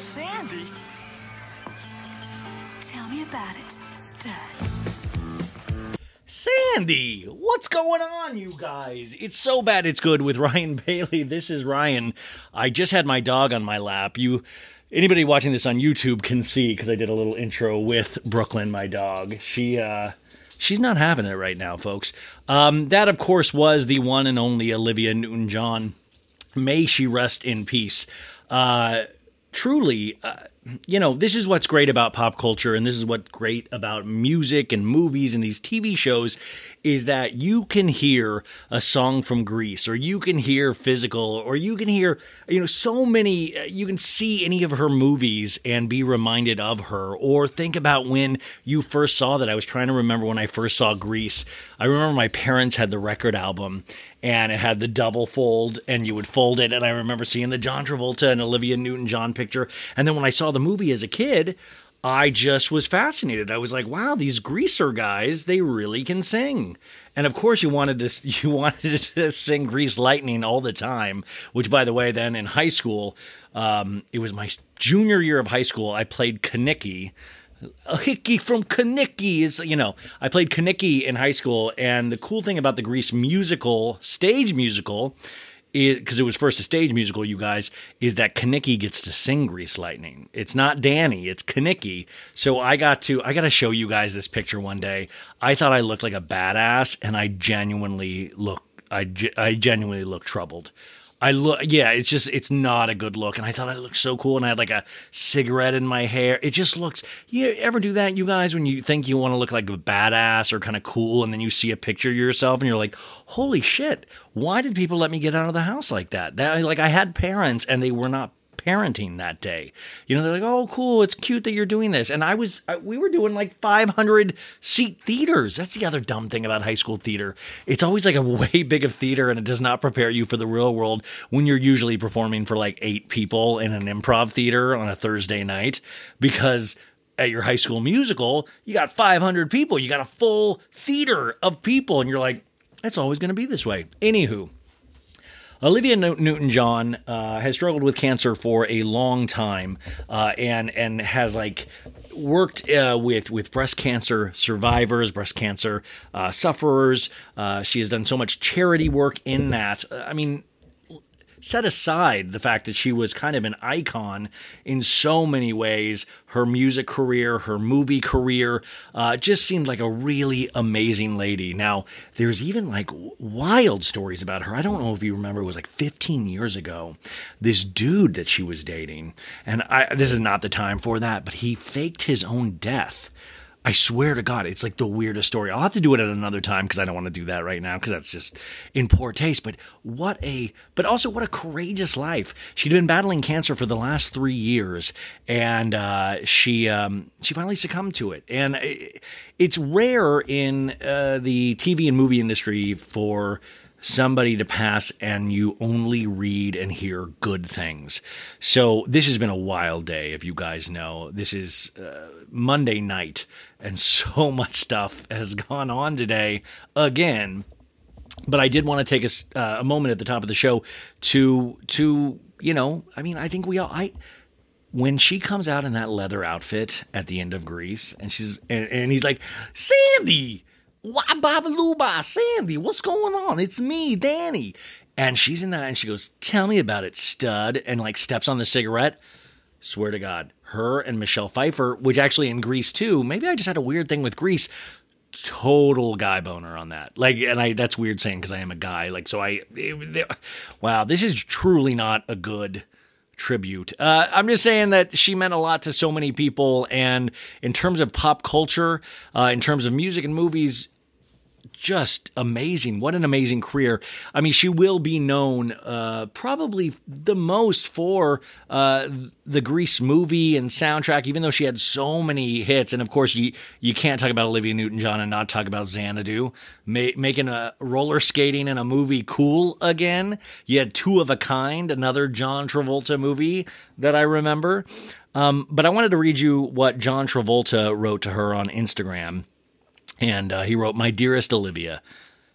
Sandy? Tell me about it, Stud. Sandy, what's going on, you guys? It's So Bad It's Good with Ryan Bailey. This is Ryan. I just had my dog on my lap. Anybody watching this on YouTube can see, because I did a little intro with Brooklyn, my dog. She's not having it right now, folks. That, of course, was the one and only Olivia Newton-John. May she rest in peace. Truly, this is what's great about pop culture, and this is what's great about music and movies and these TV shows, is that you can hear a song from Grease, or you can hear Physical, or you can hear, so many, you can see any of her movies and be reminded of her, or think about when you first saw that. I was trying to remember when I first saw Grease. I remember my parents had the record album, and it had the double fold, and you would fold it, and I remember seeing the John Travolta and Olivia Newton-John picture, and then when I saw the movie as a kid, I just was fascinated. I was like, wow, these Greaser guys, they really can sing. And of course you wanted to sing Grease Lightning all the time, which, by the way, then in high school, it was my junior year of high school, I played Kenickie. A hickey from Kenickie is, I played Kenickie in high school. And the cool thing about the Grease musical, stage musical, is, because it was first a stage musical, you guys, is that Kenickie gets to sing Grease Lightning. It's not Danny, it's Kenickie. So I got to show you guys this picture one day. I thought I looked like a badass, and I genuinely look troubled. It's not a good look. And I thought I looked so cool, and I had like a cigarette in my hair. It just looks, you ever do that, you guys, when you think you want to look like a badass or kind of cool, and then you see a picture of yourself and you're like, holy shit, why did people let me get out of the house like that? I had parents, and they were not parenting that day. They're like, oh, cool, it's cute that you're doing this. And we were doing like 500 seat theaters. That's the other dumb thing about high school theater. It's always like a way big of theater, and it does not prepare you for the real world when you're usually performing for like 8 people in an improv theater on a Thursday night, because at your high school musical, you got 500 people, you got a full theater of people, and you're like, it's always going to be this way. Anywho, Olivia Newton-John has struggled with cancer for a long time, and has like worked with breast cancer survivors, breast cancer sufferers. She has done so much charity work in that. Set aside the fact that she was kind of an icon in so many ways, her music career, her movie career, just seemed like a really amazing lady. Now, there's even like wild stories about her. I don't know if you remember, it was like 15 years ago, this dude that she was dating, and this is not the time for that, but he faked his own death. I swear to God, it's like the weirdest story. I'll have to do it at another time, because I don't want to do that right now, because that's just in poor taste. But what a courageous life. She'd been battling cancer for the last 3 years, and she finally succumbed to it. And it's rare in the TV and movie industry for somebody to pass and you only read and hear good things. So this has been a wild day, if you guys know. This is Monday night, and so much stuff has gone on today again. But I did want to take a moment at the top of the show to I think we all... When she comes out in that leather outfit at the end of Grease, and he's like, Sandy! Why Babalooba, Sandy, what's going on? It's me, Danny. And she's in that, and she goes, tell me about it, Stud, and like steps on the cigarette. Swear to God, her and Michelle Pfeiffer, which actually in Grease too, maybe I just had a weird thing with Grease, total guy boner on that. Like, and that's weird saying, because I am a guy. Like, so wow, this is truly not a good tribute. I'm just saying that she meant a lot to so many people, and in terms of pop culture, in terms of music and movies, just amazing. What an amazing career. I mean, she will be known probably the most for the Grease movie and soundtrack, even though she had so many hits. And of course, you can't talk about Olivia Newton-John and not talk about Xanadu, making a roller skating in a movie cool again. You had Two of a Kind, another John Travolta movie that I remember. But I wanted to read you what John Travolta wrote to her on Instagram. And he wrote, my dearest Olivia,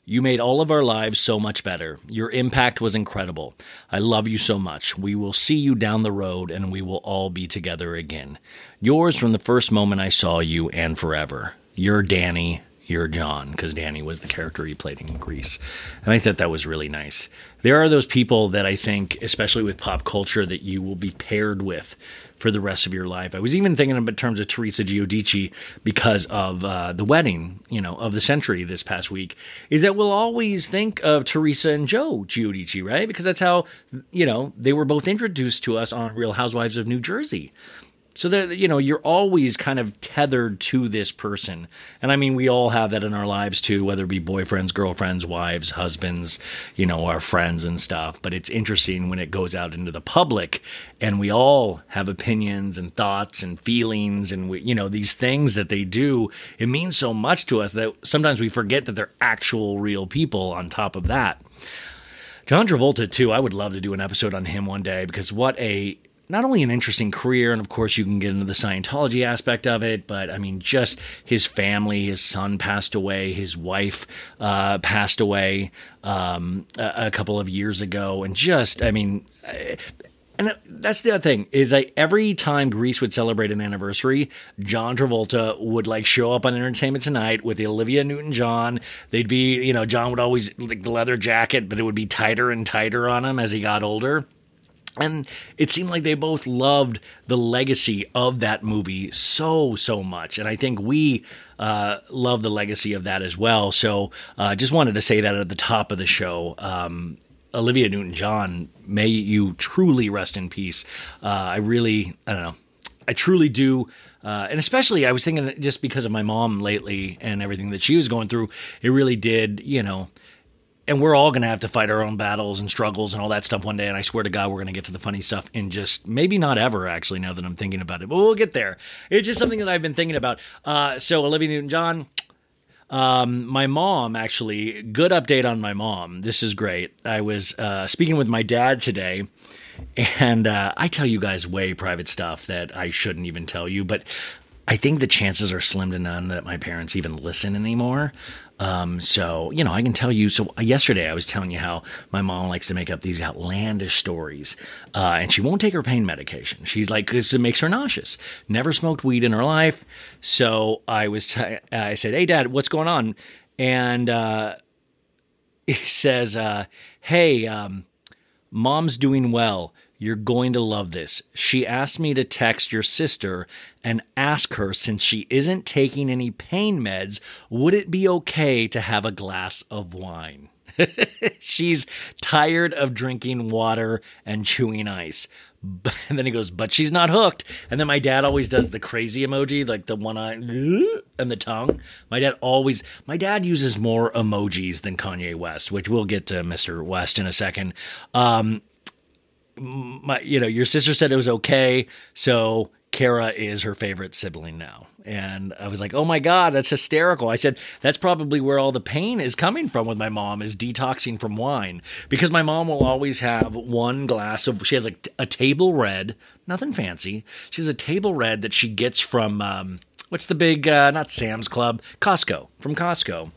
You made all of our lives so much better. Your impact was incredible. I love you so much. We will see you down the road, and we will all be together again. Yours from the first moment I saw you and forever. You're Danny. You're John, because Danny was the character he played in Grease. And I thought that was really nice. There are those people that I think, especially with pop culture, that you will be paired with for the rest of your life. I was even thinking in terms of Teresa Giudice because of the wedding, of the century this past week, is that we'll always think of Teresa and Joe Giudice, right? Because that's how, they were both introduced to us on Real Housewives of New Jersey. So, you're always kind of tethered to this person. And, we all have that in our lives, too, whether it be boyfriends, girlfriends, wives, husbands, our friends and stuff. But it's interesting when it goes out into the public and we all have opinions and thoughts and feelings and, these things that they do. It means so much to us that sometimes we forget that they're actual real people on top of that. John Travolta, too, I would love to do an episode on him one day because not only an interesting career, and of course you can get into the Scientology aspect of it, but just his family, his son passed away, his wife passed away a couple of years ago. And and that's the other thing is every time Grease would celebrate an anniversary, John Travolta would show up on Entertainment Tonight with Olivia Newton-John. They'd be, John would always the leather jacket, but it would be tighter and tighter on him as he got older. And it seemed like they both loved the legacy of that movie so, so much. And I think we love the legacy of that as well. So just wanted to say that at the top of the show. Olivia Newton-John, may you truly rest in peace. I don't know. I truly do. And especially I was thinking just because of my mom lately and everything that she was going through, it really did, And we're all going to have to fight our own battles and struggles and all that stuff one day. And I swear to God, we're going to get to the funny stuff in just maybe not ever, actually, now that I'm thinking about it. But we'll get there. It's just something that I've been thinking about. So Olivia Newton-John, my mom, actually, good update on my mom. This is great. I was speaking with my dad today. And I tell you guys way private stuff that I shouldn't even tell you. But I think the chances are slim to none that my parents even listen anymore. So, I can tell you, so yesterday I was telling you how my mom likes to make up these outlandish stories, and she won't take her pain medication. She's like, this makes her nauseous. Never smoked weed in her life. So I said, hey Dad, what's going on? And, he says, hey, Mom's doing well. You're going to love this. She asked me to text your sister and ask her, since she isn't taking any pain meds, would it be okay to have a glass of wine? She's tired of drinking water and chewing ice. And then he goes, but she's not hooked. And then my dad always does the crazy emoji, like the one eye and the tongue. My dad uses more emojis than Kanye West, which we'll get to Mr. West in a second. Your sister said it was okay. So Kara is her favorite sibling now. And I was like, oh my God, that's hysterical. I said, that's probably where all the pain is coming from with my mom is detoxing from wine, because my mom will always have one glass of, she has like a table red, nothing fancy. She has a table red that she gets from, what's the big, not Sam's Club, Costco, from Costco.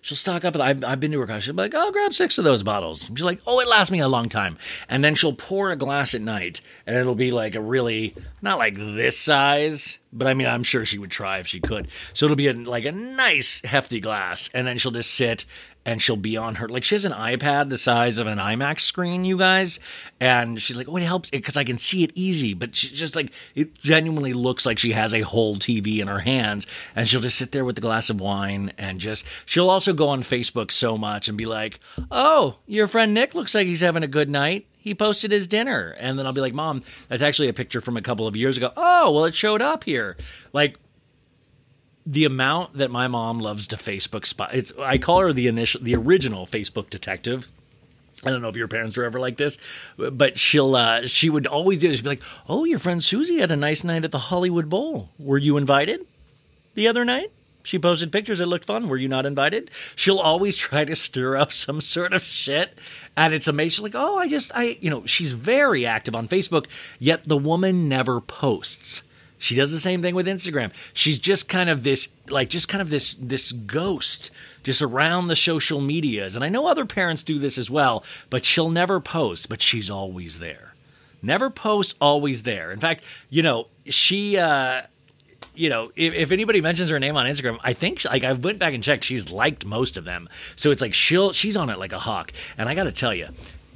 She'll stock up. I've been to her house. She'll be like, I'll grab 6 of those bottles. She's like, it lasts me a long time. And then she'll pour a glass at night, and it'll be like a really, not like this size, but I'm sure she would try if she could. So it'll be like a nice hefty glass. And then she'll just sit and she'll be on her, like she has an iPad the size of an IMAX screen, you guys. And she's like, it helps because I can see it easy. But she just it genuinely looks like she has a whole TV in her hands. And she'll just sit there with a glass of wine and she'll also go on Facebook so much and be like, oh, your friend Nick looks like he's having a good night. He posted his dinner. And then I'll be like, Mom, that's actually a picture from a couple of years ago. Oh, well, it showed up here. Like the amount that my mom loves to Facebook spot. I call her the original Facebook detective. I don't know if your parents were ever like this, but she would always do this. She'd be like, oh, your friend Susie had a nice night at the Hollywood Bowl. Were you invited the other night? She posted pictures that looked fun. Were you not invited? She'll always try to stir up some sort of shit. And it's amazing. Like, she's very active on Facebook, yet the woman never posts. She does the same thing with Instagram. She's just kind of this, like, just kind of this ghost just around the social medias. And I know other parents do this as well, but she'll never post, but she's always there. Never posts, always there. In fact, you know, she, you know, if anybody mentions her name on Instagram, I think, like, I went back and checked, she's liked most of them. So it's like she's on it like a hawk. And I got to tell you,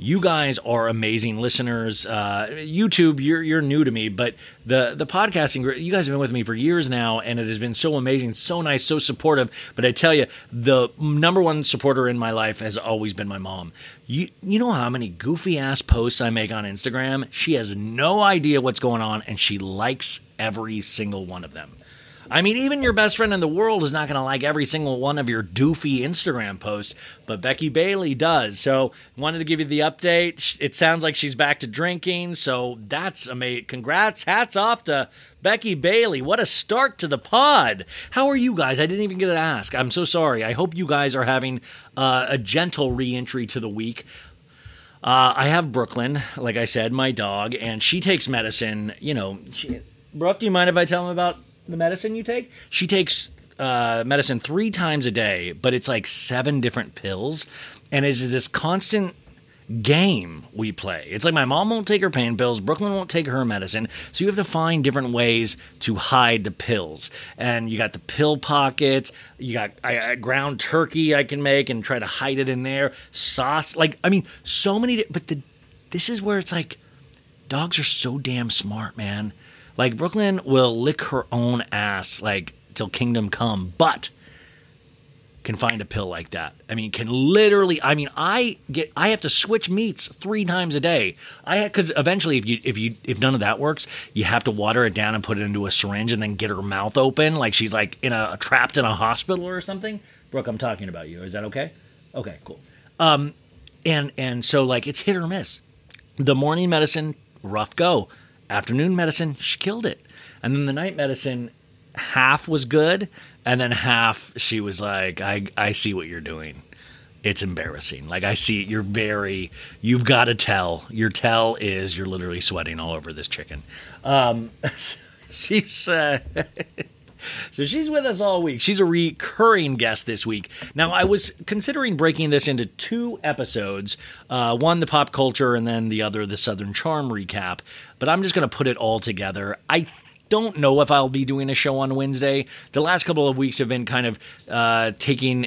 you guys are amazing listeners. YouTube, you're new to me, but the podcasting, you guys have been with me for years now, and it has been so amazing, so nice, so supportive. But I tell you, the number one supporter in my life has always been my mom. You know how many goofy-ass posts I make on Instagram? She has no idea what's going on, and she likes every single one of them. I mean, even your best friend in the world is not going to like every single one of your doofy Instagram posts, but Becky Bailey does. So wanted to give you the update. It sounds like she's back to drinking, so that's amazing. Congrats. Hats off to Becky Bailey. What a start to the pod. How are you guys? I didn't even get to ask. I'm so sorry. I hope you guys are having a gentle reentry to the week. I have Brooklyn, like I said, my dog, and she takes medicine. You know, Brooke, do you mind if I tell them about the medicine you take? She takes medicine 3 times a day, but it's like 7 different pills, and it's this constant game we play. It's like my mom won't take her pain pills, Brooklyn won't take her medicine, so you have to find different ways to hide the pills. And you got the pill pockets, you got ground turkey I can make and try to hide it in there, sauce, like, I mean, so many, but this is where it's like, dogs are so damn smart, man. Like, Brooklyn will lick her own ass, like, till kingdom come, but can find a pill like that. I mean, can literally, I mean, I have to switch meats 3 times a day. Because eventually, if none of that works, you have to water it down and put it into a syringe and then get her mouth open, like she's, like, trapped in a hospital or something. Brooke, I'm talking about you. Is that okay? Okay, cool. And so, like, it's hit or miss. The morning medicine, rough go. Afternoon medicine, she killed it. And then the night medicine, half was good, and then half she was like, I see what you're doing. It's embarrassing. Like, I see you've got a tell. Your tell is you're literally sweating all over this chicken. So she's with us all week. She's a recurring guest this week. Now, I was considering breaking this into 2 episodes, one, the pop culture, and then the other, the Southern Charm recap. But I'm just going to put it all together. I don't know if I'll be doing a show on Wednesday. The last couple of weeks have been kind of taking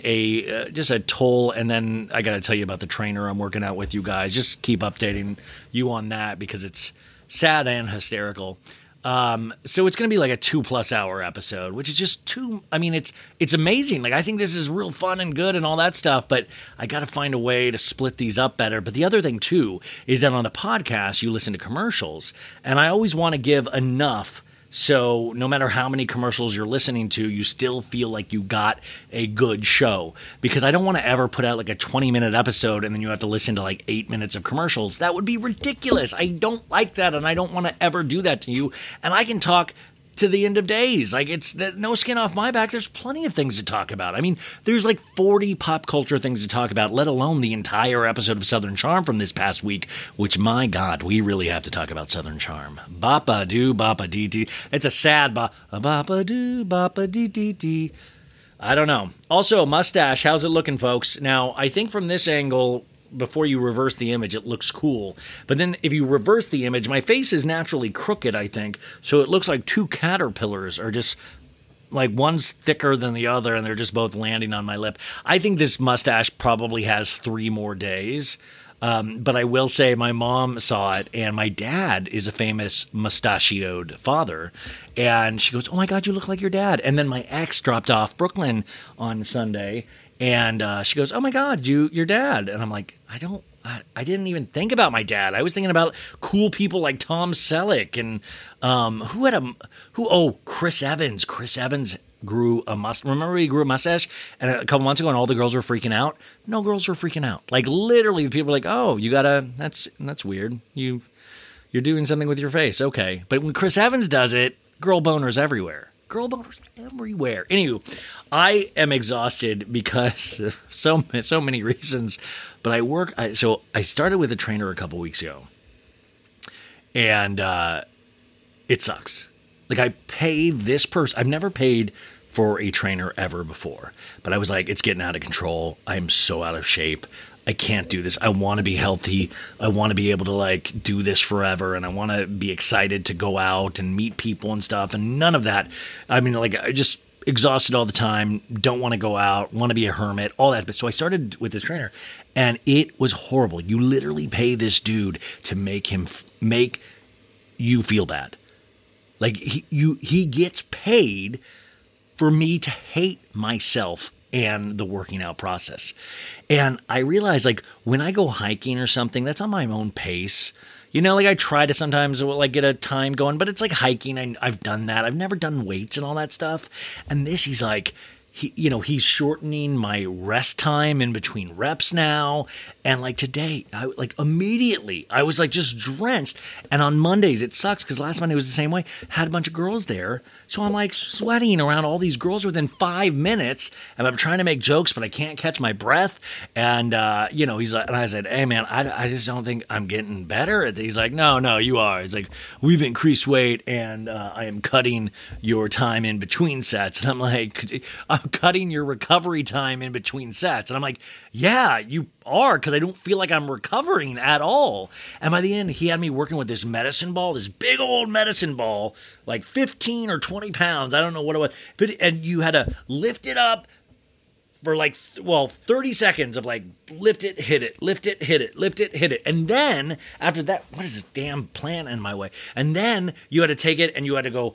just a toll, and then I got to tell you about the trainer I'm working out with you guys. Just keep updating you on that because it's sad and hysterical. So it's going to be like a 2+ hour episode, which is just too, I mean, it's amazing. Like, I think this is real fun and good and all that stuff, but I got to find a way to split these up better. But the other thing too, is that on the podcast, you listen to commercials, and I always want to give enough. So no matter how many commercials you're listening to, you still feel like you got a good show, because I don't want to ever put out like a 20-minute episode and then you have to listen to like 8 minutes of commercials. That would be ridiculous. I don't like that, and I don't want to ever do that to you. And I can talk to the end of days. Like, it's no skin off my back. There's plenty of things to talk about. I mean, there's like 40 pop culture things to talk about, let alone the entire episode of Southern Charm from this past week, which, my God, we really have to talk about Southern Charm. Bapa do, bapa dee dee. It's a sad bapa do, bapa dee dee dee. I don't know. Also, mustache, how's it looking, folks? Now, I think from this angle, before you reverse the image, it looks cool. But then if you reverse the image, my face is naturally crooked, I think. So it looks like 2 caterpillars are just like, one's thicker than the other, and they're just both landing on my lip. I think this mustache probably has 3 more days. But I will say my mom saw it, and my dad is a famous mustachioed father. And she goes, "Oh my God, you look like your dad." And then my ex dropped off Brooklyn on Sunday, and she goes, "Oh my God, your dad." And I'm like, I didn't even think about my dad. I was thinking about cool people like Tom Selleck and Chris Evans. Chris Evans grew a mustache. Remember, he grew a mustache and a couple months ago, and all the girls were freaking out. No girls were freaking out. Like, literally, the people were like, "Oh, you gotta, that's weird. You're doing something with your face, okay." But when Chris Evans does it, girl boners everywhere. Girl boners everywhere. Anywho, I am exhausted because so many reasons. But I work. So I started with a trainer a couple weeks ago, and it sucks. Like, I paid this person. I've never paid for a trainer ever before. But I was like, it's getting out of control. I'm so out of shape. I can't do this. I want to be healthy. I want to be able to, like, do this forever. And I want to be excited to go out and meet people and stuff. And none of that. I mean, like, I just exhausted all the time. Don't want to go out. Want to be a hermit. All that. But so I started with this trainer. And it was horrible. You literally pay this dude to make him make you feel bad. Like, he gets paid for me to hate myself and the working out process. And I realized, like, when I go hiking or something, that's on my own pace. You know, like, I try to sometimes, like, get a time going, but it's like hiking. I've done that. I've never done weights and all that stuff. And this, he's like, you know, he's shortening my rest time in between reps now. And, like, today, I, like, immediately, I was, like, just drenched. And on Mondays, it sucks because last Monday was the same way. Had a bunch of girls there. So I'm, like, sweating around all these girls within 5 minutes. And I'm trying to make jokes, but I can't catch my breath. And, you know, he's like, and I said, hey, man, I just don't think I'm getting better. He's like, no, you are. He's like, we've increased weight, and I am cutting your time in between sets. And I'm like, I'm cutting your recovery time in between sets. And I'm like, yeah, you are, because I don't feel like I'm recovering at all. And by the end, he had me working with this medicine ball, this big old medicine ball, like 15 or 20 pounds. I don't know what it was. And you had to lift it up for, like, 30 seconds of, like, lift it, hit it, lift it, hit it, lift it, hit it. And then after that, what is this damn plant in my way? And then you had to take it and you had to go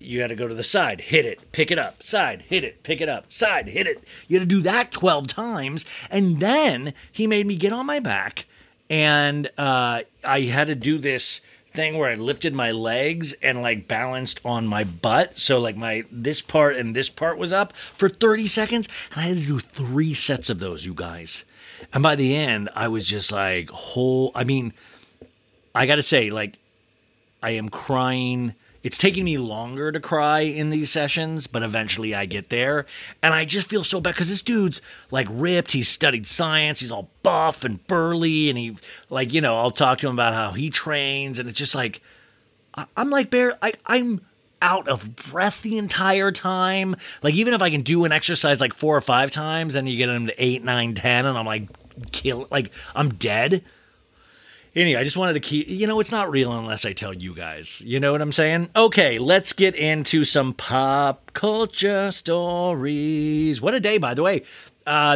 to the side, hit it, pick it up, side, hit it, pick it up, side, hit it. You had to do that 12 times. And then he made me get on my back, and I had to do this thing where I lifted my legs and, like, balanced on my butt. So, like, my this part and this part was up for 30 seconds. And I had to do 3 sets of those, you guys. And by the end, I was just like, I mean, I got to say, like, I am crying. It's taking me longer to cry in these sessions, but eventually I get there. And I just feel so bad because this dude's, like, ripped. He's studied science. He's all buff and burly. And he, like, you know, I'll talk to him about how he trains. And it's just like, I'm like, I'm out of breath the entire time. Like, even if I can do an exercise like 4 or 5 times, then you get him to 8, 9, 10. And I'm like, I'm dead. Anyway, I just wanted to keep, you know, it's not real unless I tell you guys. You know what I'm saying? Okay, let's get into some pop culture stories. What a day, by the way.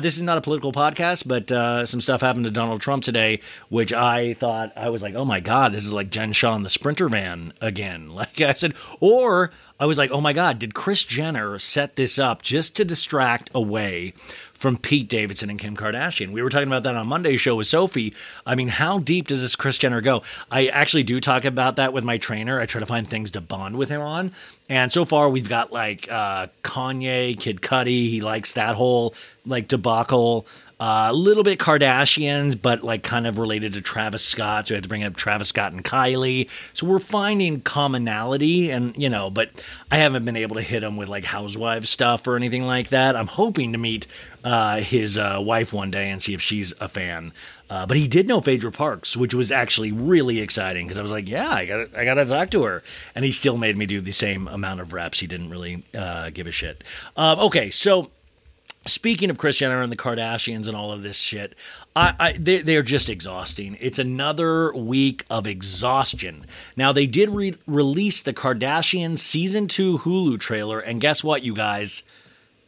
This is not a political podcast, but some stuff happened to Donald Trump today, which I thought, I was like, oh my God, this is like Jen Shaw in the Sprinter van again. Like I said, or I was like, oh my God, did Kris Jenner set this up just to distract away from Pete Davidson and Kim Kardashian? We were talking about that on Monday's show with Sophie. I mean, how deep does this Kris Jenner go? I actually do talk about that with my trainer. I try to find things to bond with him on. And so far we've got, like, Kanye, Kid Cudi. He likes that whole, like, debacle. A little bit Kardashians, but, like, kind of related to Travis Scott. So we had to bring up Travis Scott and Kylie. So we're finding commonality, and, you know, but I haven't been able to hit him with, like, housewives stuff or anything like that. I'm hoping to meet his wife one day and see if she's a fan. But he did know Phaedra Parks, which was actually really exciting because I was like, yeah, I gotta talk to her. And he still made me do the same amount of reps. He didn't really give a shit. Okay, so speaking of Kris Jenner and the Kardashians and all of this shit, they're just exhausting. It's another week of exhaustion. Now, they did release the Kardashians Season 2 Hulu trailer, and guess what, you guys?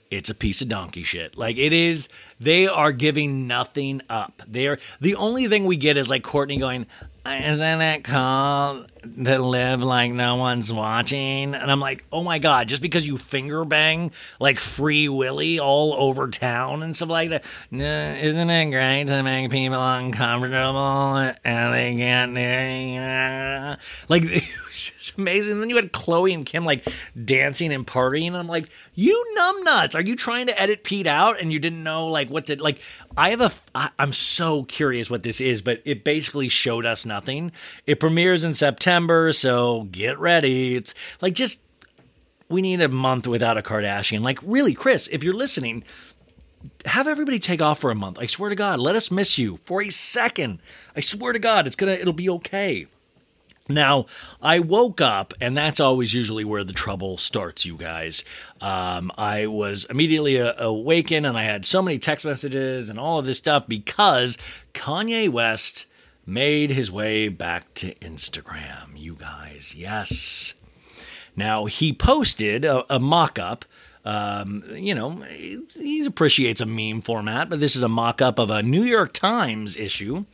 It's a piece of donkey shit. Like, it is, they are giving nothing up. The only thing we get is, like, Courtney going, isn't it called to live like no one's watching? And I'm like, oh my God, just because you finger bang like Free Willy all over town and stuff like that, isn't it great to make people uncomfortable and they get there? Like, it was just amazing. And then you had Khloe and Kim, like, dancing and partying. And I'm like, you numbnuts, are you trying to edit Pete out and you didn't know, like, what to, like, I'm so curious what this is, but it basically showed us nothing. It premieres in September, so get ready. It's like, just, we need a month without a Kardashian. Like, really, Kris, if you're listening, have everybody take off for a month. I swear to God, let us miss you for a second. I swear to God, it'll be okay. Now, I woke up, and that's always usually where the trouble starts, you guys. I was immediately awakened, and I had so many text messages and all of this stuff because Kanye West made his way back to Instagram, you guys. Yes. Now, he posted a mock-up. You know, he appreciates a meme format, but this is a mock-up of a New York Times issue.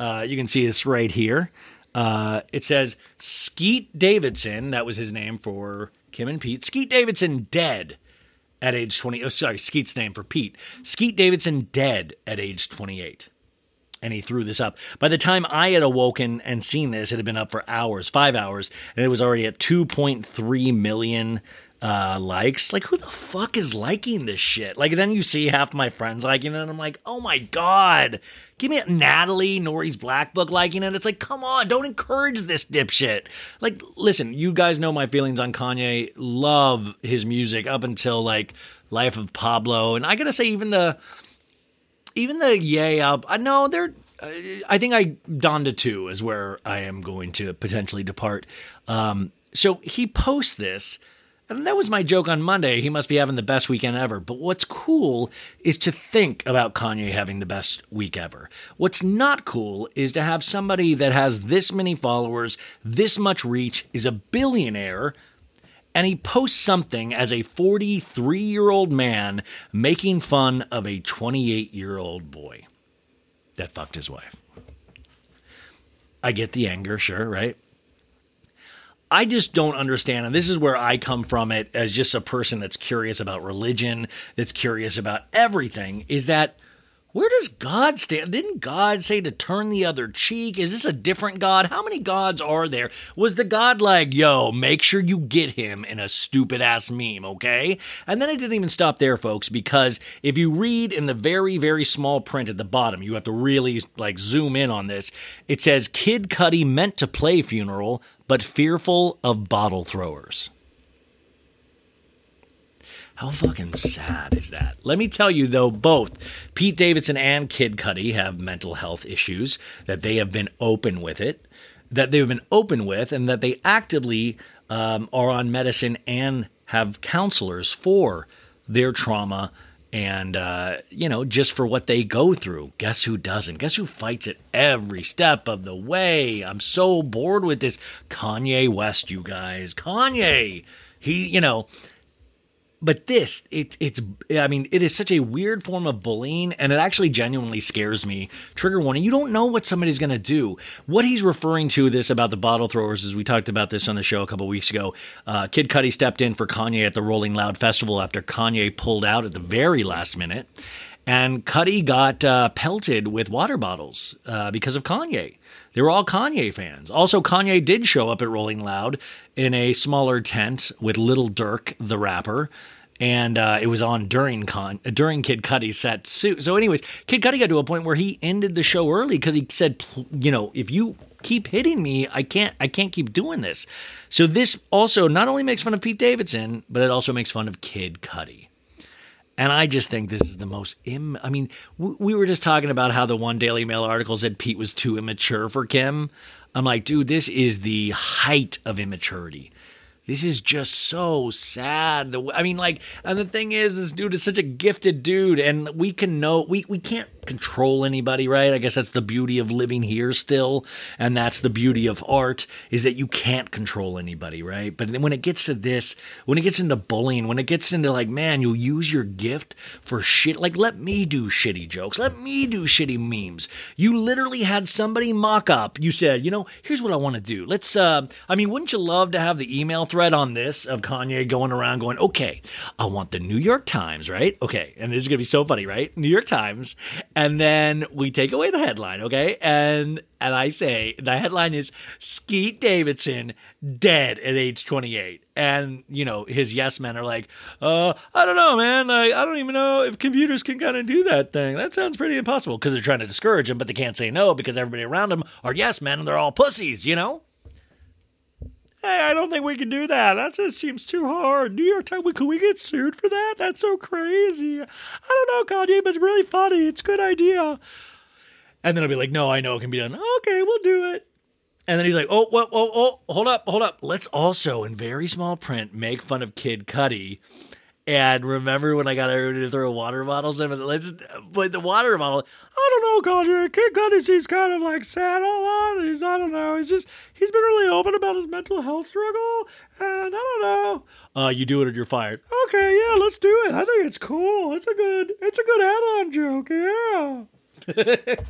You can see this right here. It says Skeet Davidson, that was his name for Kim and Pete. Skeet Davidson dead at age 20. Oh, sorry, Skeet's name for Pete. Skeet Davidson dead at age 28. And he threw this up. By the time I had awoken and seen this, it had been up for hours, 5 hours, and it was already at 2.3 million likes. Like, who the fuck is liking this shit? Like, then you see half my friends liking it, and I'm like, oh my God, give me a Natalie Norrie's Black Book liking it. It's like, come on, don't encourage this dipshit. Like, listen, you guys know my feelings on Kanye. Love his music up until like Life of Pablo, and I gotta say, even the Yay album. I know they're. I think Donda 2 is where I am going to potentially depart. So he posts this. And that was my joke on Monday. He must be having the best weekend ever. But what's cool is to think about Kanye having the best week ever. What's not cool is to have somebody that has this many followers, this much reach, is a billionaire, and he posts something as a 43-year-old man making fun of a 28-year-old boy that fucked his wife. I get the anger, sure, right? I just don't understand, and this is where I come from it as just a person that's curious about religion, that's curious about everything, is that where does God stand? Didn't God say to turn the other cheek? Is this a different God? How many gods are there? Was the God like, yo, make sure you get him in a stupid-ass meme, okay? And then I didn't even stop there, folks, because if you read in the very, very small print at the bottom, you have to really, like, zoom in on this. It says, Kid Cudi meant to play funeral, but fearful of bottle throwers. How fucking sad is that? Let me tell you, though, both Pete Davidson and Kid Cudi have mental health issues that they have been open with it, that they've been open with, and that they actively are on medicine and have counselors for their trauma and, you know, just for what they go through. Guess who doesn't? Guess who fights it every step of the way? I'm so bored with this. Kanye West, you guys. Kanye. He, you know... But this, it is such a weird form of bullying, and it actually genuinely scares me. Trigger warning, you don't know what somebody's going to do. What he's referring to this about the bottle throwers is we talked about this on the show a couple weeks ago. Kid Cudi stepped in for Kanye at the Rolling Loud Festival after Kanye pulled out at the very last minute. And Cudi got pelted with water bottles because of Kanye. They were all Kanye fans. Also, Kanye did show up at Rolling Loud in a smaller tent with Lil Durk, the rapper. And it was on during Kid Cudi's set. So anyways, Kid Cudi got to a point where he ended the show early because he said, you know, if you keep hitting me, I can't keep doing this. So this also not only makes fun of Pete Davidson, but it also makes fun of Kid Cudi. And I just think this is the most we were just talking about how the one Daily Mail article said Pete was too immature for Kim. I'm like, dude, this is the height of immaturity. This is just so sad. And the thing is, this dude is such a gifted dude, and we can't control anybody, right? I guess that's the beauty of living here still, and that's the beauty of art, is that you can't control anybody, right? But when it gets to this, when it gets into bullying, when it gets into like, man, you'll use your gift for shit, like let me do shitty jokes, let me do shitty memes. You literally had somebody mock up. You said, you know, here's what I want to do. Let's, wouldn't you love to have the email thread on this of Kanye going around going, okay, I want the New York Times, right? Okay, and this is gonna be so funny, right? New York Times. And then we take away the headline, okay? And I say, the headline is Skeet Davidson dead at age 28. And, you know, his yes men are like, I don't know, man. I don't even know if computers can kind of do that thing. That sounds pretty impossible. Because they're trying to discourage him, but they can't say no because everybody around him are yes men and they're all pussies, you know? Hey, I don't think we can do that. That just seems too hard. New York Times, can we get sued for that? That's so crazy. I don't know, Kanye, but it's really funny. It's a good idea. And then I'll be like, no, I know it can be done. Okay, we'll do it. And then he's like, oh, hold up. Let's also, in very small print, make fun of Kid Cudi. And remember when I got everybody to throw water bottles in? But the water bottle, I don't know, Kanye. Kid Cudi seems kind of like sad a lot. He's been really open about his mental health struggle. And I don't know. You do it and you're fired. Okay, yeah, let's do it. I think it's cool. It's a good add-on joke, yeah.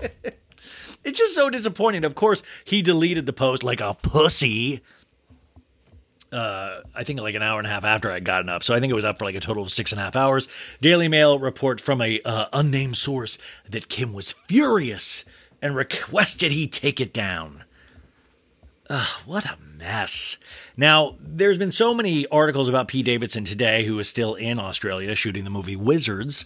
It's just so disappointing. Of course, he deleted the post like a pussy. I think like an hour and a half after I'd gotten up. So I think it was up for like a total of 6.5 hours. Daily Mail report from a unnamed source that Kim was furious and requested he take it down. What a mess. Now, there's been so many articles about Pete Davidson today, who is still in Australia shooting the movie Wizards.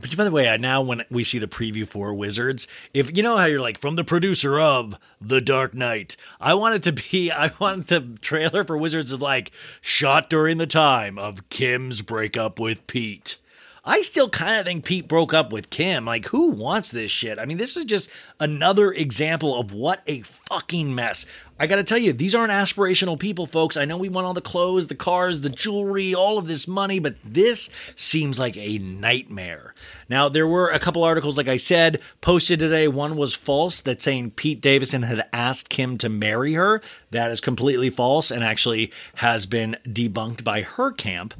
But by the way, now when we see the preview for Wizards, if you know how you're like from the producer of The Dark Knight, I wanted the trailer for Wizards of like shot during the time of Kim's breakup with Pete. I still kind of think Pete broke up with Kim. Like, who wants this shit? I mean, this is just another example of what a fucking mess. I got to tell you, these aren't aspirational people, folks. I know we want all the clothes, the cars, the jewelry, all of this money, but this seems like a nightmare. Now, there were a couple articles, like I said, posted today. One was false, that's saying Pete Davidson had asked Kim to marry her. That is completely false and actually has been debunked by her camp.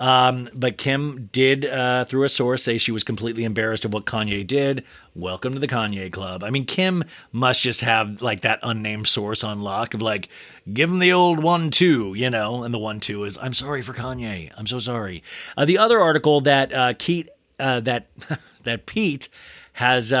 But Kim did, through a source, say she was completely embarrassed of what Kanye did. Welcome to the Kanye Club. I mean, Kim must just have like that unnamed source on lock of like, give him the old 1-2, you know, and the 1-2 is I'm sorry for Kanye. I'm so sorry. The other article that, Pete has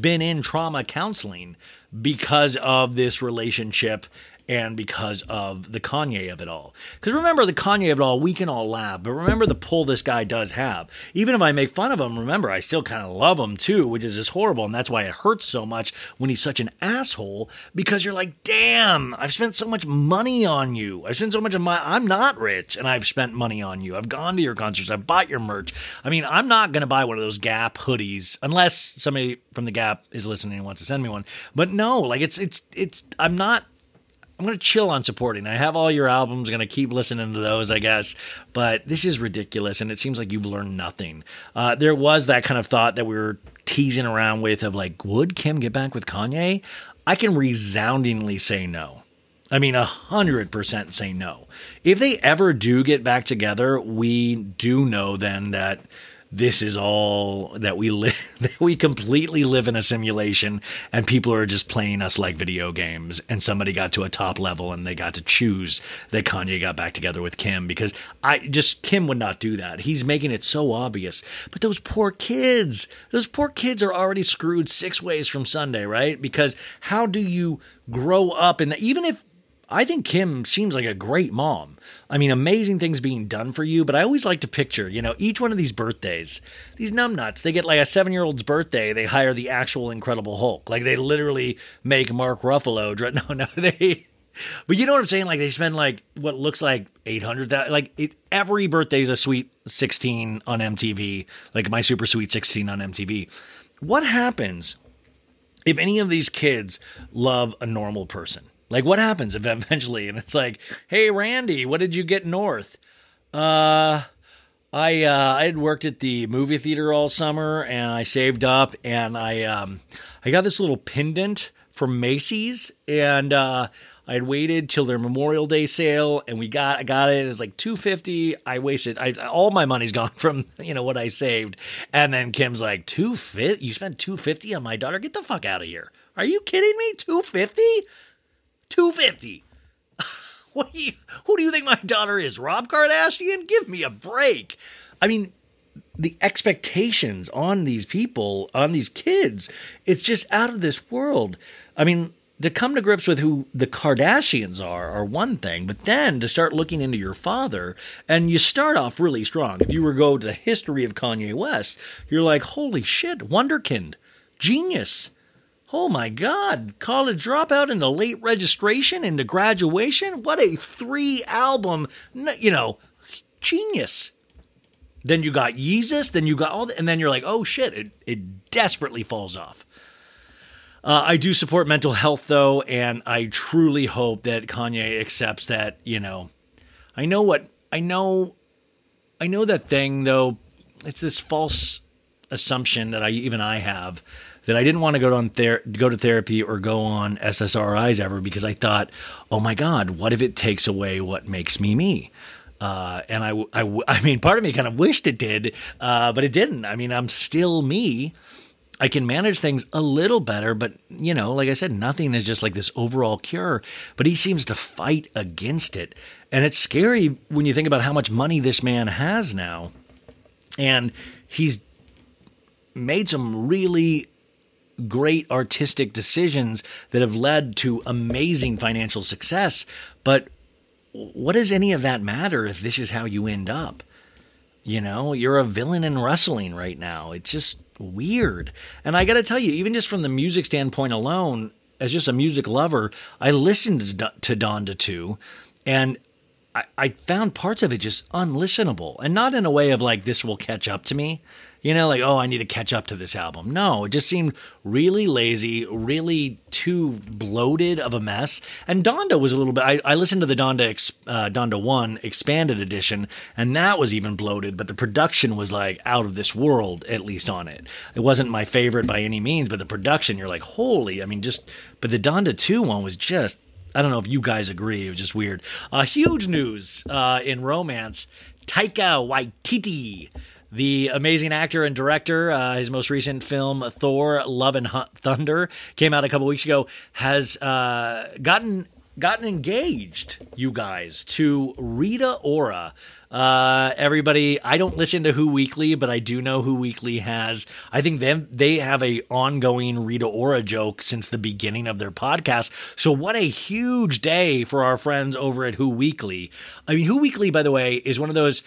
been in trauma counseling because of this relationship and because of the Kanye of it all. Because remember the Kanye of it all, we can all laugh, but remember the pull this guy does have. Even if I make fun of him, remember, I still kind of love him too, which is just horrible. And that's why it hurts so much when he's such an asshole, because you're like, damn, I've spent so much money on you. I've spent so much of my, I'm not rich and I've spent money on you. I've gone to your concerts. I've bought your merch. I mean, I'm not going to buy one of those Gap hoodies unless somebody from the Gap is listening and wants to send me one. But no, like I'm going to chill on supporting. I have all your albums. I'm going to keep listening to those, I guess. But this is ridiculous, and it seems like you've learned nothing. There was that kind of thought that we were teasing around with of like, would Kim get back with Kanye? I can resoundingly say no. I mean, 100% say no. If they ever do get back together, we do know then that this is all that we live, that we completely live in a simulation and people are just playing us like video games. And somebody got to a top level and they got to choose that Kanye got back together with Kim, because Kim would not do that. He's making it so obvious. But those poor kids are already screwed 6 ways from Sunday, right? Because how do you grow up in that? Even if, I think Kim seems like a great mom. I mean, amazing things being done for you, but I always like to picture, you know, each one of these birthdays, these numbnuts, they get like a 7-year-old's birthday, they hire the actual Incredible Hulk. Like they literally make Mark Ruffalo. But you know what I'm saying? Like they spend like what looks like $800,000. Like every birthday is a Sweet 16 on MTV, like My Super Sweet 16 on MTV. What happens if any of these kids love a normal person? Like, what happens if eventually, and it's like, hey, Randy, what did you get north? I had worked at the movie theater all summer, and I saved up, and I got this little pendant from Macy's, and I had waited till their Memorial Day sale, and I got it. It was like $250. I wasted all my money's gone from, you know, what I saved, and then Kim's like, $250? You spent $250 on my daughter? Get the fuck out of here! Are you kidding me? $250? $250. Who do you think my daughter is? Rob Kardashian? Give me a break. I mean, the expectations on these people, on these kids, it's just out of this world. I mean, to come to grips with who the Kardashians are one thing, but then to start looking into your father, and you start off really strong. If you were to go to the history of Kanye West, you're like, holy shit, wunderkind, genius. Oh my God, college dropout into late registration into graduation? What a 3-album, you know, genius. Then you got Yeezus, then you got all that, and then you're like, oh shit, it desperately falls off. I do support mental health, though, and I truly hope that Kanye accepts that, you know, I know that thing, though. It's this false assumption that I have, that I didn't want to go to therapy or go on SSRIs ever, because I thought, oh my God, what if it takes away what makes me me? And I mean, part of me kind of wished it did, but it didn't. I mean, I'm still me. I can manage things a little better, but, you know, like I said, nothing is just like this overall cure, but he seems to fight against it. And it's scary when you think about how much money this man has now. And he's made some really great artistic decisions that have led to amazing financial success. But what does any of that matter if this is how you end up? You know, you're a villain in wrestling right now. It's just weird. And I got to tell you, even just from the music standpoint alone, as just a music lover, I listened to Donda 2, and I found parts of it just unlistenable, and not in a way of like, this will catch up to me, you know, like, oh, I need to catch up to this album. No, it just seemed really lazy, really too bloated of a mess. And Donda was a little bit, I listened to the Donda 1 expanded edition, and that was even bloated, but the production was like out of this world, at least on it. It wasn't my favorite by any means, but the production, you're like, holy, I mean, but the Donda 2 one was just, I don't know if you guys agree. It was just weird. Huge news in romance. Taika Waititi, the amazing actor and director, his most recent film, Thor, Love and Thunder, came out a couple weeks ago, has gotten engaged, you guys, to Rita Ora. Everybody, I don't listen to Who Weekly, but I do know Who Weekly has, I think they have a ongoing Rita Ora joke since the beginning of their podcast. So what a huge day for our friends over at Who Weekly. I mean, Who Weekly, by the way, is one of those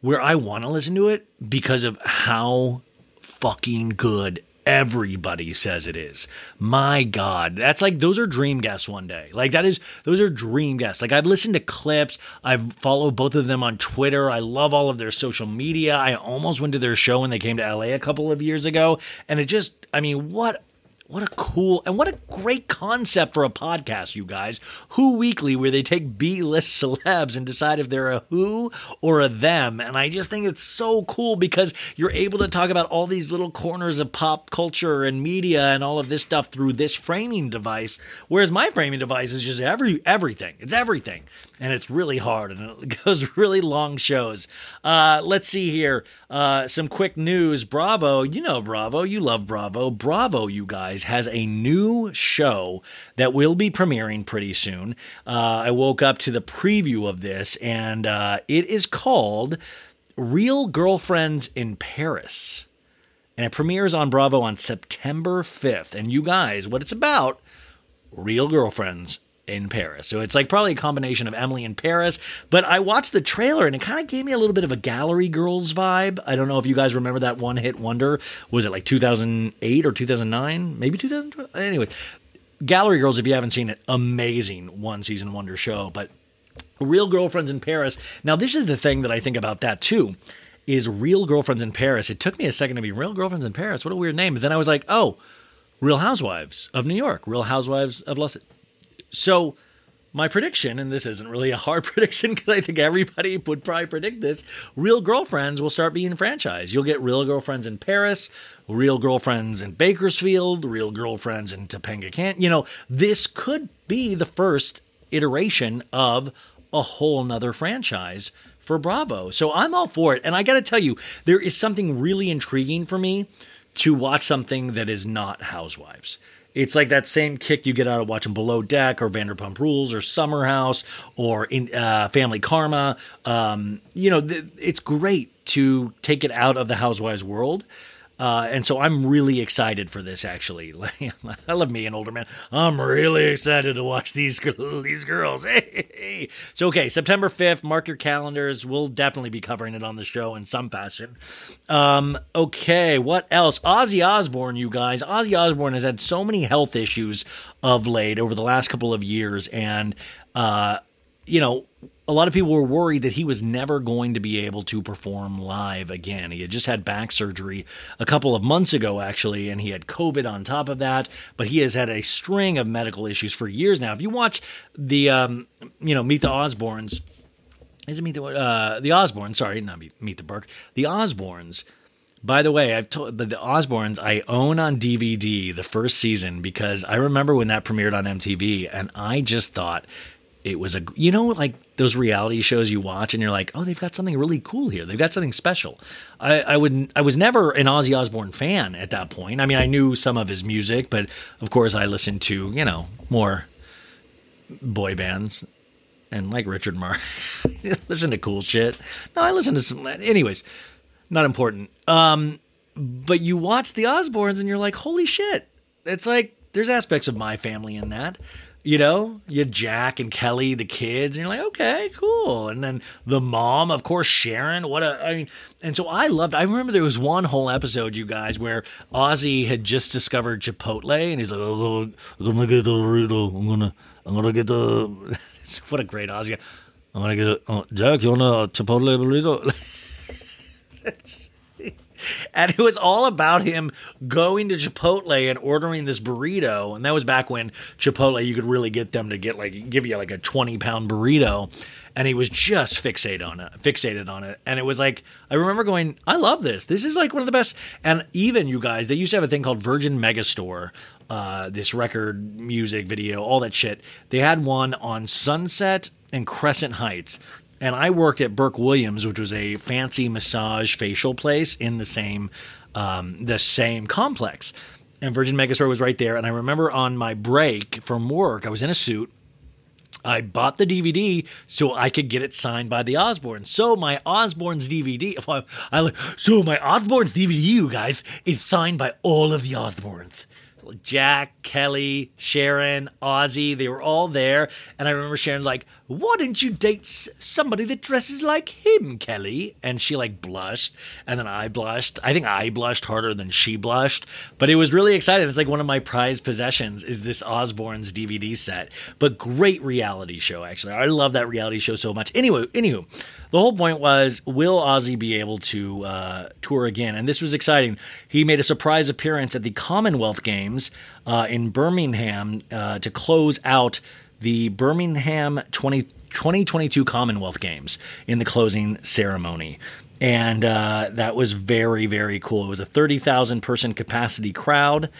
where I want to listen to it because of how fucking good everybody says it is. My God, that's like, those are dream guests one day. Like those are dream guests. Like I've listened to clips. I've followed both of them on Twitter. I love all of their social media. I almost went to their show when they came to LA a couple of years ago. And it just, I mean, what a cool and what a great concept for a podcast, you guys. Who Weekly, where they take B-list celebs and decide if they're a who or a them. And I just think it's so cool because you're able to talk about all these little corners of pop culture and media and all of this stuff through this framing device. Whereas my framing device is just everything. It's everything. And it's really hard, and it goes really long shows. Let's see here. Some quick news. Bravo. You know Bravo. You love Bravo. Bravo, you guys, has a new show that will be premiering pretty soon. I woke up to the preview of this, and it is called Real Girlfriends in Paris. And it premieres on Bravo on September 5th. And you guys, what it's about, real girlfriends in Paris. So it's like probably a combination of Emily in Paris, but I watched the trailer and it kind of gave me a little bit of a Gallery Girls vibe. I don't know if you guys remember that one hit wonder. Was it like 2008 or 2009? Maybe 2012? Anyway, Gallery Girls, if you haven't seen it, amazing one season wonder show, but Real Girlfriends in Paris. Now, this is the thing that I think about that too, is Real Girlfriends in Paris. It took me a second to be Real Girlfriends in Paris. What a weird name. But then I was like, oh, Real Housewives of New York, Real Housewives of Los Angeles. So my prediction, and this isn't really a hard prediction because I think everybody would probably predict this, Real Girlfriends will start being franchised. You'll get Real Girlfriends in Paris, Real Girlfriends in Bakersfield, Real Girlfriends in Topanga, Canada. You know, this could be the first iteration of a whole nother franchise for Bravo. So I'm all for it. And I got to tell you, there is something really intriguing for me to watch something that is not Housewives. It's like that same kick you get out of watching Below Deck or Vanderpump Rules or Summer House or Family Karma. You know, it's great to take it out of the Housewives world. And so I'm really excited for this, actually. I love me, an older man. I'm really excited to watch these girls. Hey. So, okay, September 5th, mark your calendars. We'll definitely be covering it on the show in some fashion. Okay, what else? Ozzy Osbourne, you guys. Ozzy Osbourne has had so many health issues of late over the last couple of years. And, you know, a lot of people were worried that he was never going to be able to perform live again. He had just had back surgery a couple of months ago, actually, and he had COVID on top of that. But he has had a string of medical issues for years now. If you watch the, Meet the Osbournes, is it Meet the Osbournes? Sorry, not Meet the Burke. The Osbournes. By the way, I've told the Osbournes I own on DVD the first season because I remember when that premiered on MTV, and I just thought it was like those reality shows you watch and you're like, oh, they've got something really cool here. They've got something special. I was never an Ozzy Osbourne fan at that point. I mean, I knew some of his music, but of course I listened to, more boy bands and like Richard Marx. Listen to cool shit. No, I listened to some, anyways, not important. But you watch the Osbournes and you're like, holy shit. It's like, there's aspects of my family in that. You Jack and Kelly, the kids, and you're like, okay, cool. And then the mom, of course, Sharon, and so I remember there was one whole episode, you guys, where Ozzy had just discovered Chipotle and he's like, oh, I'm going to get the burrito. I'm going to get the, what a great Ozzy. I'm going to get Jack, you want a Chipotle burrito? And it was all about him going to Chipotle and ordering this burrito. And that was back when Chipotle, you could really get them to give you like a 20-pound burrito. And he was just fixated on it. And it was like, I remember going, I love this. This is like one of the best. And even, you guys, they used to have a thing called Virgin Megastore, this record, music, video, all that shit. They had one on Sunset and Crescent Heights. And I worked at Burke Williams, which was a fancy massage facial place in the same complex. And Virgin Megastore was right there. And I remember on my break from work, I was in a suit. I bought the DVD so I could get it signed by the Osbournes. So my Osbournes DVD, you guys, is signed by all of the Osbournes. Jack, Kelly, Sharon, Ozzy, they were all there. And I remember Sharon like, why don't you date somebody that dresses like him, Kelly? And she blushed. And then I blushed. I think I blushed harder than she blushed. But it was really exciting. It's one of my prized possessions is this Osbournes DVD set. But great reality show, actually. I love that reality show so much. Anywho, the whole point was, will Ozzy be able to tour again? And this was exciting. He made a surprise appearance at the Commonwealth Games in Birmingham to close out the Birmingham 2022 Commonwealth Games in the closing ceremony. And that was very, very cool. It was a 30,000-person capacity crowd.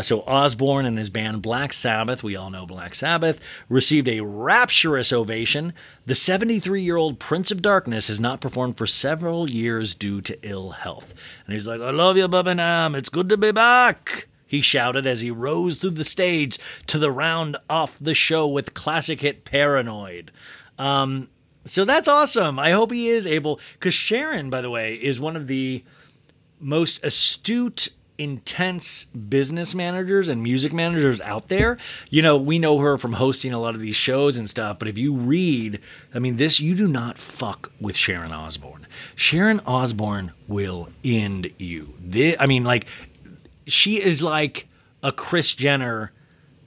So Osbourne and his band Black Sabbath, we all know Black Sabbath, received a rapturous ovation. The 73-year-old Prince of Darkness has not performed for several years due to ill health. And he's like, I love you, Birmingham. It's good to be back. He shouted as he rose through the stage to the round off the show with classic hit Paranoid. So that's awesome. I hope he is able, because Sharon, by the way, is one of the most astute, intense business managers and music managers out there. We know her from hosting a lot of these shows and stuff, but if you read, you do not fuck with Sharon Osbourne. Sharon Osbourne will end you. She is like a Kris Jenner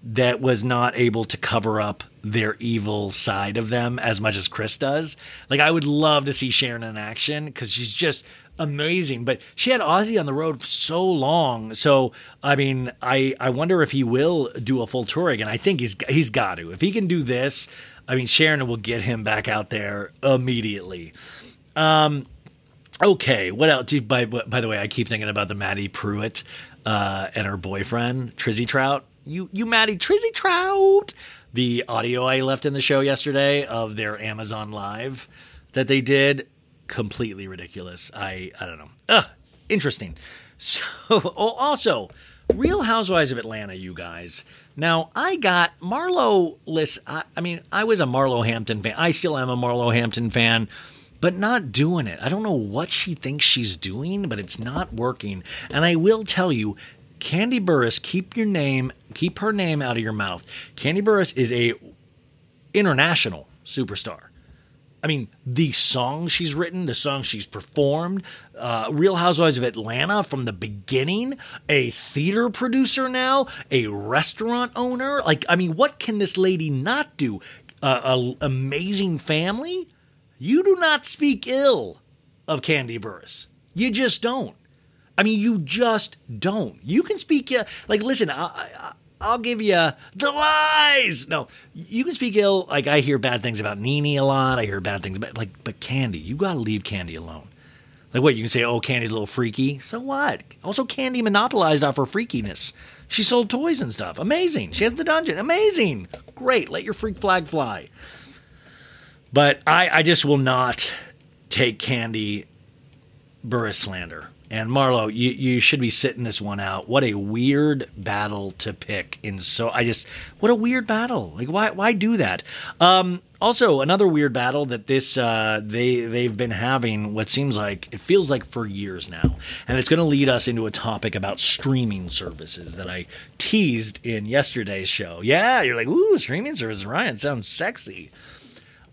that was not able to cover up their evil side of them as much as Kris does. I would love to see Sharon in action because she's just amazing. But she had Ozzy on the road for so long. So, I wonder if he will do a full tour again. I think he's got to. If he can do this, Sharon will get him back out there immediately. Okay, what else? By the way, I keep thinking about the Maddie Pruitt and her boyfriend, Trizzy Trout. You Maddie Trizzy Trout. The audio I left in the show yesterday of their Amazon Live that they did, completely ridiculous. I don't know. Interesting. So, also, Real Housewives of Atlanta, you guys. Now, I got Marlo list. I was a Marlo Hampton fan. I still am a Marlo Hampton fan. But not doing it. I don't know what she thinks she's doing, but it's not working. And I will tell you, Kandi Burruss, keep her name out of your mouth. Kandi Burruss is a international superstar. The songs she's written, the songs she's performed, Real Housewives of Atlanta from the beginning, a theater producer now, a restaurant owner. What can this lady not do? an amazing family, you do not speak ill of Kandi Burruss. You just don't. I mean, you just don't. You can speak like, listen, I'll give you the lies. No, you can speak ill. Like, I hear bad things about Nene a lot. I hear bad things about, like, but Kandi, you got to leave Kandi alone. Like, what, you can say, oh, Candy's a little freaky. So what? Also, Kandi monopolized off her freakiness. She sold toys and stuff. Amazing. She has the dungeon. Amazing. Great. Let your freak flag fly. But I just will not take Kandi Burruss slander. And Marlo, you should be sitting this one out. What a weird battle to pick. And so what a weird battle. Like, why do that? Also, another weird battle that this they've been having, it feels like for years now. And it's going to lead us into a topic about streaming services that I teased in yesterday's show. Yeah, you're like, ooh, streaming services, Ryan, sounds sexy.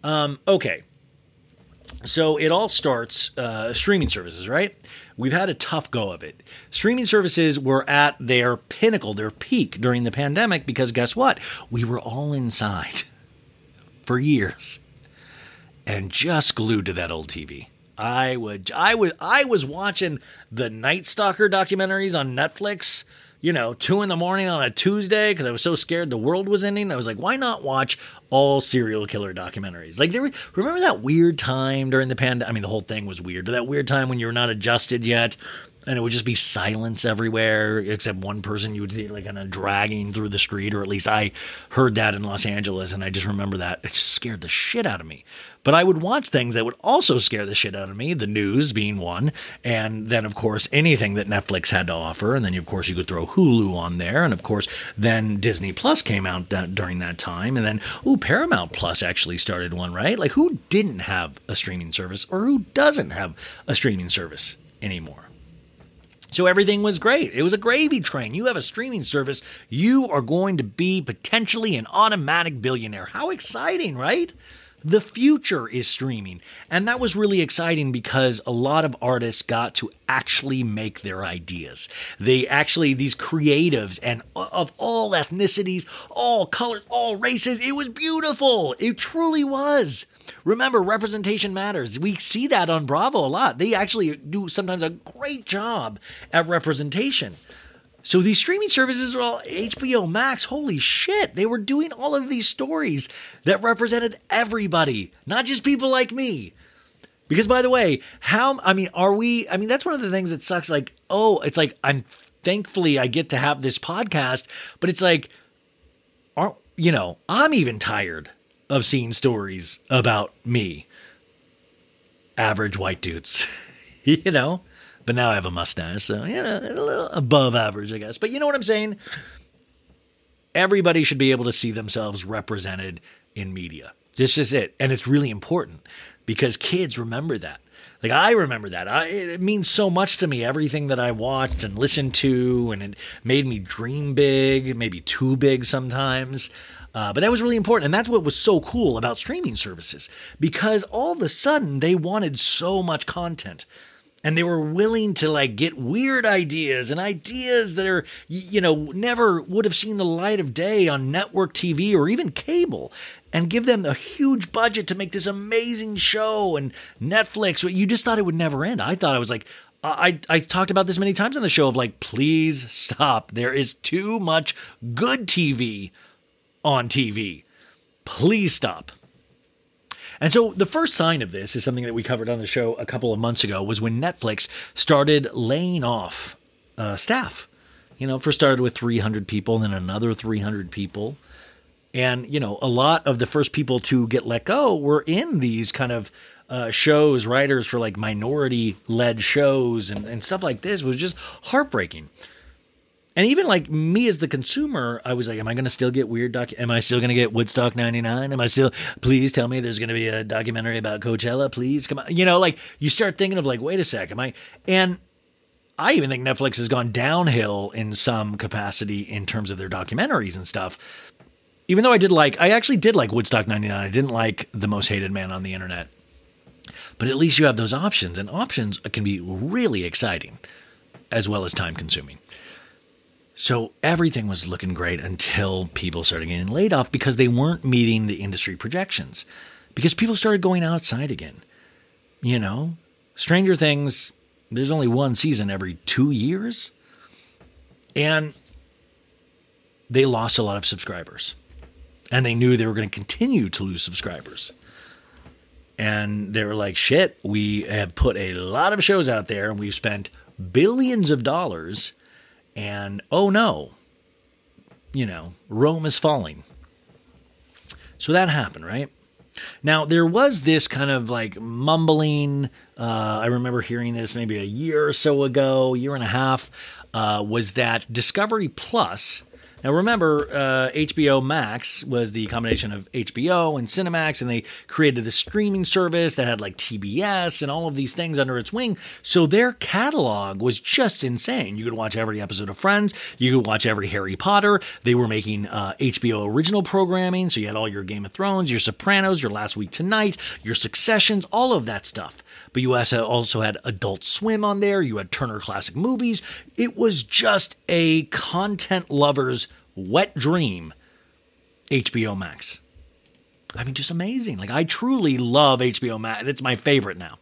Okay. So it all starts, streaming services, right? We've had a tough go of it. Streaming services were at their pinnacle, their peak during the pandemic, because guess what? We were all inside for years and just glued to that old TV. I was watching the Night Stalker documentaries on Netflix, 2 a.m. on a Tuesday, because I was so scared the world was ending. I was like, why not watch all serial killer documentaries? Like, remember that weird time during the pandemic? I mean, the whole thing was weird, but that weird time when you were not adjusted yet, and it would just be silence everywhere, except one person you would see, like, kind of dragging through the street, or at least I heard that in Los Angeles, and I just remember that. It just scared the shit out of me. But I would watch things that would also scare the shit out of me, the news being one, and then, of course, anything that Netflix had to offer, and then, of course, you could throw Hulu on there, and, of course, then Disney Plus came out during that time, and then, Paramount Plus actually started one, right? Like, who didn't have a streaming service, or who doesn't have a streaming service anymore? So everything was great. It was a gravy train. You have a streaming service, you are going to be potentially an automatic billionaire. How exciting, right? The future is streaming. And that was really exciting because a lot of artists got to actually make their ideas. These creatives, and of all ethnicities, all colors, all races, it was beautiful. It truly was. Remember, representation matters. We see that on Bravo a lot. They actually do sometimes a great job at representation. So these streaming services were all HBO Max. Holy shit. They were doing all of these stories that represented everybody, not just people like me. Because, by the way, that's one of the things that sucks. Like, I'm thankfully I get to have this podcast, but it's like, I'm even tired of seeing stories about me. Average white dudes, But now I have a mustache, so, a little above average, I guess. But you know what I'm saying? Everybody should be able to see themselves represented in media. This is it. And it's really important because kids remember that. Like, I remember that. It means so much to me, everything that I watched and listened to, and it made me dream big, maybe too big sometimes. But that was really important, and that's what was so cool about streaming services, because all of a sudden they wanted so much content. And they were willing to, like, get weird ideas and ideas that are, never would have seen the light of day on network TV or even cable, and give them a huge budget to make this amazing show. And Netflix, you just thought it would never end. I thought, I was like, I talked about this many times on the show of, like, please stop. There is too much good TV on TV. Please stop. And so the first sign of this is something that we covered on the show a couple of months ago, was when Netflix started laying off staff. First started with 300 people, and then another 300 people. And, a lot of the first people to get let go were in these kind of shows, writers for, like, minority-led shows and stuff like this. It was just heartbreaking. And even, like, me as the consumer, I was like, am I going to still get weird am I still going to get Woodstock 99? Am I still, please tell me there's going to be a documentary about Coachella, please come on. You start thinking of, like, wait a sec, and I even think Netflix has gone downhill in some capacity in terms of their documentaries and stuff. Even though I actually did like Woodstock 99. I didn't like The Most Hated Man on the Internet, but at least you have those options, and options can be really exciting as well as time consuming. So everything was looking great until people started getting laid off because they weren't meeting the industry projections, because people started going outside again. You know, Stranger Things, there's only one season every 2 years, and they lost a lot of subscribers, and they knew they were going to continue to lose subscribers. And they were like, shit, we have put a lot of shows out there and we've spent billions of dollars, and oh no, you know, Rome is falling. So that happened, right? Now, there was this kind of like mumbling. I remember hearing this maybe a year or so ago, year and a half, was that Discovery Plus. Now, remember, HBO Max was the combination of HBO and Cinemax, and they created the streaming service that had like TBS and all of these things under its wing. So their catalog was just insane. You could watch every episode of Friends. You could watch every Harry Potter. They were making HBO original programming. So you had all your Game of Thrones, your Sopranos, your Last Week Tonight, your Successions, all of that stuff. But you also had Adult Swim on there. You had Turner Classic Movies. It was just a content lover's wet dream, HBO Max. I mean, just amazing. Like, I truly love HBO Max. It's my favorite now.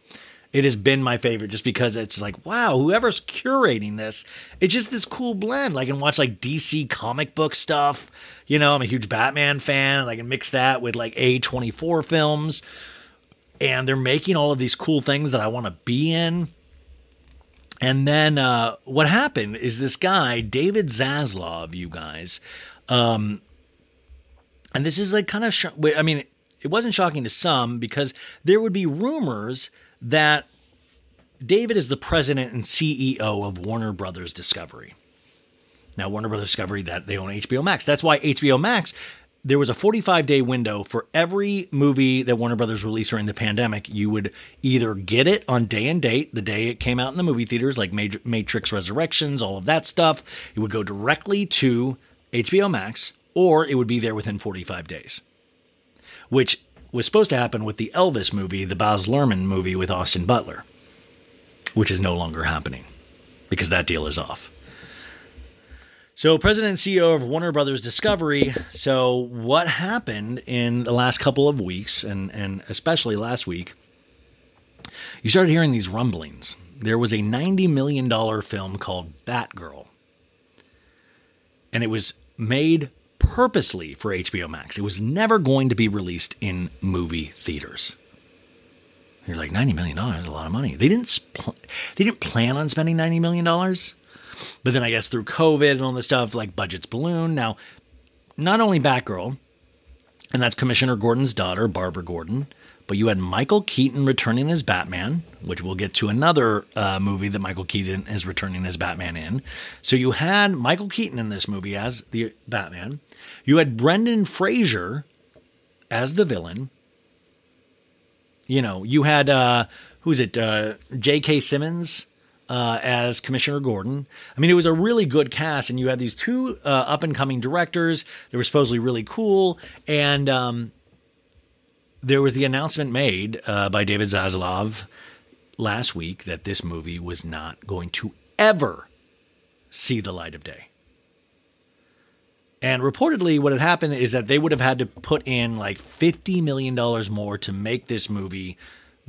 It has been my favorite just because it's like, wow, whoever's curating this, it's just this cool blend. I can watch like DC comic book stuff. You know, I'm a huge Batman fan, and I can mix that with like A24 films. And they're making all of these cool things that I want to be in. And then what happened is this guy, David Zaslav, you guys. And this is like kind of, I mean, it wasn't shocking to some, because there would be rumors that David is the president and CEO of Warner Brothers Discovery. Now, Warner Brothers Discovery, that they own HBO Max. That's why HBO Max, there was a 45-day window for every movie that Warner Brothers released during the pandemic. You would either get it on day and date, the day it came out in the movie theaters, like Matrix Resurrections, all of that stuff. It would go directly to HBO Max, or it would be there within 45 days, which was supposed to happen with the Elvis movie, the Baz Luhrmann movie with Austin Butler, which is no longer happening because that deal is off. So president and CEO of Warner Brothers Discovery. So what happened in the last couple of weeks, and especially last week, you started hearing these rumblings. There was a $90 million film called Batgirl, and it was made purposely for HBO Max. It was never going to be released in movie theaters. You're like, $90 million is a lot of money. They didn't plan on spending $90 million. But then I guess through COVID and all this stuff, like, budgets balloon. Now, not only Batgirl, and that's Commissioner Gordon's daughter, Barbara Gordon, but you had Michael Keaton returning as Batman, which we'll get to another movie that Michael Keaton is returning as Batman in. So you had Michael Keaton in this movie as the Batman. You had Brendan Fraser as the villain. You know, you had, J.K. Simmons as Commissioner Gordon. I mean, it was a really good cast, and you had these two up-and-coming directors that were supposedly really cool, and there was the announcement made by David Zaslav last week that this movie was not going to ever see the light of day. And reportedly what had happened is that they would have had to put in like $50 million more to make this movie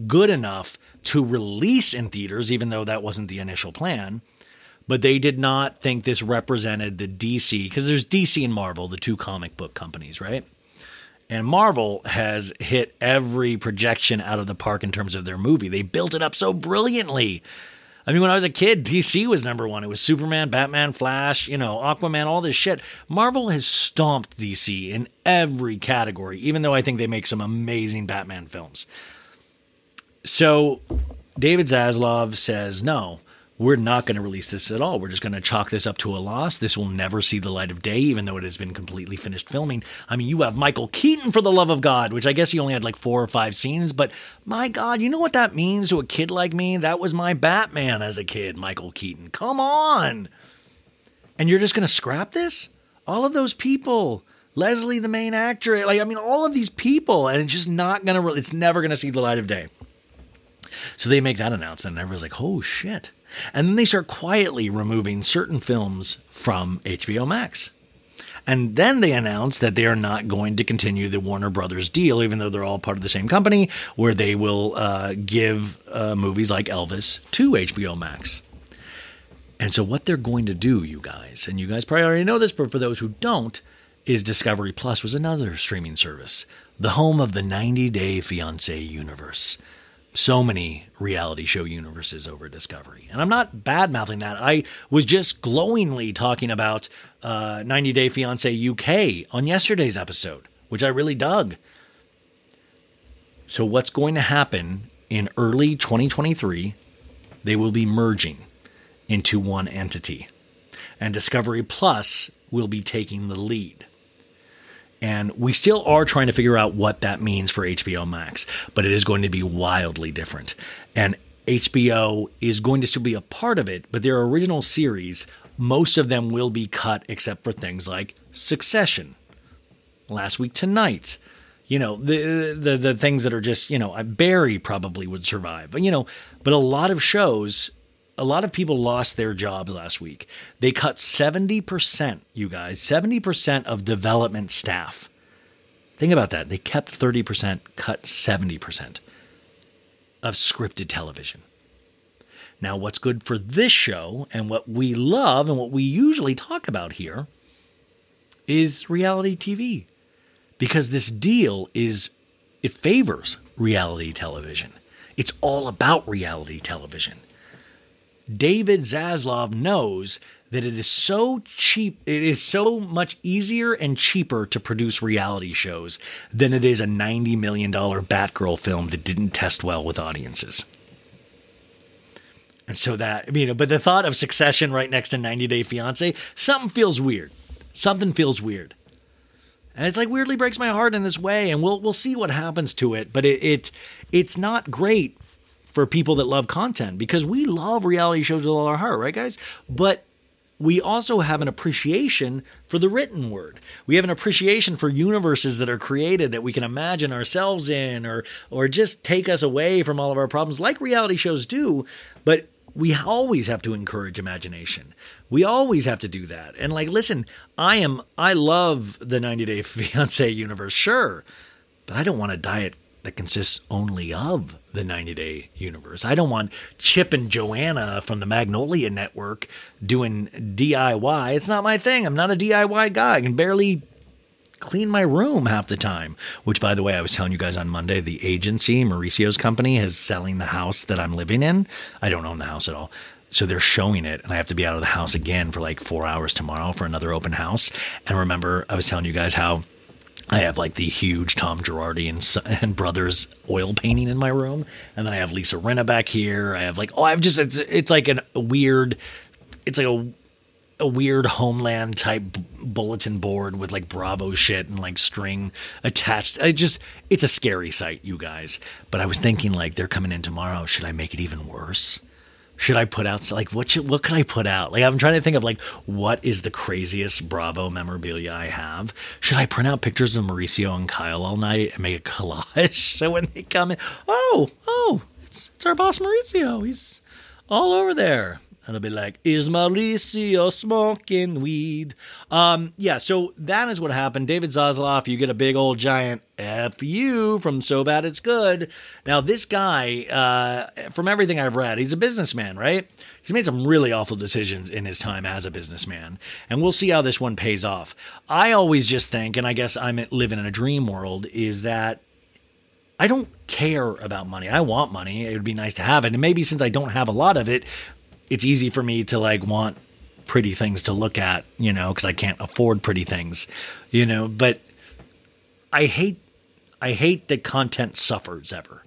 good enough to release in theaters, even though that wasn't the initial plan. But they did not think this represented the DC, because there's DC and Marvel, the two comic book companies, right? And Marvel has hit every projection out of the park in terms of their movie. They built it up so brilliantly. I mean, when I was a kid, DC was number one. It was Superman, Batman, Flash, you know, Aquaman, all this shit. Marvel has stomped DC in every category, even though I think they make some amazing Batman films. So David Zaslav says, no, we're not going to release this at all. We're just going to chalk this up to a loss. This will never see the light of day, even though it has been completely finished filming. I mean, you have Michael Keaton, for the love of God, which I guess he only had like 4 or 5 scenes. But my God, you know what that means to a kid like me? That was my Batman as a kid, Michael Keaton. Come on. And you're just going to scrap this? All of those people. Leslie, the main actress. Like, I mean, all of these people. And it's just not going to, it's never going to see the light of day. So they make that announcement, and everyone's like, oh, shit. And then they start quietly removing certain films from HBO Max. And then they announce that they are not going to continue the Warner Brothers deal, even though they're all part of the same company, where they will give movies like Elvis to HBO Max. And so what they're going to do, you guys, and you guys probably already know this, but for those who don't, is Discovery Plus was another streaming service, the home of the 90 Day Fiancé universe. So many reality show universes over Discovery. And I'm not bad-mouthing that. I was just glowingly talking about 90 Day Fiancé UK on yesterday's episode, which I really dug. So what's going to happen in early 2023, they will be merging into one entity. And Discovery Plus will be taking the lead. And we still are trying to figure out what that means for HBO Max, but it is going to be wildly different. And HBO is going to still be a part of it, but their original series, most of them will be cut except for things like Succession, Last Week Tonight, you know, the things that are just, you know, Barry probably would survive, but, you know, but a lot of shows, a lot of people lost their jobs last week. They cut 70%, you guys, 70% of development staff. Think about that. They kept 30%, cut 70% of scripted television. Now, what's good for this show and what we love and what we usually talk about here is reality TV, because this deal it favors reality television. It's all about reality television. David Zaslav knows that it is so cheap. It is so much easier and cheaper to produce reality shows than it is a $90 million Batgirl film that didn't test well with audiences. And so that, you know, but the thought of Succession right next to 90 Day Fiancé, something feels weird. Something feels weird. And it's like weirdly breaks my heart in this way. And we'll see what happens to it. But it's not great for people that love content, because we love reality shows with all our heart, right, guys? But we also have an appreciation for the written word. We have an appreciation for universes that are created that we can imagine ourselves in, or just take us away from all of our problems like reality shows do. But we always have to encourage imagination. We always have to do that. And like, listen, I love the 90 Day Fiancé universe, sure, but I don't want a diet that consists only of the 90 Day universe. I don't want Chip and Joanna from the Magnolia Network doing DIY. It's not my thing. I'm not a DIY guy. I can barely clean my room half the time, which, by the way, I was telling you guys on Monday, the agency, Mauricio's company, is selling the house that I'm living in. I don't own the house at all. So they're showing it, and I have to be out of the house again for like 4 hours tomorrow for another open house. And remember, I was telling you guys how I have like the huge Tom Girardi and Brothers oil painting in my room. And then I have Lisa Rinna back here. I have like, it's like a weird Homeland type bulletin board with like Bravo shit and like string attached. It's a scary sight, you guys. But I was thinking, like, they're coming in tomorrow. Should I make it even worse? Should I put out, like, what could I put out? Like, I'm trying to think of, like, what is the craziest Bravo memorabilia I have? Should I print out pictures of Mauricio and Kyle all night and make a collage? So when they come in, it's our boss Mauricio. He's all over there. And I'll be like, is Mauricio smoking weed? Yeah, so that is what happened. David Zaslav, you get a big old giant F you from So Bad It's Good. Now, this guy, from everything I've read, he's a businessman, right? He's made some really awful decisions in his time as a businessman. And we'll see how this one pays off. I always just think, and I guess I'm living in a dream world, is that I don't care about money. I want money. It would be nice to have it. And maybe since I don't have a lot of it, it's easy for me to like want pretty things to look at, you know, because I can't afford pretty things, you know. But I hate that content suffers ever.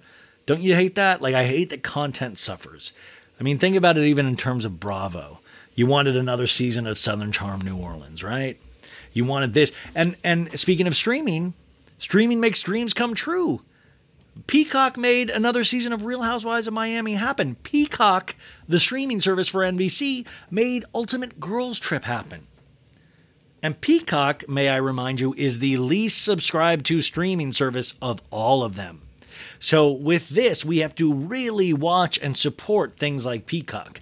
Don't you hate that? Like, I hate that content suffers. I mean, think about it even in terms of Bravo. You wanted another season of Southern Charm New Orleans, right? You wanted this. And speaking of streaming makes dreams come true. Peacock made another season of Real Housewives of Miami happen. Peacock, the streaming service for NBC, made Ultimate Girls Trip happen. And Peacock, may I remind you, is the least subscribed to streaming service of all of them. So with this, we have to really watch and support things like Peacock.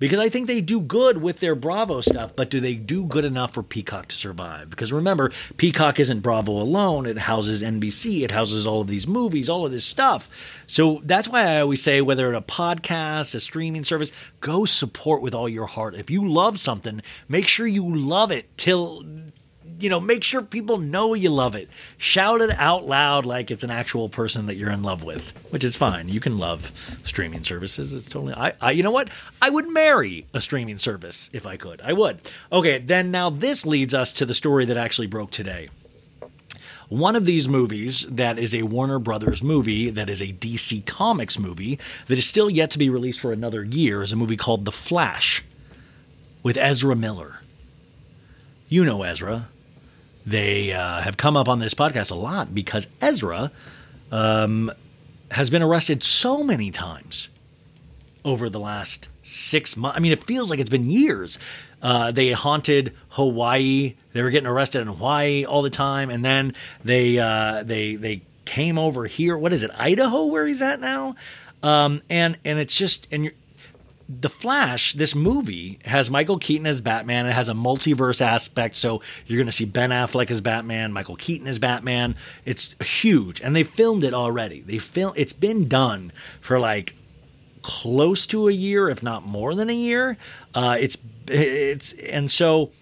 Because I think they do good with their Bravo stuff, but do they do good enough for Peacock to survive? Because remember, Peacock isn't Bravo alone. It houses NBC. It houses all of these movies, all of this stuff. So that's why I always say, whether it's a podcast, a streaming service, go support with all your heart. If you love something, make sure you love it till... You know, make sure people know you love it. Shout it out loud like it's an actual person that you're in love with, which is fine. You can love streaming services. It's totally... you know what? I would marry a streaming service if I could. I would. Okay, then now this leads us to the story that actually broke today. One of these movies that is a Warner Brothers movie, that is a DC Comics movie, that is still yet to be released for another year, is a movie called The Flash with Ezra Miller. You know Ezra. They have come up on this podcast a lot because Ezra has been arrested so many times over the last 6 months. I mean, it feels like it's been years. They haunted Hawaii. They were getting arrested in Hawaii all the time. And then they came over here. What is it? Idaho, where he's at now. And it's just, and you're, The Flash, this movie, has Michael Keaton as Batman. It has a multiverse aspect, so you're going to see Ben Affleck as Batman, Michael Keaton as Batman. It's huge, and they filmed it already. It's been done for like close to a year, if not more than a year. And so,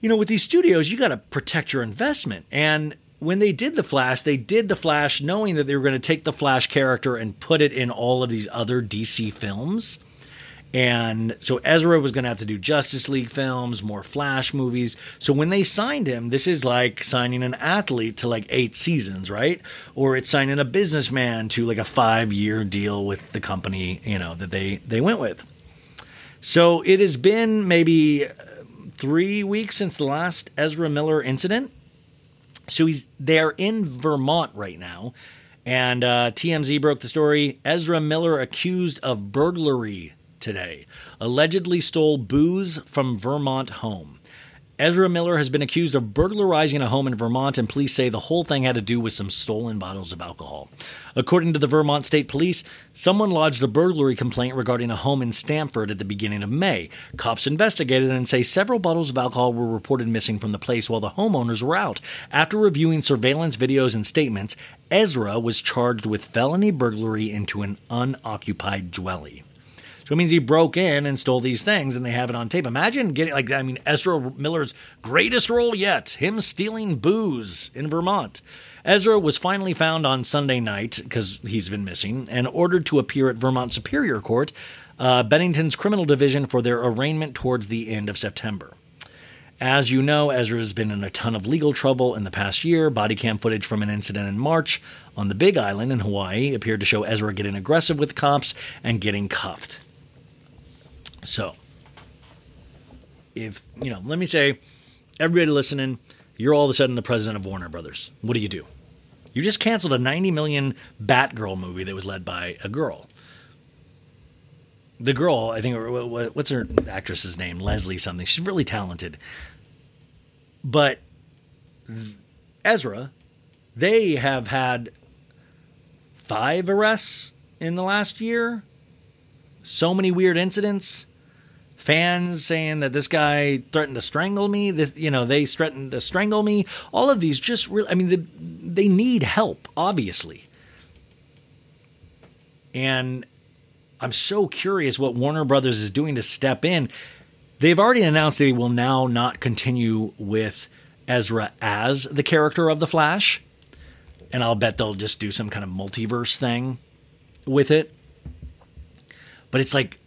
you know, with these studios, you got to protect your investment. And when they did The Flash knowing that they were going to take the Flash character and put it in all of these other DC films. And so Ezra was going to have to do Justice League films, more Flash movies. So when they signed him, this is like signing an athlete to like 8 seasons, right? Or it's signing a businessman to like a 5-year deal with the company, you know, that they went with. So it has been maybe 3 weeks since the last Ezra Miller incident. So they're in Vermont right now, and TMZ broke the story. Ezra Miller accused of burglary today. Allegedly stole booze from Vermont home. Ezra Miller has been accused of burglarizing a home in Vermont, and police say the whole thing had to do with some stolen bottles of alcohol. According to the Vermont State Police, someone lodged a burglary complaint regarding a home in Stamford at the beginning of May. Cops investigated and say several bottles of alcohol were reported missing from the place while the homeowners were out. After reviewing surveillance videos and statements, Ezra was charged with felony burglary into an unoccupied dwelling. So it means he broke in and stole these things, and they have it on tape. Imagine getting, like, I mean, Ezra Miller's greatest role yet, him stealing booze in Vermont. Ezra was finally found on Sunday night, because he's been missing, and ordered to appear at Vermont Superior Court, Bennington's criminal division, for their arraignment towards the end of September. As you know, Ezra has been in a ton of legal trouble in the past year. Body cam footage from an incident in March on the Big Island in Hawaii appeared to show Ezra getting aggressive with cops and getting cuffed. So, if, you know, let me say, everybody listening, you're all of a sudden the president of Warner Brothers. What do? You just canceled a $90 million Batgirl movie that was led by a girl. The girl, I think, what's her actress's name? Leslie something. She's really talented. But Ezra, they have had 5 arrests in the last year. So many weird incidents. Fans saying that this guy threatened to strangle me. This, you know, they threatened to strangle me. All of these just really, I mean, they need help, obviously. And I'm so curious what Warner Brothers is doing to step in. They've already announced they will now not continue with Ezra as the character of The Flash. And I'll bet they'll just do some kind of multiverse thing with it. But it's like,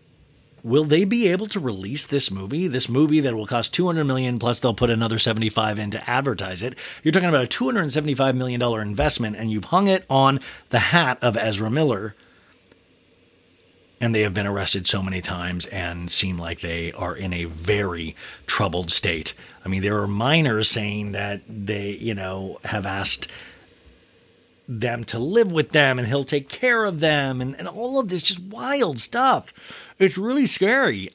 will they be able to release this movie that will cost $200 million, plus they'll put another $75 in to advertise it? You're talking about a $275 million investment, and you've hung it on the hat of Ezra Miller. And they have been arrested so many times and seem like they are in a very troubled state. I mean, there are minors saying that they, you know, have asked them to live with them and he'll take care of them and all of this just wild stuff. It's really scary.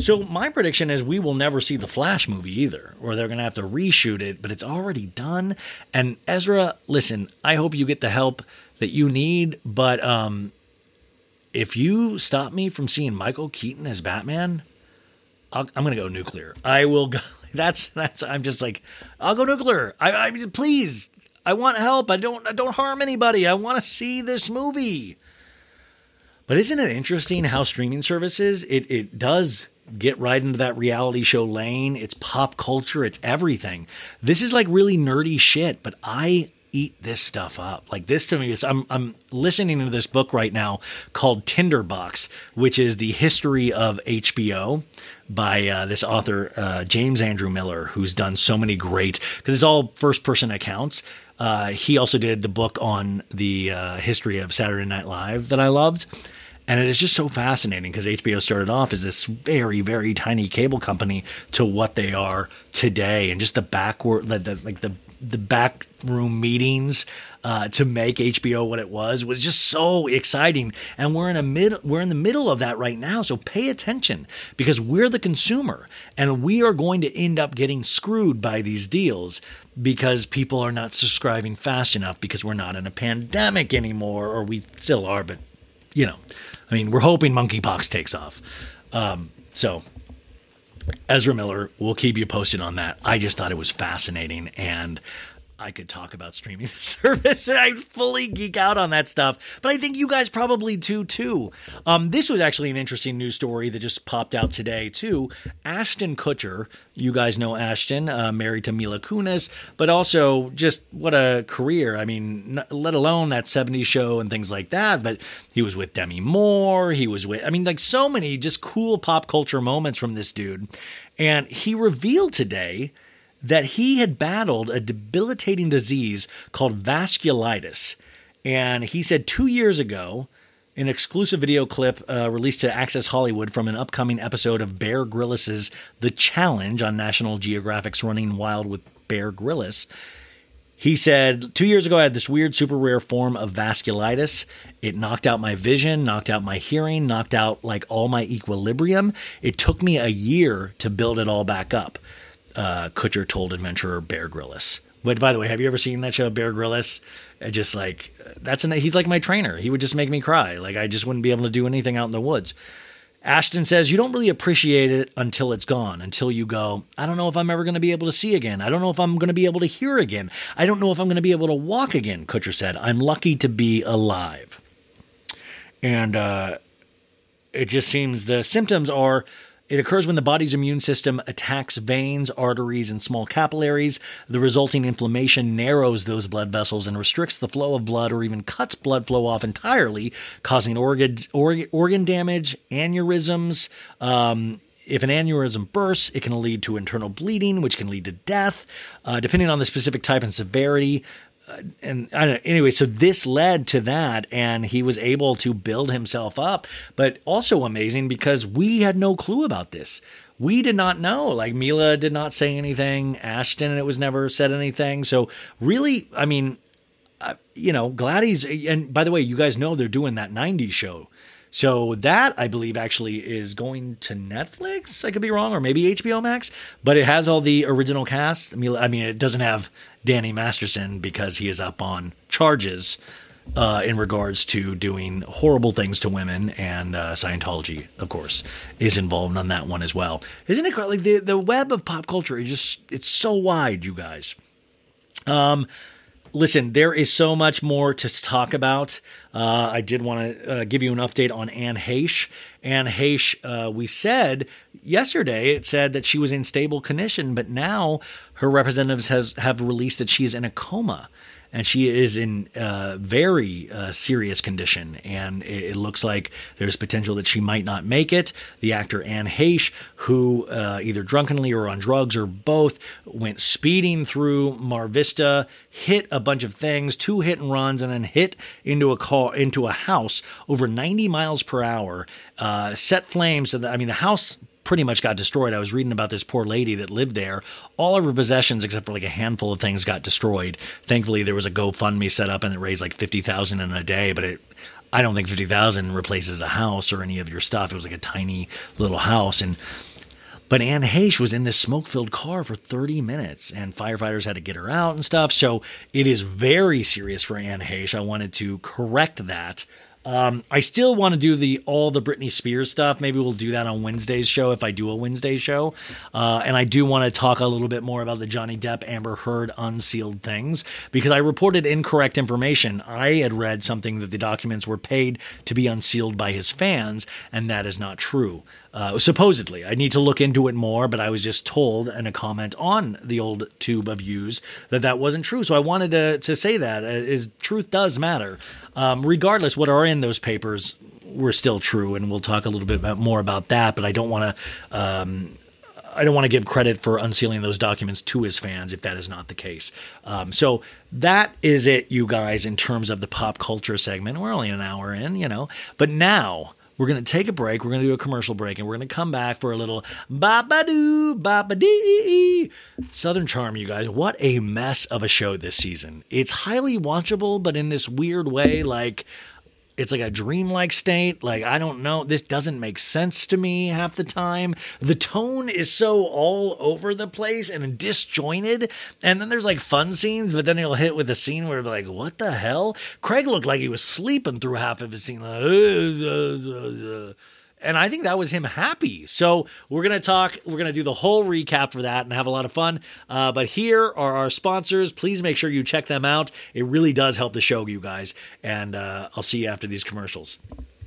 So my prediction is we will never see the Flash movie either, or they're going to have to reshoot it, but it's already done. And Ezra, listen, I hope you get the help that you need, but if you stop me from seeing Michael Keaton as Batman, I'm going to go nuclear. I will go. I'm just like, I'll go nuclear. I please. I want help. I don't harm anybody. I want to see this movie. But isn't it interesting how streaming services, it does get right into that reality show lane. It's pop culture. It's everything. This is like really nerdy shit, but I eat this stuff up. Like this to me is, I'm listening to this book right now called Tinderbox, which is the history of HBO by this author, James Andrew Miller, who's done so many great, because it's all first person accounts. He also did the book on the history of Saturday Night Live that I loved. And it is just so fascinating because HBO started off as this very, very tiny cable company to what they are today. And just the backward, the backroom meetings to make HBO what it was just so exciting. And we're in the middle of that right now. So pay attention because we're the consumer and we are going to end up getting screwed by these deals because people are not subscribing fast enough because we're not in a pandemic anymore, or we still are, but you know, I mean, we're hoping monkeypox takes off. So Ezra Miller, we'll keep you posted on that. I just thought it was fascinating, and I could talk about streaming service. I'd fully geek out on that stuff, but I think you guys probably do too. This was actually an interesting news story that just popped out today too. Ashton Kutcher, you guys know Ashton, married to Mila Kunis, but also just what a career. I mean, let alone that 70s show and things like that, but he was with Demi Moore. He was with, I mean, like so many just cool pop culture moments from this dude. And he revealed today that he had battled a debilitating disease called vasculitis. And he said 2 years ago, an exclusive video clip released to Access Hollywood from an upcoming episode of Bear Grylls' The Challenge on National Geographic's Running Wild with Bear Grylls. He said, 2 years ago, I had this weird, super rare form of vasculitis. It knocked out my vision, knocked out my hearing, knocked out like all my equilibrium. It took me a year to build it all back up. Kutcher told adventurer Bear Grylls. But by the way, have you ever seen that show, Bear Grylls? Just like, he's like my trainer. He would just make me cry. Like I just wouldn't be able to do anything out in the woods. Ashton says, you don't really appreciate it until it's gone, until you go, I don't know if I'm ever going to be able to see again. I don't know if I'm going to be able to hear again. I don't know if I'm going to be able to walk again. Kutcher said, I'm lucky to be alive. And it just seems the symptoms are, it occurs when the body's immune system attacks veins, arteries, and small capillaries. The resulting inflammation narrows those blood vessels and restricts the flow of blood or even cuts blood flow off entirely, causing organ damage, aneurysms. If an aneurysm bursts, it can lead to internal bleeding, which can lead to death, depending on the specific type and severity. And I don't know, anyway, so this led to that, and he was able to build himself up, but also amazing because we had no clue about this. We did not know, like Mila did not say anything. Ashton, it was never said anything. So really, I mean, you know, glad he's, and by the way, you guys know they're doing that 90s show. So that, I believe, actually is going to Netflix. I could be wrong, or maybe HBO Max. But it has all the original cast. I mean, it doesn't have Danny Masterson because he is up on charges in regards to doing horrible things to women. And Scientology, of course, is involved on that one as well. Isn't it like the web of pop culture is just, it's so wide, you guys. Listen, there is so much more to talk about. I did want to give you an update on Anne Heche. Anne Heche, we said yesterday, it said that she was in stable condition, but now her representatives have released that she is in a coma. And she is in very serious condition, and it looks like there's potential that she might not make it. The actor Anne Heche, who either drunkenly or on drugs or both, went speeding through Mar Vista, hit a bunch of things, two hit and runs, and then hit into a house over 90 miles per hour, set flames. So that, I mean, the house pretty much got destroyed. I was reading about this poor lady that lived there. All of her possessions, except for like a handful of things, got destroyed. Thankfully, there was a GoFundMe set up and it raised like $50,000 in a day, but I don't think $50,000 replaces a house or any of your stuff. It was like a tiny little house. But Anne Heche was in this smoke-filled car for 30 minutes, and firefighters had to get her out and stuff. So it is very serious for Anne Heche. I wanted to correct that. I still want to do all the Britney Spears stuff. Maybe we'll do that on Wednesday's show if I do a Wednesday show. And I do want to talk a little bit more about the Johnny Depp, Amber Heard unsealed things, because I reported incorrect information. I had read something that the documents were paid to be unsealed by his fans, and that is not true. Supposedly. I need to look into it more, but I was just told in a comment on the old tube of Yous that wasn't true. So I wanted to say that is truth does matter. Regardless, what are in those papers were still true, and we'll talk a little bit more about that, but I don't want to give credit for unsealing those documents to his fans if that is not the case. So that is it, you guys, in terms of the pop culture segment. We're only an hour in, but now we're going to take a break. We're going to do a commercial break, and we're going to come back for a little ba-ba-doo, ba-ba-dee. Southern Charm, you guys. What a mess of a show this season. It's highly watchable, but in this weird way, it's like a dreamlike state. I don't know. This doesn't make sense to me half the time. The tone is so all over the place and disjointed. And then there's fun scenes, but then he'll hit with a scene where what the hell? Craig looked like he was sleeping through half of his scene. And I think that was him happy. So we're going to talk. We're going to do the whole recap for that and have a lot of fun. But here are our sponsors. Please make sure you check them out. It really does help the show, you guys. And I'll see you after these commercials.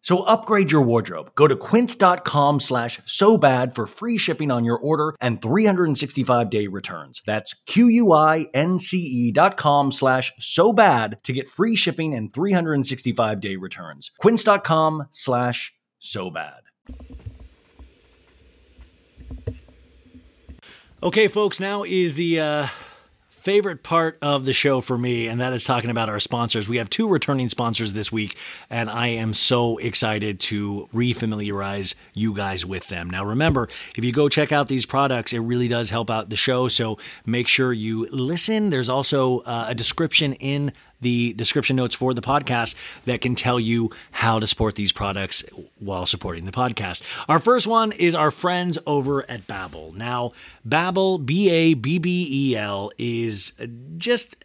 So upgrade your wardrobe. Go to quince.com/so bad for free shipping on your order and 365-day returns. That's quince.com/so bad to get free shipping and 365-day returns. Quince.com/so bad. Okay, folks, now is the favorite part of the show for me, and that is talking about our sponsors. We have two returning sponsors this week, and I am so excited to re-familiarize you guys with them. Now, remember, if you go check out these products, it really does help out the show, so make sure you listen. There's also a description in the description notes for the podcast that can tell you how to support these products while supporting the podcast. Our first one is our friends over at Babbel. Now, Babbel, B-A-B-B-E-L, is just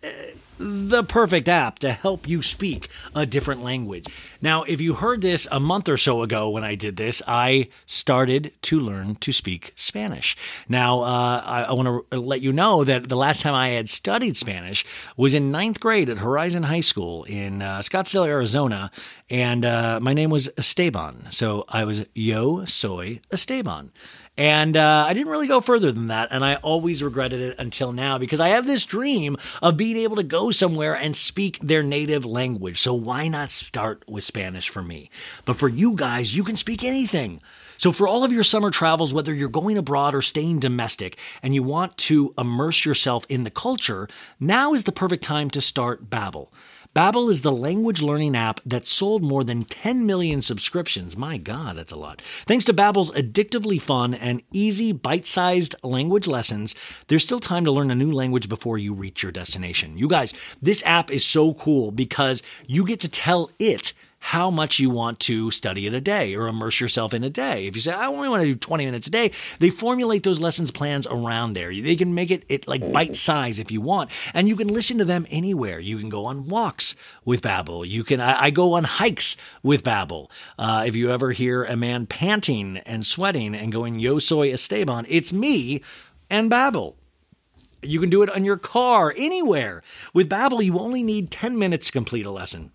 the perfect app to help you speak a different language. Now, if you heard this a month or so ago when I did this, I started to learn to speak Spanish. Now, I want to let you know that the last time I had studied Spanish was in 9th grade at Horizon High School in Scottsdale, Arizona, and my name was Esteban. So I was Yo Soy Esteban. And I didn't really go further than that, and I always regretted it until now, because I have this dream of being able to go somewhere and speak their native language. So why not start with Spanish for me? But for you guys, you can speak anything. So for all of your summer travels, whether you're going abroad or staying domestic, and you want to immerse yourself in the culture, now is the perfect time to start Babbel. Babbel is the language learning app that sold more than 10 million subscriptions. My God, that's a lot. Thanks to Babbel's addictively fun and easy bite-sized language lessons, there's still time to learn a new language before you reach your destination. You guys, this app is so cool because you get to tell it how much you want to study in a day or immerse yourself in a day. If you say, I only want to do 20 minutes a day, they formulate those lessons plans around there. They can make it like bite size if you want, and you can listen to them anywhere. You can go on walks with Babbel. You can, I go on hikes with Babbel. If you ever hear a man panting and sweating and going, Yo soy Esteban, it's me and Babbel. You can do it on your car, anywhere. With Babbel, you only need 10 minutes to complete a lesson.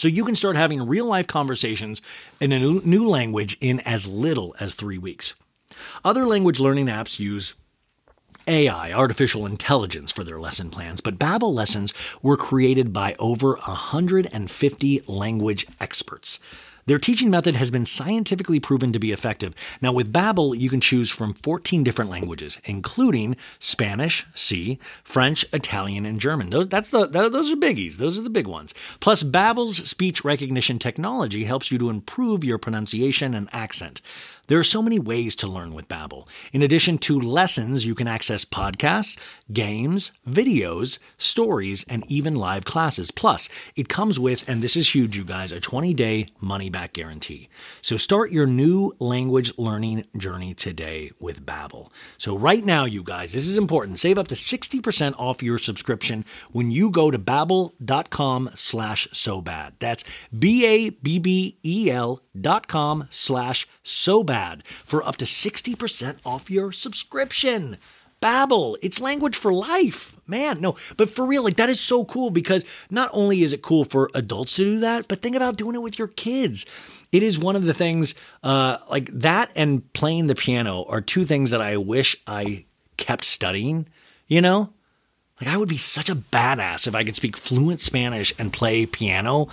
so you can start having real-life conversations in a new language in as little as 3 weeks. Other language learning apps use AI, artificial intelligence, for their lesson plans, but Babbel lessons were created by over 150 language experts. Their teaching method has been scientifically proven to be effective. Now, with Babbel, you can choose from 14 different languages, including Spanish, French, Italian, and German. Those are biggies. Those are the big ones. Plus, Babbel's speech recognition technology helps you to improve your pronunciation and accent. There are so many ways to learn with Babbel. In addition to lessons, you can access podcasts, games, videos, stories, and even live classes. Plus, it comes with, and this is huge, you guys, a 20-day money-back guarantee. So start your new language learning journey today with Babbel. So right now, you guys, this is important. Save up to 60% off your subscription when you go to babbel.com/sobad. That's BABBEL.com/sobad. For up to 60% off your subscription. Babbel, it's language for life. Man, no, but for real, like, that is so cool, because not only is it cool for adults to do that, but think about doing it with your kids. It is one of the things, like that and playing the piano are two things that I wish I kept studying, you know? Like, I would be such a badass if I could speak fluent Spanish and play piano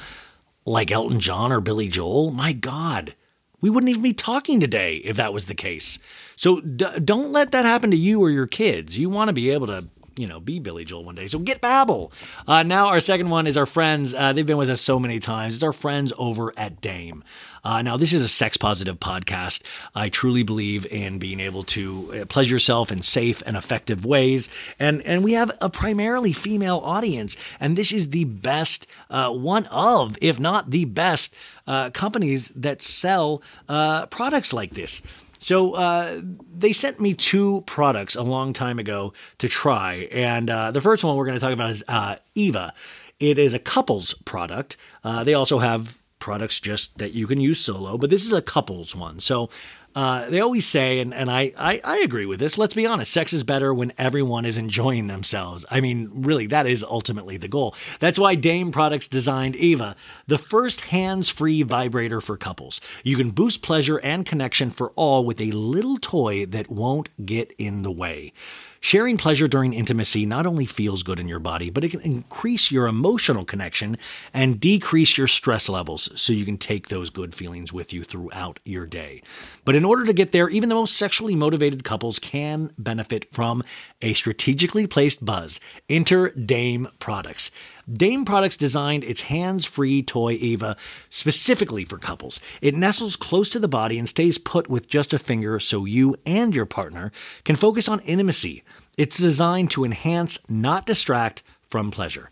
like Elton John or Billy Joel. My God. We wouldn't even be talking today if that was the case. So don't let that happen to you or your kids. You want to be able to, you know, be Billy Joel one day. So get Babbel. Now our second one is our friends. They've been with us so many times. It's our friends over at Dame. Now, this is a sex-positive podcast. I truly believe in being able to pleasure yourself in safe and effective ways. And we have a primarily female audience. And this is the best, one of, if not the best, companies that sell products like this. So they sent me two products a long time ago to try. And the first one we're going to talk about is Eva. It is a couples product. They also have products just that you can use solo, but this is a couples one. So they always say, and I agree with this, let's be honest, sex is better when everyone is enjoying themselves. I mean, really, that is ultimately the goal. That's why Dame Products designed Eva, the first hands-free vibrator for couples. You can boost pleasure and connection for all with a little toy that won't get in the way. Sharing pleasure during intimacy not only feels good in your body, but it can increase your emotional connection and decrease your stress levels so you can take those good feelings with you throughout your day. But in order to get there, even the most sexually motivated couples can benefit from a strategically placed buzz. Enter Dame Products. Dame Products designed its hands-free toy Eva specifically for couples. It nestles close to the body and stays put with just a finger so you and your partner can focus on intimacy. It's designed to enhance, not distract, from pleasure.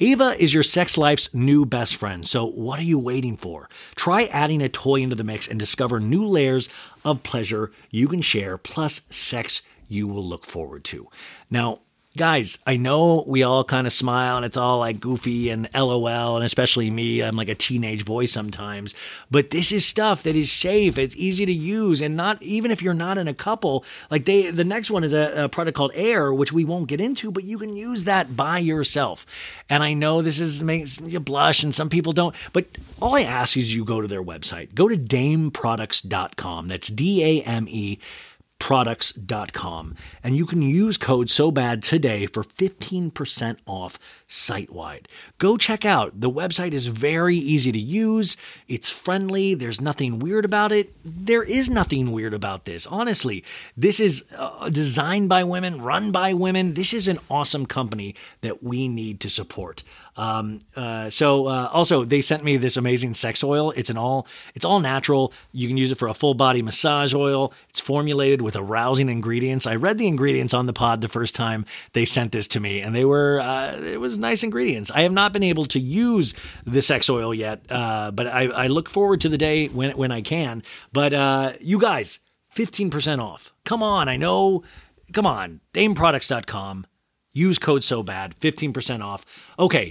Eva is your sex life's new best friend, so what are you waiting for? Try adding a toy into the mix and discover new layers of pleasure you can share, plus sex you will look forward to. Now, guys, I know we all kind of smile and it's all like goofy and LOL, and especially me, I'm like a teenage boy sometimes, but this is stuff that is safe. It's easy to use, and not even if you're not in a couple, like the next one is a product called Air, which we won't get into, but you can use that by yourself. And I know this is makes you blush and some people don't, but all I ask is you go to their website, go to dameproducts.com. That's DAME. products.com, and you can use code SOBAD today for 15% off site-wide. Go check out. The website is very easy to use. It's friendly. There's nothing weird about it. There is nothing weird about this. Honestly, this is designed by women, run by women. This is an awesome company that we need to support. Also they sent me this amazing sex oil. It's all natural. You can use it for a full body massage oil. It's formulated with arousing ingredients. I read the ingredients on the pod the first time they sent this to me, and they were, it was nice ingredients. I have not been able to use the sex oil yet. But I look forward to the day when I can, but, you guys, 15% off. Come on. I know. Come on. DameProducts.com. Use code SOBAD, 15% off. Okay.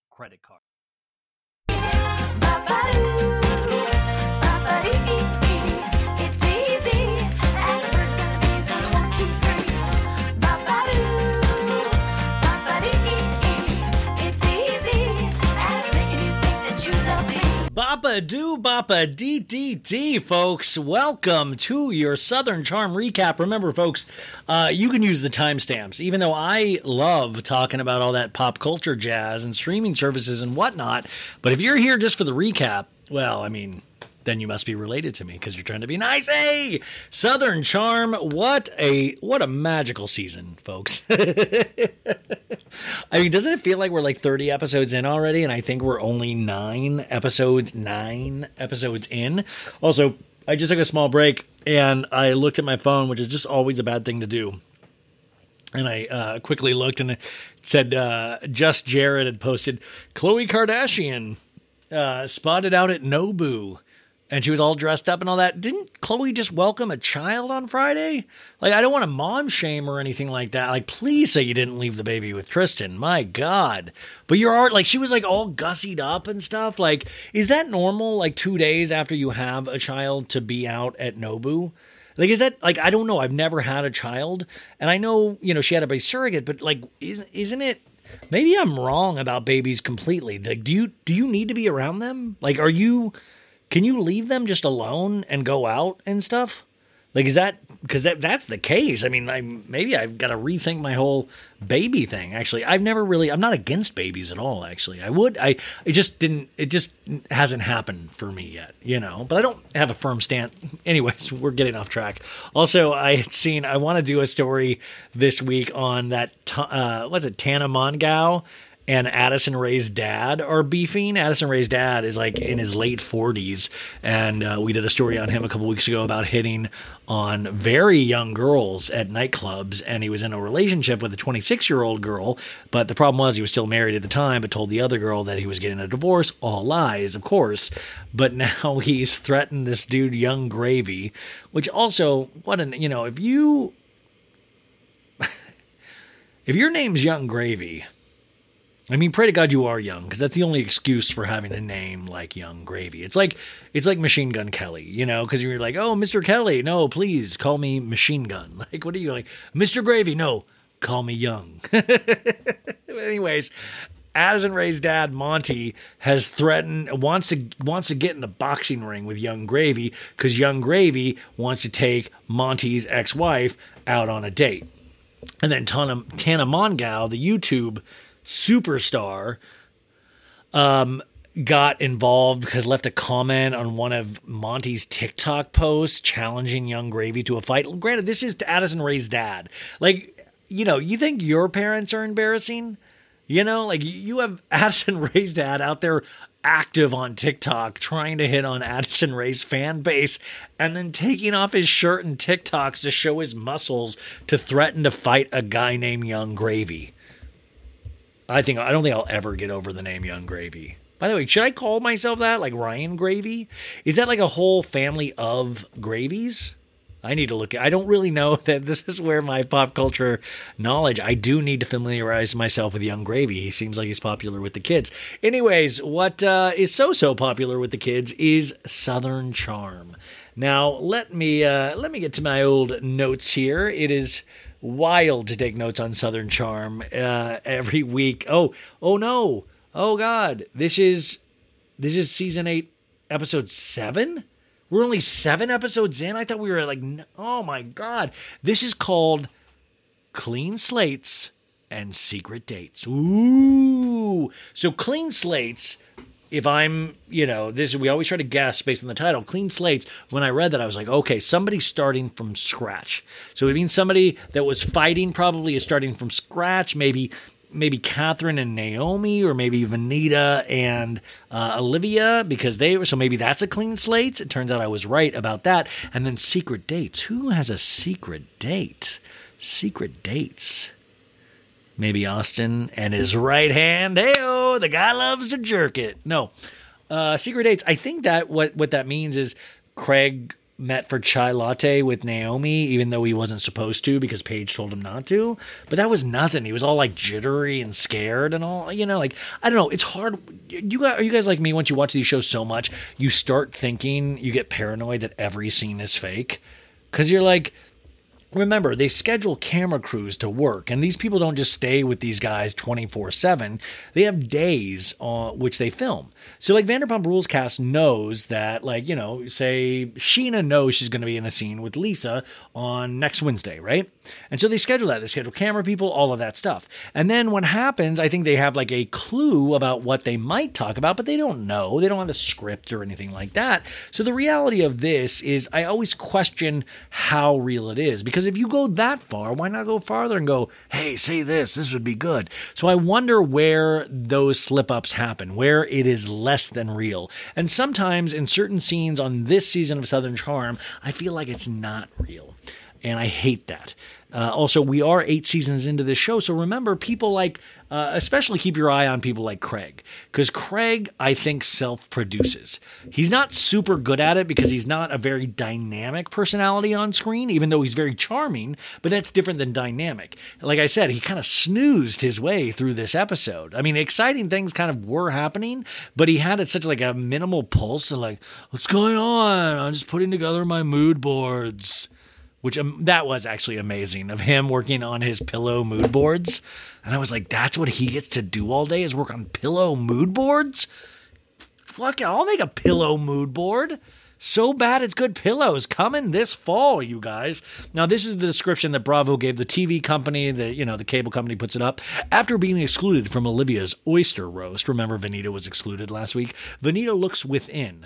It's easy. Advertise on 1, 2, 3. It's easy. As making you think that you love me. Bapa do bapa dee dee dee, folks. Welcome to your Southern Charm recap. Remember, folks, you can use the timestamps. Even though I love talking about all that pop culture jazz and streaming services and whatnot, but if you're here just for the recap, well, I mean, then you must be related to me because you're trying to be nice. Hey, Southern Charm, what a magical season, folks. I mean, doesn't it feel like we're like 30 episodes in already? And I think we're only nine episodes in. Also, I just took a small break and I looked at my phone, which is just always a bad thing to do. And I quickly looked and it said, just Jared had posted, Khloe Kardashian spotted out at Nobu. And she was all dressed up and all that. Didn't Khloe just welcome a child on Friday? Like, I don't want to mom shame or anything like that. Like, please say you didn't leave the baby with Tristan. My God. But your art, like, she was, like, all gussied up and stuff. Like, is that normal, like, 2 days after you have a child to be out at Nobu? Like, is that, like, I don't know. I've never had a child. And I know, you know, she had a surrogate, but, like, isn't it? Maybe I'm wrong about babies completely. Like, do you need to be around them? Like, are you... Can you leave them just alone and go out and stuff? Like, is that because that's the case? I mean, maybe I've got to rethink my whole baby thing. Actually, I'm not against babies at all. Actually, it just hasn't happened for me yet, you know, but I don't have a firm stance. Anyways, we're getting off track. Also, I want to do a story this week on that, Tana Mongeau and Addison Rae's dad are beefing. Addison Rae's dad is like in his late 40s. And we did a story on him a couple weeks ago about hitting on very young girls at nightclubs. And he was in a relationship with a 26-year-old girl. But the problem was he was still married at the time, but told the other girl that he was getting a divorce. All lies, of course. But now he's threatened this dude, Young Gravy, which also, if your name's Young Gravy, I mean, pray to God you are young, because that's the only excuse for having a name like Young Gravy. It's like Machine Gun Kelly, you know, because you're like, oh, Mr. Kelly, no, please call me Machine Gun. Like, what are you like? Mr. Gravy, no, call me Young. Anyways, Addison Rae's dad, Monty, has threatened, wants to get in the boxing ring with Young Gravy because Young Gravy wants to take Monty's ex-wife out on a date. And then Tana Mongeau, the YouTube superstar, got involved because left a comment on one of Monty's TikTok posts challenging Young Gravy to a fight. Granted, this is Addison Rae's dad. Like, you know, you think your parents are embarrassing? You know, like you have Addison Rae's dad out there active on TikTok trying to hit on Addison Rae's fan base and then taking off his shirt and TikToks to show his muscles to threaten to fight a guy named Young Gravy. I don't think I'll ever get over the name Young Gravy. By the way, should I call myself that? Like Ryan Gravy? Is that like a whole family of gravies? I need to look at. I don't really know that this is where my pop culture knowledge. I do need to familiarize myself with Young Gravy. He seems like he's popular with the kids. Anyways, what is so popular with the kids is Southern Charm. Now let me get to my old notes here. It is wild to take notes on Southern Charm every week. Oh no! Oh God! This is season 8, episode 7. We're only 7 episodes in. I thought we were like, oh my God! This is called Clean Slates and Secret Dates. Ooh! So Clean Slates. If I'm, you know, this we always try to guess based on the title, Clean Slates. When I read that, I was like, okay, somebody's starting from scratch. So it means somebody that was fighting probably is starting from scratch. Maybe Catherine and Naomi, or maybe Vanita and Olivia, because so maybe that's a clean slate. It turns out I was right about that. And then secret dates. Who has a secret date? Secret dates. maybe Austin, and his right hand, hey-oh, the guy loves to jerk it. No. Secret Dates, I think that what that means is Craig met for chai latte with Naomi, even though he wasn't supposed to because Paige told him not to. But that was nothing. He was all like jittery and scared and all, you know, like, I don't know. It's hard. Are you guys like me? Once you watch these shows so much, you start thinking, you get paranoid that every scene is fake because you're like, remember, they schedule camera crews to work, and these people don't just stay with these guys 24/7. They have days on which they film. So, like, Vanderpump Rules cast knows that, like, you know, say Sheena knows she's going to be in a scene with Lisa on next Wednesday, right? And so they schedule that. They schedule camera people, all of that stuff. And then what happens, I think they have, like, a clue about what they might talk about, but they don't know. They don't have a script or anything like that. So the reality of this is I always question how real it is, because if you go that far, why not go farther and go, hey, say this, this would be good. So I wonder where those slip-ups happen, where it is less than real. And sometimes in certain scenes on this season of Southern Charm, I feel like it's not real. And I hate that. Also, we are 8 seasons into this show. So remember, people like, especially keep your eye on people like Craig, because Craig, I think, self-produces. He's not super good at it because he's not a very dynamic personality on screen, even though he's very charming, but that's different than dynamic. Like I said, he kind of snoozed his way through this episode. I mean, exciting things kind of were happening, but he had it such like a minimal pulse and like, what's going on? I'm just putting together my mood boards. Which that was actually amazing, of him working on his pillow mood boards. And I was like, that's what he gets to do all day, is work on pillow mood boards? Fuck it, I'll make a pillow mood board. So bad it's good. Pillows coming this fall, you guys. Now, this is the description that Bravo gave the TV company. The cable company puts it up. After being excluded from Olivia's oyster roast, remember Vanita was excluded last week? Vanita looks within.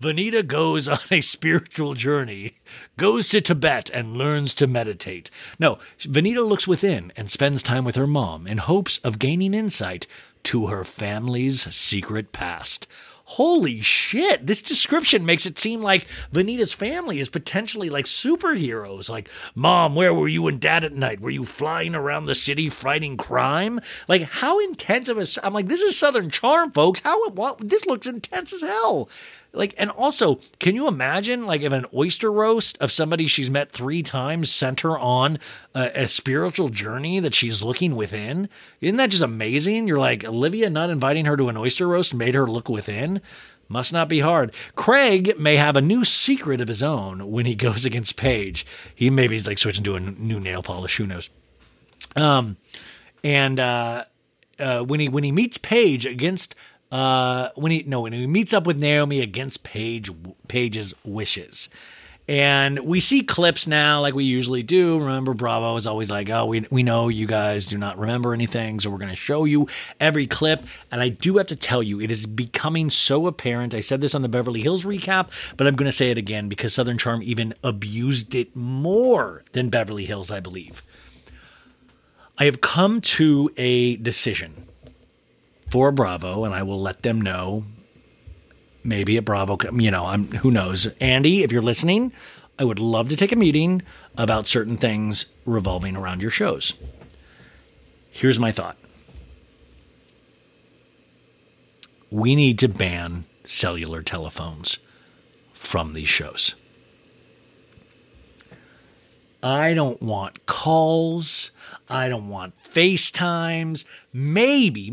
Vanita goes on a spiritual journey, goes to Tibet, and learns to meditate. No, Vanita looks within and spends time with her mom in hopes of gaining insight to her family's secret past. Holy shit, this description makes it seem like Vanita's family is potentially like superheroes. Like, Mom, where were you and Dad at night? Were you flying around the city fighting crime? Like, how intense of a... I'm like, this is Southern Charm, folks. This looks intense as hell. Like, and also, can you imagine, like, if an oyster roast of somebody she's met 3 times sent her on a spiritual journey that she's looking within? Isn't that just amazing? You're like, Olivia not inviting her to an oyster roast made her look within? Must not be hard. Craig may have a new secret of his own when he goes against Paige. He maybe is, like, switching to a new nail polish. Who knows? When he meets Paige against... when he meets up with Naomi against Paige's wishes. And we see clips now like we usually do. Remember, Bravo is always like, oh, we know you guys do not remember anything, so we're going to show you every clip. And I do have to tell you, it is becoming so apparent. I said this on the Beverly Hills recap, but I'm going to say it again because Southern Charm even abused it more than Beverly Hills, I believe. I have come to a decision for Bravo, and I will let them know, maybe at Bravo, who knows. Andy, if you're listening, I would love to take a meeting about certain things revolving around your shows. Here's my thought. We need to ban cellular telephones from these shows. I don't want calls. I don't want FaceTimes. Maybe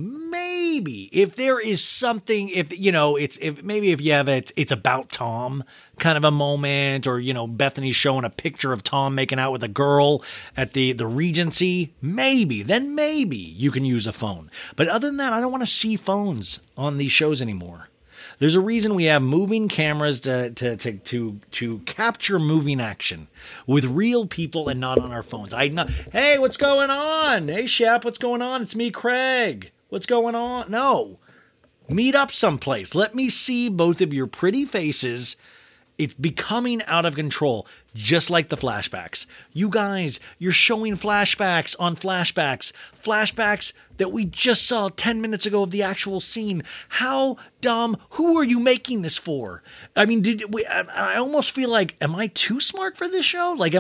if there is something, it's about Tom kind of a moment, or, you know, Bethany's showing a picture of Tom making out with a girl at the Regency, maybe you can use a phone. But other than that, I don't want to see phones on these shows anymore. There's a reason we have moving cameras to capture moving action with real people and not on our phones. Hey, what's going on? Hey, Shep, what's going on? It's me, Craig. What's going on? No. Meet up someplace. Let me see both of your pretty faces It's becoming out of control, just like the flashbacks. You guys, you're showing flashbacks on flashbacks. Flashbacks that we just saw 10 minutes ago of the actual scene. How dumb? Who are you making this for? I mean, I almost feel like, am I too smart for this show? Like,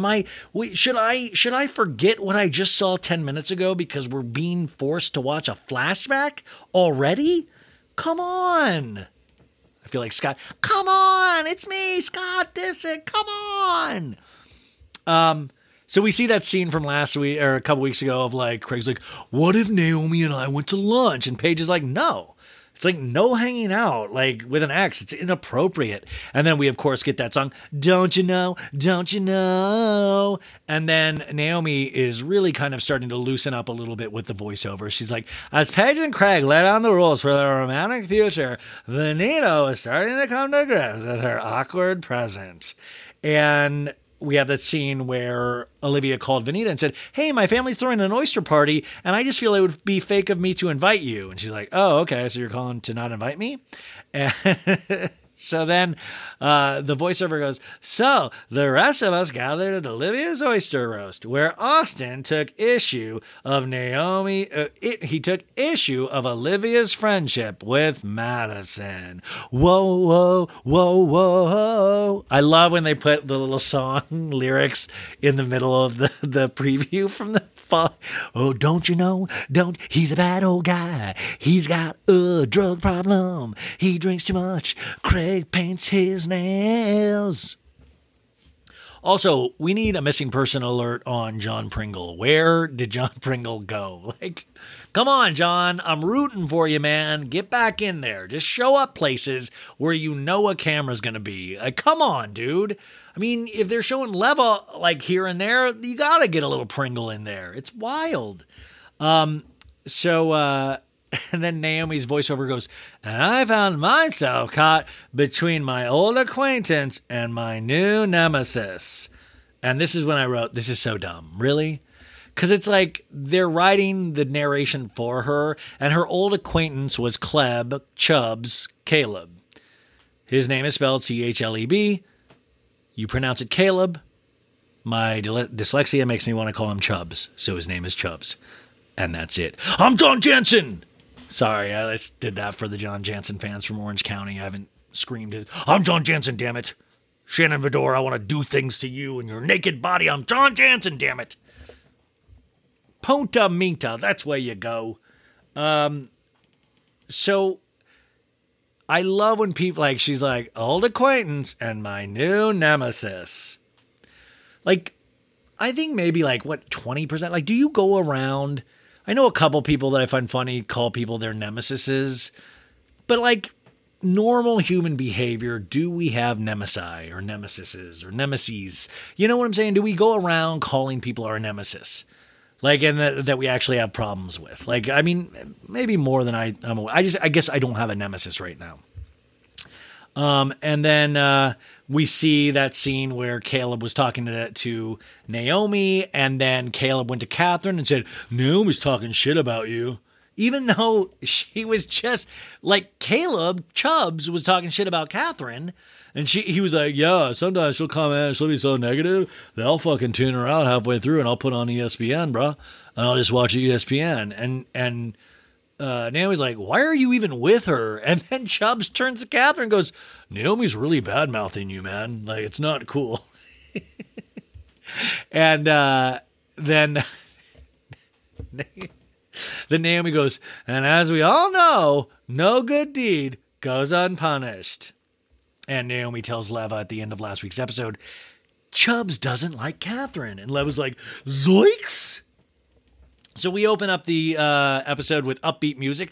should I forget what I just saw 10 minutes ago because we're being forced to watch a flashback already? Come on. I feel like Scott, come on, it's me, Scott Disick, come on. So we see that scene from last week or a couple weeks ago of like, Craig's like, what if Naomi and I went to lunch? And Paige is like, no. It's like, no hanging out, like, with an ex. It's inappropriate. And then we, of course, get that song, Don't You Know, Don't You Know? And then Naomi is really kind of starting to loosen up a little bit with the voiceover. She's like, as Paige and Craig let down the rules for their romantic future, Veneno is starting to come to grips with her awkward present. And we have that scene where Olivia called Venita and said, hey, my family's throwing an oyster party, and I just feel it would be fake of me to invite you. And she's like, oh, okay, so you're calling to not invite me? And so then the voiceover goes, so the rest of us gathered at Olivia's oyster roast, where Austin took issue of he took issue of Olivia's friendship with Madison. Whoa, whoa, whoa, whoa. I love when they put the little song lyrics in the middle of the preview from the fall. Oh, don't you know? He's a bad old guy. He's got a drug problem. He drinks too much. Craig paints his nails. Also, we need a missing person alert on John Pringle. Where did John Pringle go? Like, come on, John. I'm rooting for you, man. Get back in there. Just show up places where you know a camera's going to be. Like, come on, dude. I mean, if they're showing Leva, like, here and there, you got to get a little Pringle in there. It's wild. And then Naomi's voiceover goes, and I found myself caught between my old acquaintance and my new nemesis. And this is when I wrote, this is so dumb. Really? Because it's like they're writing the narration for her, and her old acquaintance was Cleb Chubbs Caleb. His name is spelled Chleb. You pronounce it Caleb. My dyslexia makes me want to call him Chubbs, so his name is Chubbs. And that's it. I'm Don Jansen. Sorry, I just did that for the John Jansen fans from Orange County. I haven't screamed his. I'm John Jansen, damn it. Shannon Bedore, I want to do things to you and your naked body. I'm John Jansen, damn it. Punta Minta, that's where you go. So I love when people, like, she's like, old acquaintance and my new nemesis. Like, I think maybe like, what, 20%? Like, do you go around? I know a couple people that I find funny call people their nemesises, but like normal human behavior, do we have nemesi or nemesises or nemeses? You know what I'm saying? Do we go around calling people our nemesis? Like, and that we actually have problems with? Like, I mean, maybe more than I'm aware. I guess I don't have a nemesis right now. And then we see that scene where Caleb was talking to Naomi, and then Caleb went to Catherine and said, Naomi's talking shit about you. Even though she was just like, Caleb Chubbs was talking shit about Catherine, and he was like, yeah, sometimes she'll come in and she'll be so negative that I'll fucking tune her out halfway through and I'll put on ESPN, bro, and I'll just watch ESPN. And Naomi's like, why are you even with her? And then Chubbs turns to Catherine and goes, Naomi's really bad-mouthing you, man. Like, it's not cool. and then Naomi goes, and as we all know, no good deed goes unpunished. And Naomi tells Leva at the end of last week's episode, Chubbs doesn't like Catherine. And Leva's like, zoinks! So we open up the episode with upbeat music,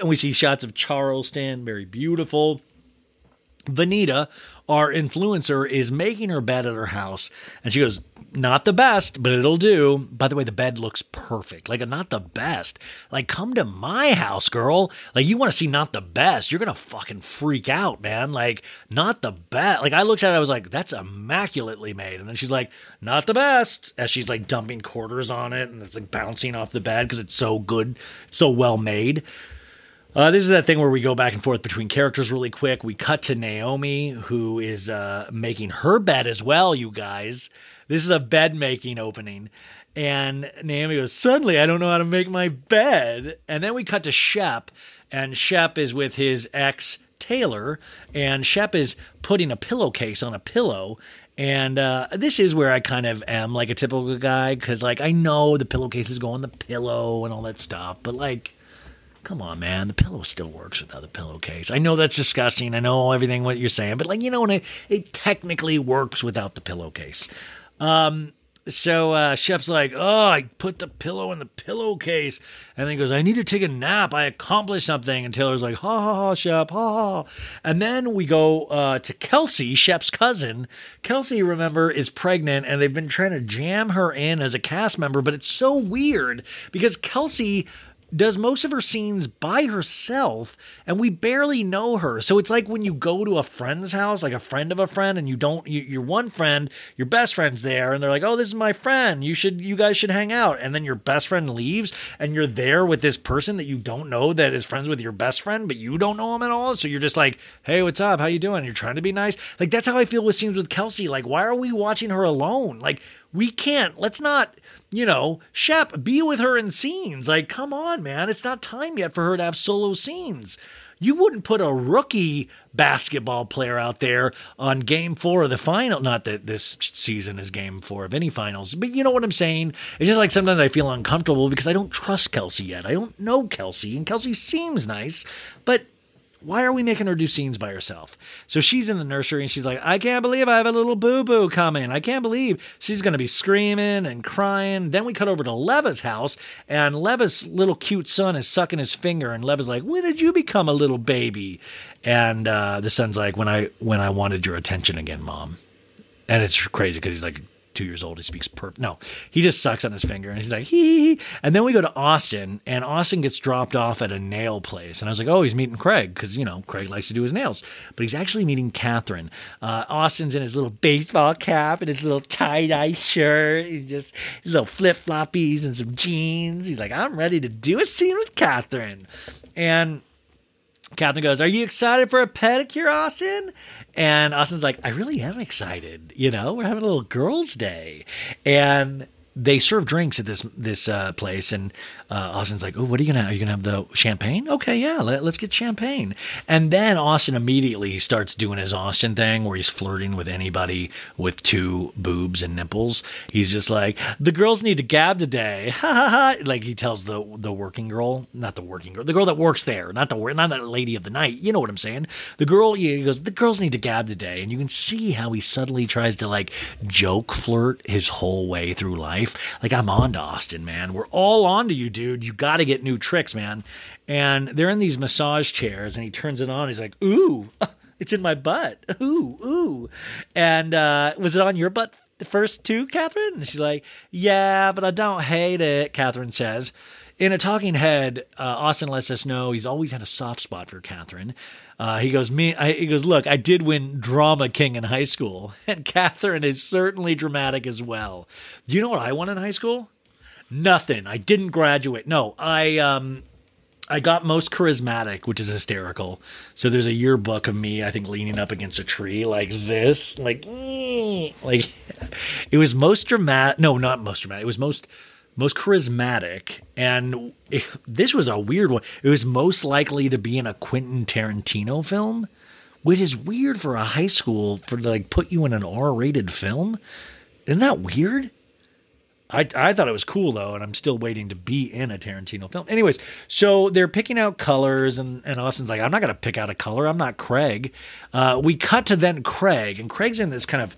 and we see shots of Charleston, very beautiful. Venita, our influencer, is making her bed at her house, and she goes, not the best, but it'll do. By the way, the bed looks perfect. Like, not the best. Like, come to my house, girl. Like, you want to see not the best. You're going to fucking freak out, man. Like, not the best. Like, I looked at it, I was like, that's immaculately made. And then she's like, not the best. As she's, like, dumping quarters on it, and it's, like, bouncing off the bed because it's so good, so well made. This is that thing where we go back and forth between characters really quick. We cut to Naomi, who is making her bed as well, you guys. This is a bed-making opening. And Naomi goes, suddenly I don't know how to make my bed. And then we cut to Shep, and Shep is with his ex, Taylor, and Shep is putting a pillowcase on a pillow. And this is where I kind of am like a typical guy, because like I know the pillowcases go on the pillow and all that stuff, but like, come on, man, the pillow still works without the pillowcase. I know that's disgusting. I know everything what you're saying, but like, you know, and it technically works without the pillowcase. So Shep's like, oh, I put the pillow in the pillowcase. And then he goes, I need to take a nap. I accomplished something. And Taylor's like, ha, ha, ha, Shep, ha, ha. And then we go to Kelsey, Shep's cousin. Kelsey, remember, is pregnant, and they've been trying to jam her in as a cast member. But it's so weird because Kelsey does most of her scenes by herself, and we barely know her. So it's like when you go to a friend's house, like a friend of a friend, and your one friend, your best friend's there, and they're like, oh, this is my friend. You guys should hang out. And then your best friend leaves, and you're there with this person that you don't know that is friends with your best friend, but you don't know him at all. So you're just like, hey, what's up? How you doing? You're trying to be nice. Like, that's how I feel with scenes with Kelsey. Like, why are we watching her alone? Like, we can't, let's not, you know, Shep, be with her in scenes. Like, come on, man. It's not time yet for her to have solo scenes. You wouldn't put a rookie basketball player out there on game four of the final. Not that this season is game four of any finals, but you know what I'm saying? It's just like sometimes I feel uncomfortable because I don't trust Kelsey yet. I don't know Kelsey, and Kelsey seems nice, but why are we making her do scenes by herself? So she's in the nursery and she's like, I can't believe I have a little boo-boo coming. I can't believe she's going to be screaming and crying. Then we cut over to Leva's house, and Leva's little cute son is sucking his finger. And Leva's like, when did you become a little baby? And the son's like, when I wanted your attention again, Mom. And it's crazy because he's like 2 years old. He speaks perfect. No, he just sucks on his finger and he's like, hee. And then we go to Austin, and Austin gets dropped off at a nail place. And I was like, oh, he's meeting Craig, because, you know, Craig likes to do his nails, but he's actually meeting Catherine. Austin's in his little baseball cap and his little tie-dye shirt. He's just his little flip-floppies and some jeans. He's like, I'm ready to do a scene with Catherine. And Catherine goes, are you excited for a pedicure, Austin? And Austin's like, I really am excited. You know, we're having a little girls' day. And they serve drinks at this place. And Austin's like, oh, what are you gonna have the champagne? Okay, yeah, let's get champagne. And then Austin immediately starts doing his Austin thing where he's flirting with anybody with two boobs and nipples. He's just like, the girls need to gab today. Ha ha ha. Like, he tells the girl that works there, not that lady of the night. You know what I'm saying? The girl, he goes, the girls need to gab today. And you can see how he subtly tries to like joke flirt his whole way through life. Like, I'm on to Austin, man. We're all on to you, dude. You got to get new tricks, man. And they're in these massage chairs, and he turns it on. He's like, ooh, it's in my butt. Ooh, ooh. And was it on your butt first too, Catherine? And she's like, yeah, but I don't hate it, Catherine says. In a talking head, Austin lets us know he's always had a soft spot for Catherine. He goes, look, I did win Drama King in high school, and Catherine is certainly dramatic as well. You know what I won in high school? Nothing. I didn't graduate. No, I got most charismatic, which is hysterical. So there's a yearbook of me, I think, leaning up against a tree like this, like it was most dramatic. No, not most dramatic. It was most charismatic, and this was a weird one. It was most likely to be in a Quentin Tarantino film, which is weird for a high school to like put you in an R-rated film. Isn't that weird? I thought it was cool, though, and I'm still waiting to be in a Tarantino film. Anyways, so they're picking out colors, and Austin's like, I'm not going to pick out a color. I'm not Craig. We cut to then Craig, and Craig's in this kind of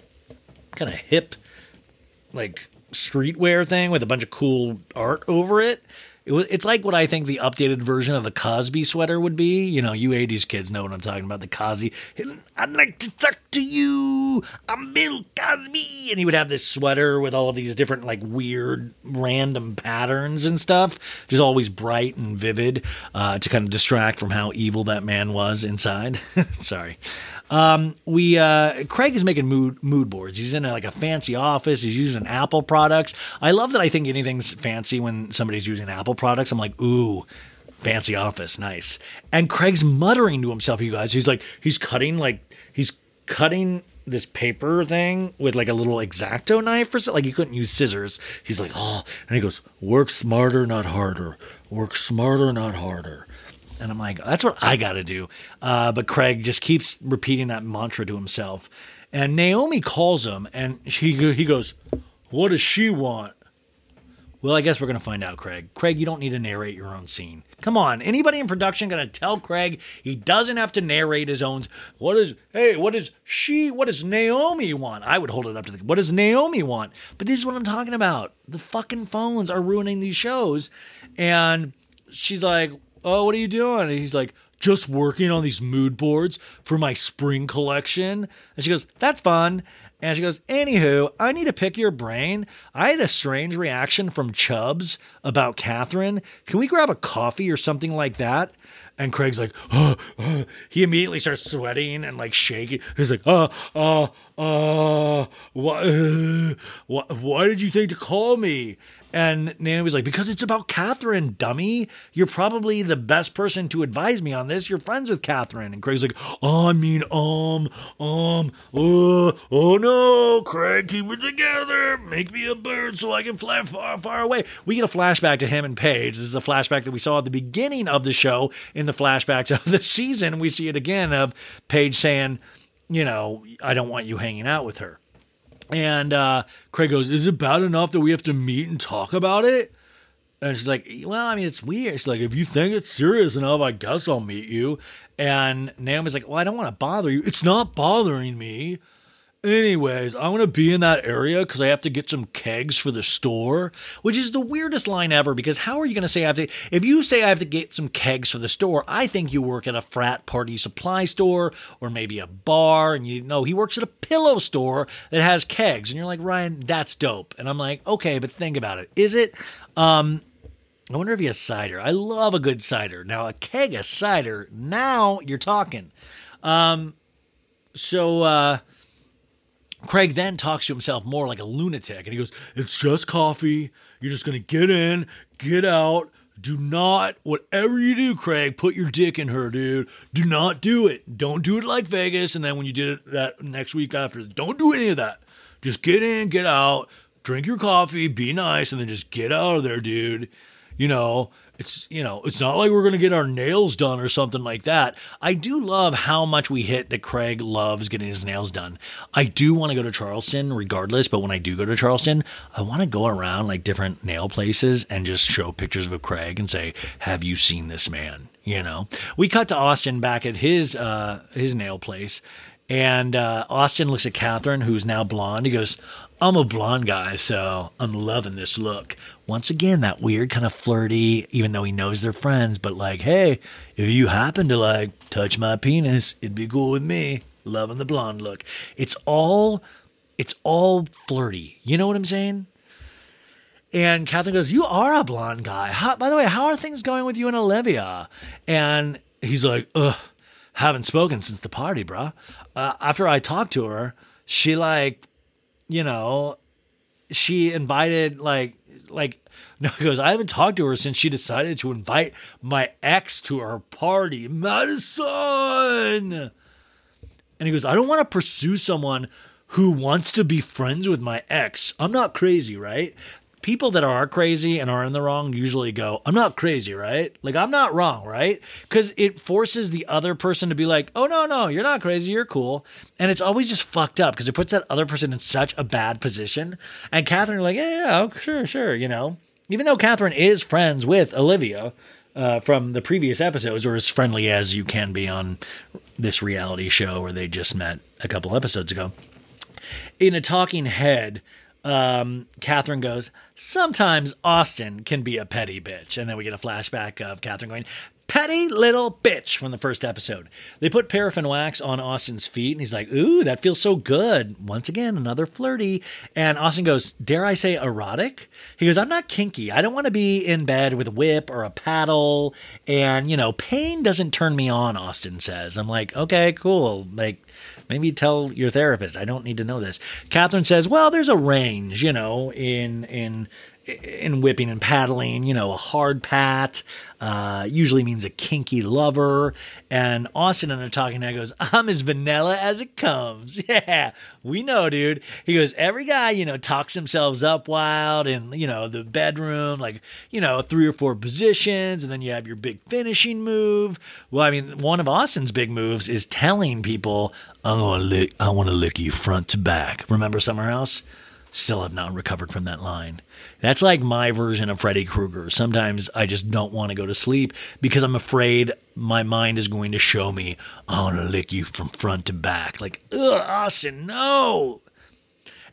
hip, like, streetwear thing with a bunch of cool art over it. It's like what I think the updated version of the Cosby sweater would be. You know, you 80s kids know what I'm talking about. The Cosby, I'd like to talk to you. I'm Bill Cosby. And he would have this sweater with all of these different like weird random patterns and stuff. Just always bright and vivid to kind of distract from how evil that man was inside. Sorry. Craig is making mood boards. He's in a fancy office. He's using Apple products. I love that. I think anything's fancy when somebody's using Apple products. I'm like, ooh, Fancy office, nice. And Craig's muttering to himself, you guys. He's like, he's cutting this paper thing with like a little X-Acto knife or something. Like he couldn't use scissors. He's like, oh, and he goes, work smarter, not harder. Work smarter, not harder. And I'm like, that's what I got to do. But Craig just keeps repeating that mantra to himself. And Naomi calls him, and he goes, what does she want? Well, I guess we're going to find out, Craig. Craig, you don't need to narrate your own scene. Come on. Anybody in production going to tell Craig he doesn't have to narrate his own? What does Naomi want? I would hold it up to what does Naomi want? But this is what I'm talking about. The fucking phones are ruining these shows. And she's like, oh, what are you doing? And he's like, just working on these mood boards for my spring collection. And she goes, that's fun. And she goes, anywho, I need to pick your brain. I had a strange reaction from Chubbs about Catherine. Can we grab a coffee or something like that? And Craig's like, oh. He immediately starts sweating and like shaking. He's like, why did you think to call me? And Naomi's like, because it's about Catherine, dummy. You're probably the best person to advise me on this. You're friends with Catherine. And Craig's like, oh no, Craig, keep it together. Make me a bird so I can fly far, far away. We get a flashback to him and Paige. This is a flashback that we saw at the beginning of the show. In the flashbacks of the season, we see it again of Paige saying, you know, I don't want you hanging out with her. And Craig goes, is it bad enough that we have to meet and talk about it? And she's like, well, I mean, it's weird. She's like, if you think it's serious enough, I guess I'll meet you. And Naomi's like, well, I don't want to bother you. It's not bothering me. Anyways, I want to be in that area because I have to get some kegs for the store, which is the weirdest line ever, because how are you going to say if you say I have to get some kegs for the store, I think you work at a frat party supply store or maybe a bar, and he works at a pillow store that has kegs. And you're like, Ryan, that's dope. And I'm like, okay, but think about it. Is it? I wonder if he has cider. I love a good cider. Now, a keg of cider. Now you're talking. Craig then talks to himself more like a lunatic, and he goes, it's just coffee. You're just going to get in, get out. Do not, whatever you do, Craig, put your dick in her, dude. Do not do it. Don't do it like Vegas. And then when you did it that next week after, don't do any of that. Just get in, get out, drink your coffee, be nice, and then just get out of there, dude. It's not like we're going to get our nails done or something like that. I do love how much we hit that Craig loves getting his nails done. I do want to go to Charleston regardless, but when I do go to Charleston, I want to go around like different nail places and just show pictures of Craig and say, have you seen this man? We cut to Austin back at his nail place. And Austin looks at Catherine, who's now blonde. He goes, I'm a blonde guy, so I'm loving this look. Once again, that weird kind of flirty, even though he knows they're friends, but like, hey, if you happen to like touch my penis, it'd be cool with me. Loving the blonde look. It's all flirty. You know what I'm saying? And Catherine goes, you are a blonde guy. By the way, how are things going with you and Olivia? And he's like, ugh. Haven't spoken since the party, bruh. After I talked to her, she invited he goes, I haven't talked to her since she decided to invite my ex to her party, Madison. And he goes, I don't want to pursue someone who wants to be friends with my ex. I'm not crazy, right? People that are crazy and are in the wrong usually go, I'm not crazy, right? Like, I'm not wrong, right? Because it forces the other person to be like, oh, no, you're not crazy. You're cool. And it's always just fucked up because it puts that other person in such a bad position. And Catherine, like, yeah, sure, Even though Catherine is friends with Olivia from the previous episodes, or as friendly as you can be on this reality show where they just met a couple episodes ago. In a talking head, Catherine goes, sometimes Austin can be a petty bitch. And then we get a flashback of Catherine going, petty little bitch from the first episode. They put paraffin wax on Austin's feet and he's like, ooh, that feels so good. Once again, another flirty. And Austin goes, dare I say erotic? He goes, I'm not kinky. I don't want to be in bed with a whip or a paddle. And, pain doesn't turn me on, Austin says. I'm like, okay, cool. Like, maybe tell your therapist. I don't need to know this. Catherine says, well, there's a range, in in whipping and paddling, you know, a hard pat usually means a kinky lover. And Austin in the talking head goes, I'm as vanilla as it comes. Yeah, we know, dude. He goes, every guy, you know, talks themselves up wild in, you know, the bedroom, like, you know, 3 or 4 positions. And then you have your big finishing move. Well, I mean, one of Austin's big moves is telling people, I want to lick you front to back. Remember Somewhere Else? Still have not recovered from that line. That's like my version of Freddy Krueger. Sometimes I just don't want to go to sleep because I'm afraid my mind is going to show me, I want to lick you from front to back. Like, ugh, Austin, no.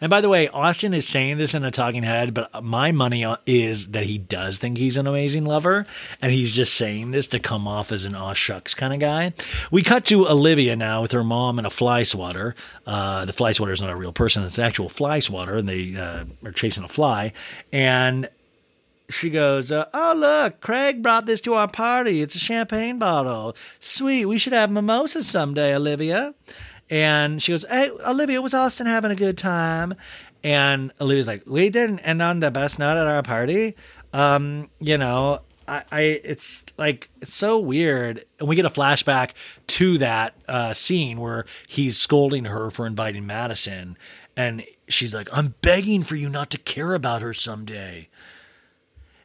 And by the way, Austin is saying this in a talking head, but my money is that he does think he's an amazing lover. And he's just saying this to come off as an aw shucks kind of guy. We cut to Olivia now with her mom and a fly swatter. The fly swatter is not a real person. It's an actual fly swatter. And they are chasing a fly. And she goes, oh, look, Craig brought this to our party. It's a champagne bottle. Sweet. We should have mimosas someday, Olivia. And she goes, hey, Olivia, was Austin having a good time? And Olivia's like, we didn't end on the best note at our party. You know, I it's like, it's so weird. And we get a flashback to that scene where he's scolding her for inviting Madison. And she's like, I'm begging for you not to care about her someday.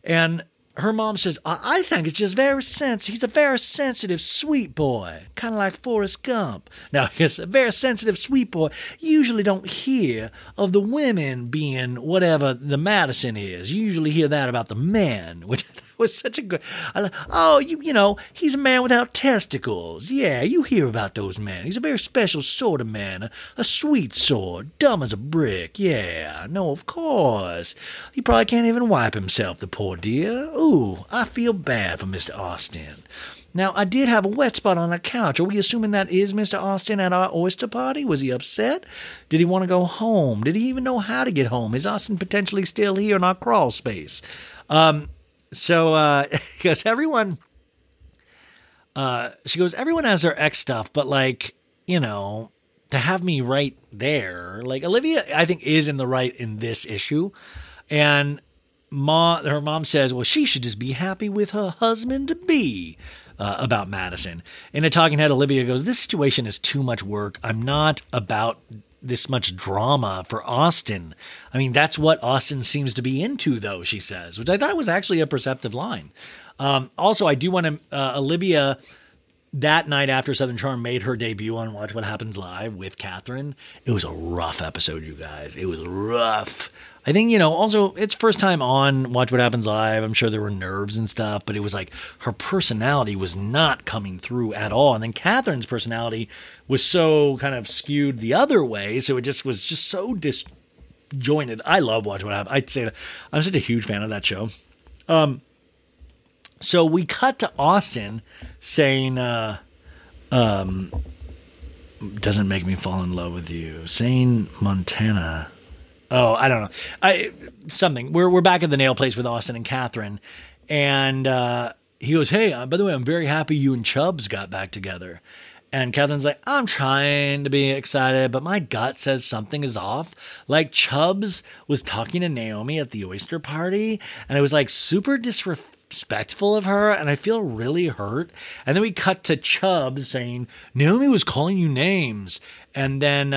And her mom says, I think it's just very sensitive. He's a very sensitive, sweet boy. Kind of like Forrest Gump. Now, he's a very sensitive, sweet boy. You usually don't hear of the women being whatever the Madison is. You usually hear that about the men, which was such a good... Oh, you know, he's a man without testicles. Yeah, you hear about those men. He's a very special sort of man. A sweet sort. Dumb as a brick. Yeah, no, of course. He probably can't even wipe himself, the poor dear. Ooh, I feel bad for Mr. Austin. Now, I did have a wet spot on the couch. Are we assuming that is Mr. Austin at our oyster party? Was he upset? Did he want to go home? Did he even know how to get home? Is Austin potentially still here in our crawl space? So because everyone, she goes, everyone has their ex stuff, but like, you know, to have me right there, like Olivia, I think is in the right in this issue. And her mom says, well, she should just be happy with her husband to be. About Madison. In a talking head, Olivia goes, this situation is too much work. I'm not about this much drama for Austin. I mean, that's what Austin seems to be into, though, she says, which I thought was actually a perceptive line. Also, I do want to, Olivia that night after Southern Charm made her debut on Watch What Happens Live with Catherine. It was a rough episode, you guys. It was rough. I think, you know, also it's first time on Watch What Happens Live. I'm sure there were nerves and stuff, but it was like her personality was not coming through at all. And then Catherine's personality was so kind of skewed the other way. So it just was just so disjointed. I love Watch What Happens. I'd say that I'm such a huge fan of that show. So we cut to Austin saying, doesn't make me fall in love with you. Saying Montana. Oh, I don't know. Something. We're back at the nail place with Austin and Catherine. And he goes, hey, by the way, I'm very happy you and Chubbs got back together. And Catherine's like, I'm trying to be excited, but my gut says something is off. Like Chubbs was talking to Naomi at the oyster party, and it was like super disrespectful of her, and I feel really hurt. And then we cut to Chubbs saying, Naomi was calling you names. And then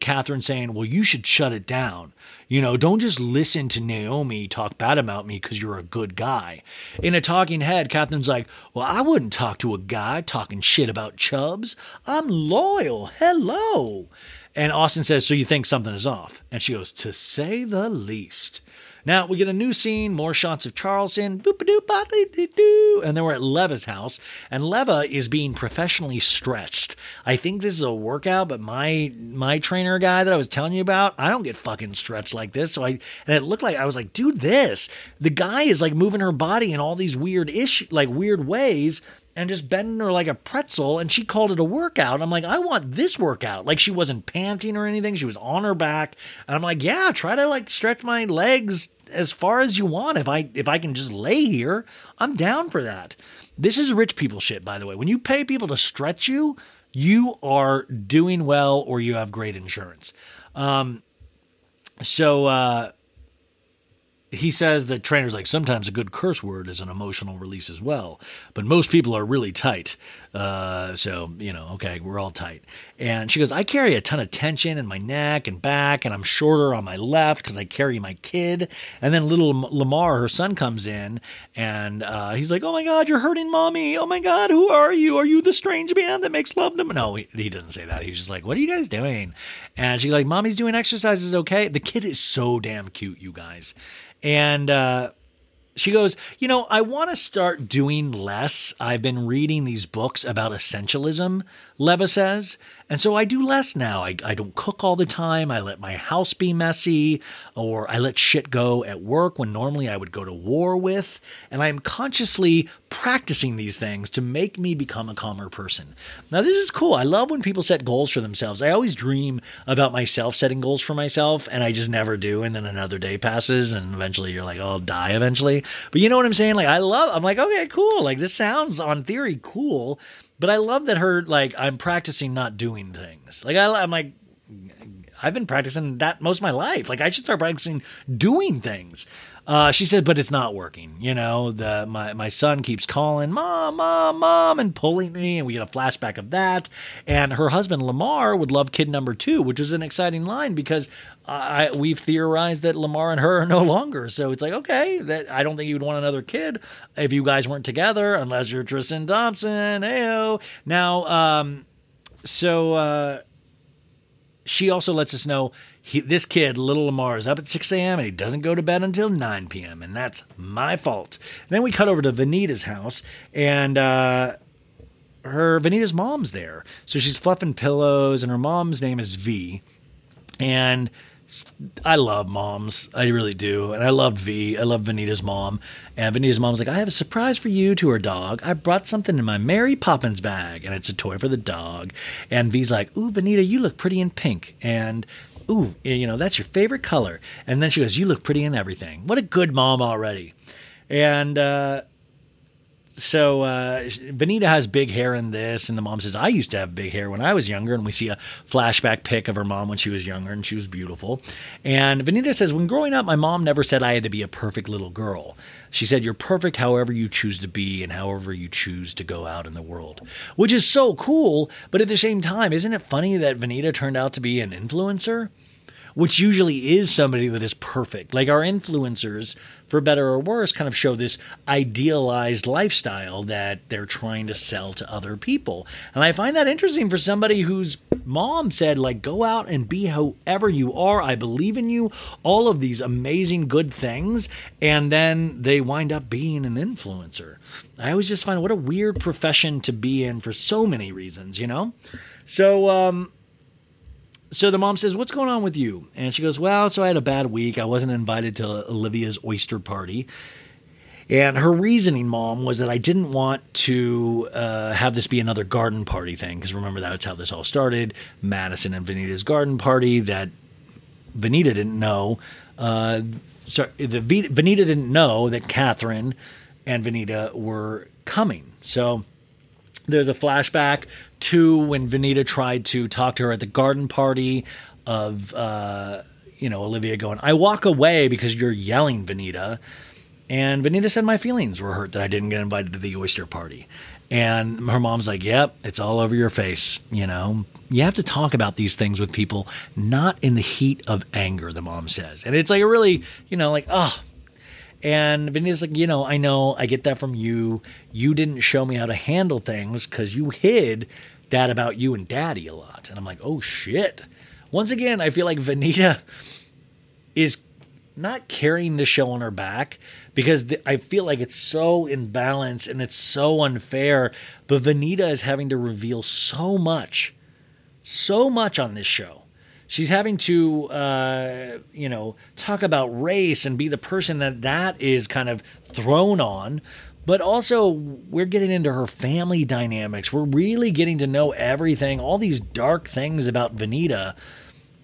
Catherine saying, well, you should shut it down. You know, don't just listen to Naomi talk bad about me because you're a good guy. In a talking head, Catherine's like, well, I wouldn't talk to a guy talking shit about Chubbs. I'm loyal. Hello. And Austin says, so you think something is off? And she goes, to say the least. Now, we get a new scene, more shots of Charleston, and then we're at Leva's house, and Leva is being professionally stretched. I think this is a workout, but my trainer guy that I was telling you about, I don't get fucking stretched like this. So it looked like, I was like, dude, the guy is like moving her body in all these weird ways, and just bending her like a pretzel, and she called it a workout. I'm like, I want this workout. Like, she wasn't panting or anything. She was on her back. And I'm like, yeah, try to like stretch my legs as far as you want. If I can just lay here, I'm down for that. This is rich people shit, by the way. When you pay people to stretch you, you are doing well or you have great insurance. So he says that Trainor's like, sometimes a good curse word is an emotional release as well, but most people are really tight. So, you know, okay, we're all tight. And she goes, I carry a ton of tension in my neck and back, and I'm shorter on my left because I carry my kid. And then little Lamar, her son, comes in, and he's like, oh my God, you're hurting mommy. Oh my God, who are you? Are you the strange man that makes love to me? No, he doesn't say that. He's just like, what are you guys doing? And she's like, mommy's doing exercises, okay? The kid is so damn cute, you guys. And she goes, you know, I want to start doing less. I've been reading these books about essentialism, Leva says. And so I do less now. I don't cook all the time. I let my house be messy, or I let shit go at work when normally I would go to war with. And I am consciously practicing these things to make me become a calmer person. Now, this is cool. I love when people set goals for themselves. I always dream about myself setting goals for myself, and I just never do. And then another day passes, and eventually you're like, oh, I'll die eventually. But you know what I'm saying? Like, I'm like, okay, cool. Like, this sounds on theory cool. But I love that her, like, I'm practicing not doing things. Like, I'm like, I've been practicing that most of my life. Like, I should start practicing doing things. She said, but it's not working. You know, my son keeps calling, mom, mom, mom, and pulling me. And we get a flashback of that. And her husband, Lamar, would love kid number two, which is an exciting line because we've theorized that Lamar and her are no longer. So it's like, okay, that I don't think you would want another kid if you guys weren't together, unless you're Tristan Thompson. Heyo. Now, she also lets us know this kid, little Lamar, is up at 6 a.m. and he doesn't go to bed until 9 p.m. And that's my fault. Then we cut over to Vanita's house, and Vanita's mom's there. So she's fluffing pillows, and her mom's name is V. And I love moms. I really do. And I love V. I love Vanita's mom. And Vanita's mom's like, I have a surprise for you, to her dog. I brought something in my Mary Poppins bag, and it's a toy for the dog. And V's like, ooh, Vanita, you look pretty in pink. And ooh, you know, that's your favorite color. And then she goes, you look pretty in everything. What a good mom already. And, So Vanita has big hair in this, and the mom says, I used to have big hair when I was younger. And we see a flashback pic of her mom when she was younger, and she was beautiful. And Vanita says, when growing up, my mom never said I had to be a perfect little girl. She said, you're perfect however you choose to be and however you choose to go out in the world, which is so cool. But at the same time, isn't it funny that Vanita turned out to be an influencer? Which usually is somebody that is perfect. Like, our influencers, for better or worse, kind of show this idealized lifestyle that they're trying to sell to other people. And I find that interesting for somebody whose mom said, like, go out and be however you are. I believe in you. All of these amazing good things. And then they wind up being an influencer. I always just find what a weird profession to be in for so many reasons, you know? So the mom says, what's going on with you? And she goes, well, so I had a bad week. I wasn't invited to Olivia's oyster party. And her reasoning, mom, was that I didn't want to have this be another garden party thing. Because remember, that's how this all started. Madison and Vanita's garden party that Vanita didn't know. Vanita didn't know that Catherine and Vanita were coming. So there's a flashback to when Vanita tried to talk to her at the garden party of, Olivia going, I walk away because you're yelling, Vanita. And Vanita said, my feelings were hurt that I didn't get invited to the oyster party. And her mom's like, yep, it's all over your face. You know, you have to talk about these things with people, not in the heat of anger, the mom says. And it's like a really, you know, like, oh. And Vanita's like, you know, I get that from you. You didn't show me how to handle things because you hid that about you and daddy a lot. And I'm like, oh, shit. Once again, I feel like Vanita is not carrying the show on her back because I feel like it's so imbalanced and it's so unfair. But Vanita is having to reveal so much on this show. She's having to, talk about race and be the person that is kind of thrown on. But also, we're getting into her family dynamics. We're really getting to know everything, all these dark things about Vanita.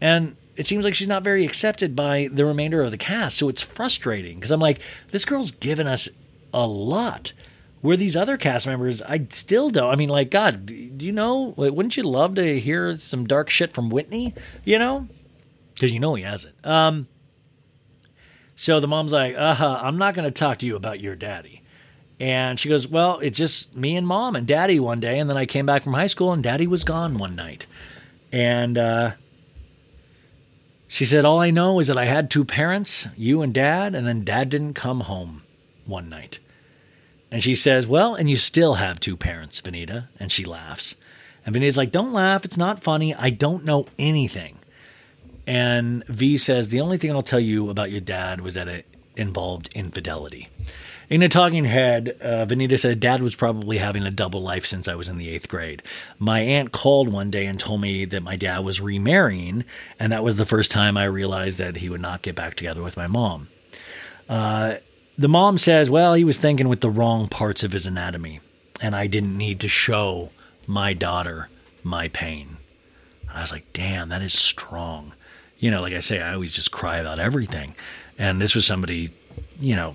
And it seems like she's not very accepted by the remainder of the cast. So it's frustrating because I'm like, this girl's given us a lot. Where these other cast members, I still don't. I mean, like, God, do you know? Wouldn't you love to hear some dark shit from Whitney? You know? Because you know he hasn't. So the mom's like, I'm not going to talk to you about your daddy. And she goes, well, it's just me and mom and daddy one day. And then I came back from high school and daddy was gone one night. And she said, all I know is that I had two parents, you and then dad didn't come home one night. And she says, well, and you still have two parents, Vanita. And she laughs. And Vanita's like, don't laugh. It's not funny. I don't know anything. And V says, the only thing I'll tell you about your dad was that it involved infidelity. In a talking head, Vanita said, dad was probably having a double life since I was in the 8th grade. My aunt called one day and told me that my dad was remarrying, and that was the first time I realized that he would not get back together with my mom. The mom says, well, he was thinking with the wrong parts of his anatomy, and I didn't need to show my daughter my pain. And I was like, damn, that is strong. You know, like I say, I always just cry about everything. And this was somebody... you know,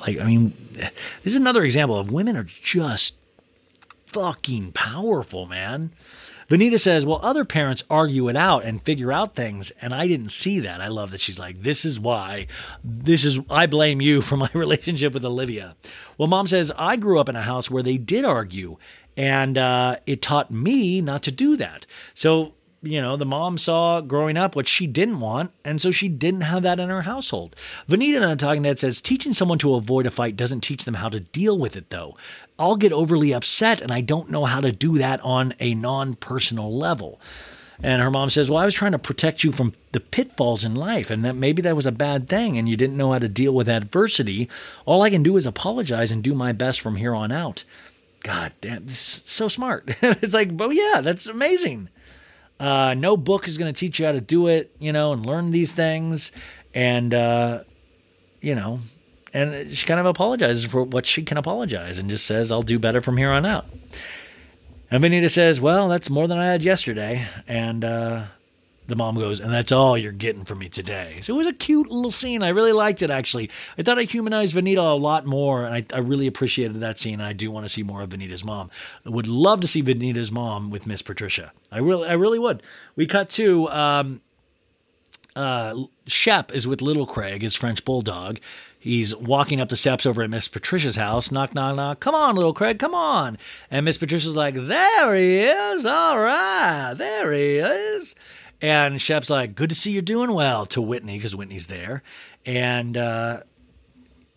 like, I mean, this is another example of women are just fucking powerful, man. Vanita says, well, other parents argue it out and figure out things. And I didn't see that. I love that. She's like, I blame you for my relationship with Olivia. Well, mom says, I grew up in a house where they did argue and it taught me not to do that. So, you know, the mom saw growing up what she didn't want, and so she didn't have that in her household. Vanita in a talking head says, teaching someone to avoid a fight doesn't teach them how to deal with it, though. I'll get overly upset, and I don't know how to do that on a non-personal level. And her mom says, well, I was trying to protect you from the pitfalls in life, and that maybe that was a bad thing, and you didn't know how to deal with adversity. All I can do is apologize and do my best from here on out. God damn, this is so smart. It's like, oh, yeah, that's amazing. No book is going to teach you how to do it, you know, and learn these things. And, you know, and she kind of apologizes for what she can apologize and just says, I'll do better from here on out. And Vanita says, well, that's more than I had yesterday. And the mom goes, and that's all you're getting from me today. So it was a cute little scene. I really liked it, actually. I thought I humanized Vanita a lot more. And I really appreciated that scene. I do want to see more of Vanita's mom. I would love to see Vanita's mom with Miss Patricia. I really would. We cut to Shep is with little Craig, his French bulldog. He's walking up the steps over at Miss Patricia's house. Knock, knock, knock. Come on, little Craig, come on. And Miss Patricia's like, there he is. All right, there he is. And Shep's like, good to see you're doing well, to Whitney, because Whitney's there. And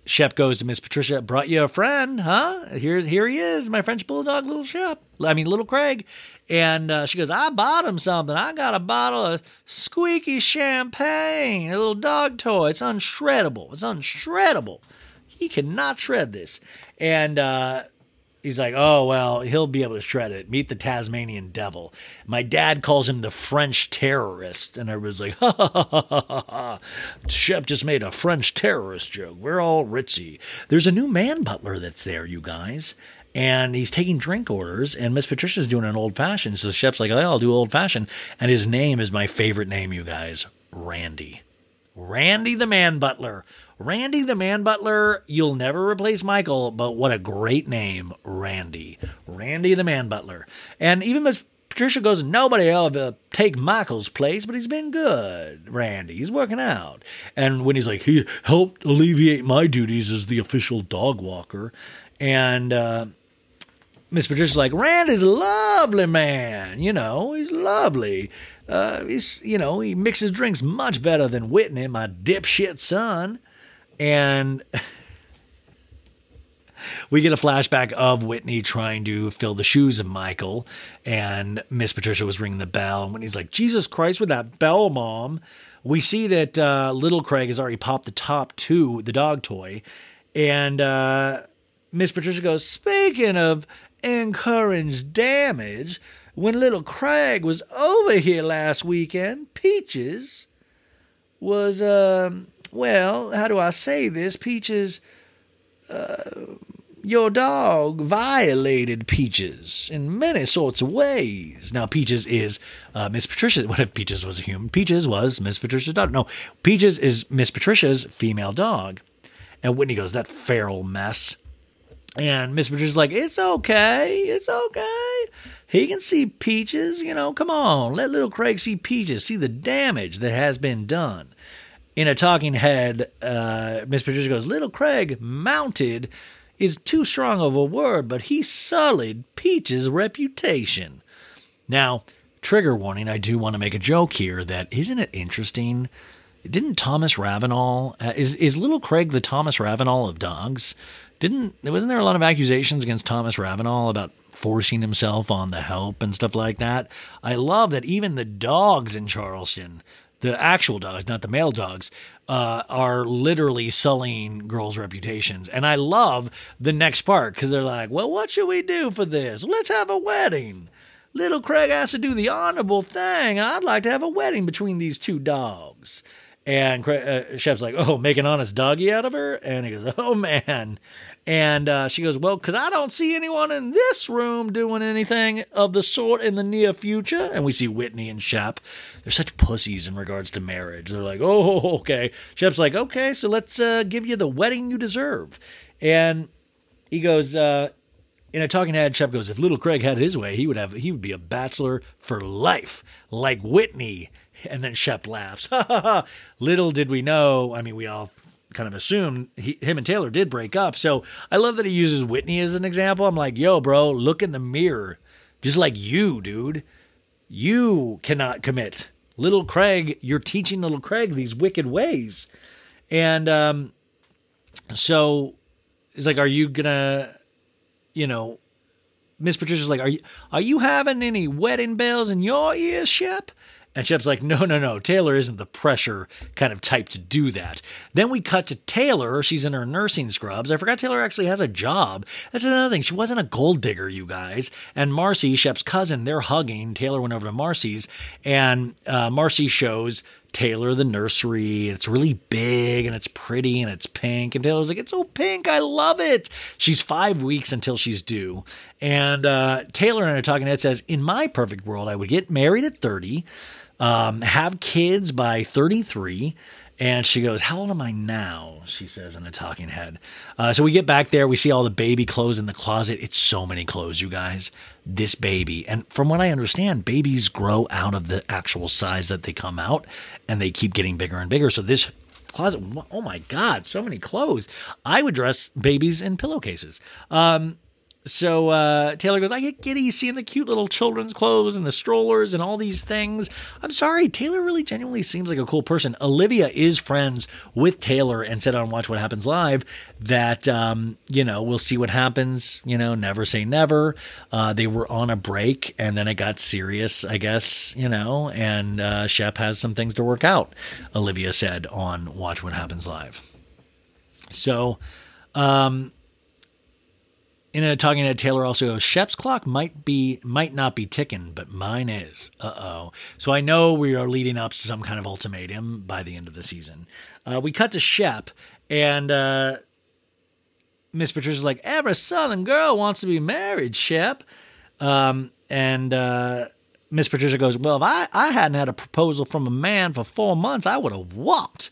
Shep goes to Miss Patricia, brought you a friend, huh? Here he is, my French bulldog, little Craig. And she goes, I bought him something. I got a bottle of squeaky champagne, a little dog toy. It's unshreddable. It's unshreddable. He cannot shred this. And he's like, oh, well, he'll be able to shred it. Meet the Tasmanian devil. My dad calls him the French terrorist. And everybody's like, ha, ha, ha, ha, ha, ha. Shep just made a French terrorist joke. We're all ritzy. There's a new man butler that's there, you guys. And he's taking drink orders. And Miss Patricia's doing an old-fashioned. So Shep's like, oh, I'll do old-fashioned. And his name is my favorite name, you guys, Randy. Randy the man butler. Randy the Man Butler, you'll never replace Michael, but what a great name, Randy. Randy the Man Butler. And even Miss Patricia goes, nobody will ever take Michael's place, but he's been good, Randy. He's working out. And when he's like, he helped alleviate my duties as the official dog walker. And Miss Patricia's like, Randy's a lovely man. You know, he's lovely. He's, you know, he mixes drinks much better than Whitney, my dipshit son. And we get a flashback of Whitney trying to fill the shoes of Michael. And Miss Patricia was ringing the bell. And Whitney's like, Jesus Christ, with that bell, Mom. We see that little Craig has already popped the top to the dog toy. And Miss Patricia goes, speaking of encouraged damage, when little Craig was over here last weekend, Peaches was... well, how do I say this? Peaches, your dog violated Peaches in many sorts of ways. Now, Peaches is Miss Patricia. What if Peaches was a human? Peaches was Miss Patricia's dog. No, Peaches is Miss Patricia's female dog. And Whitney goes, that feral mess. And Miss Patricia's like, it's okay. It's okay. He can see Peaches. You know, come on. Let little Craig see Peaches. See the damage that has been done. in a talking head, Miss Patricia goes, "Little Craig mounted is too strong of a word, but he sullied Peach's reputation." Now, trigger warning, I do want to make a joke here that isn't it interesting? Didn't Thomas Ravenel, is Little Craig the Thomas Ravenel of dogs? Wasn't there a lot of accusations against Thomas Ravenel about forcing himself on the help and stuff like that? I love that even the dogs in Charleston, the actual dogs, not the male dogs, are literally sullying girls' reputations. And I love the next part because they're like, "Well, what should we do for this? Let's have a wedding. Little Craig has to do the honorable thing. I'd like to have a wedding between these two dogs." And Shep's like, "Oh, make an honest doggy out of her?" And he goes, "Oh, man." And she goes, "Well, because I don't see anyone in this room doing anything of the sort in the near future." And we see Whitney and Shep. They're such pussies in regards to marriage. They're like, "Oh, okay." Shep's like, "Okay, so let's give you the wedding you deserve." And he goes, in a talking head, Shep goes, "If Little Craig had his way, he would be a bachelor for life, like Whitney." And then Shep laughs. Little did we know. I mean, we all kind of assumed him and Taylor did break up. So I love that he uses Whitney as an example. I'm like, "Yo, bro, look in the mirror. Just like you, dude. You cannot commit. Little Craig, you're teaching Little Craig these wicked ways." And so it's like, "Are you going to, you know," Miss Patricia's like, "Are you having any wedding bells in your ears, Shep?" And Shep's like, no, Taylor isn't the pressure kind of type to do that. Then we cut to Taylor. She's in her nursing scrubs. I forgot Taylor actually has a job. That's another thing. She wasn't a gold digger, you guys. And Marcy, Shep's cousin, they're hugging. Taylor went over to Marcy's, and Marcy shows Taylor the nursery. It's really big, and it's pretty, and it's pink. And Taylor's like, "It's so pink. I love it." She's 5 weeks until she's due. And Taylor and I are talking. It says, "In my perfect world, I would get married at 30. Have kids by 33. And she goes, "How old am I now?" she says in a talking head. So we get back there. We see all the baby clothes in the closet. It's so many clothes, you guys. This baby. And from what I understand, babies grow out of the actual size that they come out. And they keep getting bigger and bigger. So this closet, oh my God, so many clothes. I would dress babies in pillowcases. So Taylor goes, "I get giddy seeing the cute little children's clothes and the strollers and all these things." I'm sorry, Taylor really genuinely seems like a cool person. Olivia is friends with Taylor and said on Watch What Happens Live that, we'll see what happens. Never say never. They were on a break and then it got serious, I guess, and Shep has some things to work out, Olivia said on Watch What Happens Live. So, in a talking head, Taylor also goes, "Shep's clock might not be ticking, but mine is." Uh-oh. So I know we are leading up to some kind of ultimatum by the end of the season. We cut to Shep, and Miss Patricia's like, "Every Southern girl wants to be married, Shep." And Miss Patricia goes, "Well, if I hadn't had a proposal from a man for 4 months, I would have walked,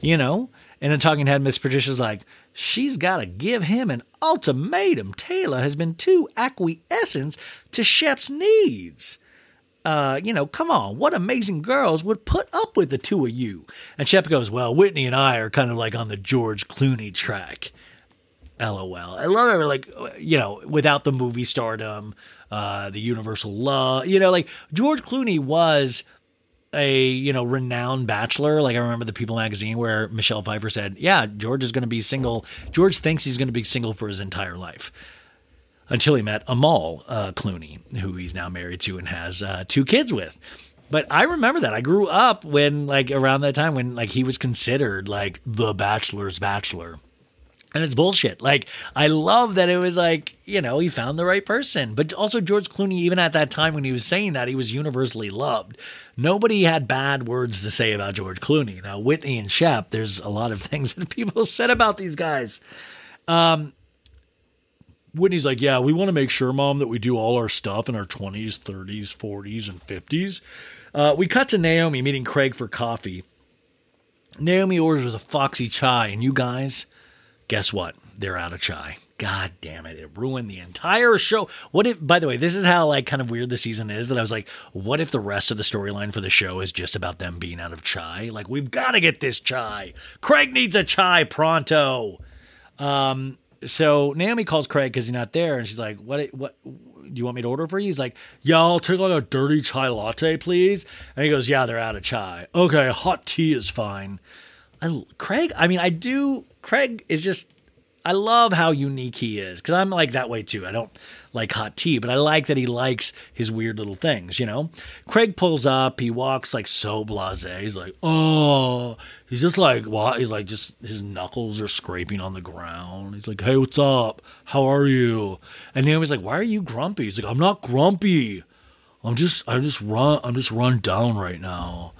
And in a talking head, Miss Patricia's like, "She's got to give him an ultimatum. Taylor has been too acquiescent to Shep's needs. Come on, what amazing girls would put up with the two of you?" And Shep goes, "Well, Whitney and I are kind of like on the George Clooney track. LOL." I love it. Like, without the movie stardom, the universal love, like George Clooney was a renowned bachelor. Like I remember the People magazine where Michelle Pfeiffer said, "Yeah, George is going to be single. George thinks he's going to be single for his entire life," until he met Amal Clooney, who he's now married to and has 2 kids with. But I remember that I grew up when around that time when he was considered the bachelor's bachelor. And it's bullshit. I love that it was he found the right person. But also George Clooney, even at that time when he was saying that, he was universally loved. Nobody had bad words to say about George Clooney. Now, Whitney and Shep, there's a lot of things that people have said about these guys. Whitney's like, "Yeah, we want to make sure, Mom, that we do all our stuff in our 20s, 30s, 40s, and 50s. We cut to Naomi meeting Craig for coffee. Naomi orders a foxy chai, and you guys... guess what? They're out of chai. God damn it. It ruined the entire show. What if, by the way, this is how like kind of weird the season is, that I was like, what if the rest of the storyline for the show is just about them being out of chai? Like, we've got to get this chai. Craig needs a chai pronto. So Naomi calls Craig because he's not there. And she's like, what do you want me to order for you? He's like, yeah, I'll take like a dirty chai latte, please. And he goes, yeah, they're out of chai. Okay. Hot tea is fine. Craig is just, I love how unique he is, because I'm like that way too. I don't like hot tea, but I like that he likes his weird little things, you know? Craig pulls up. He walks like so blasé. He's like, oh, he's just like, what? He's like, just his knuckles are scraping on the ground. He's like, hey, what's up? How are you? And Naomi's like, why are you grumpy? He's like, I'm not grumpy. I'm just run down right now.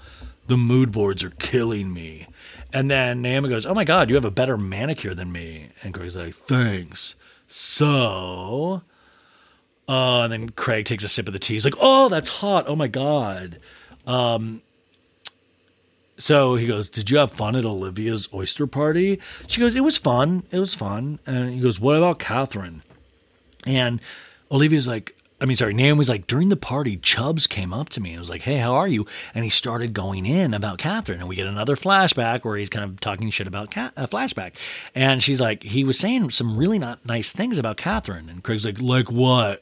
The mood boards are killing me. And then Naomi goes, oh my God, you have a better manicure than me. And Craig's like, thanks. So, and then Craig takes a sip of the tea. He's like, oh, that's hot. Oh my God. So he goes, did you have fun at Olivia's oyster party? She goes, it was fun. And he goes, what about Catherine? And Naomi was like, during the party, Chubbs came up to me and was like, hey, how are you? And he started going in about Catherine. And we get another flashback where he's kind of talking shit about flashback. And she's like, he was saying some really not nice things about Catherine. And Craig's like what?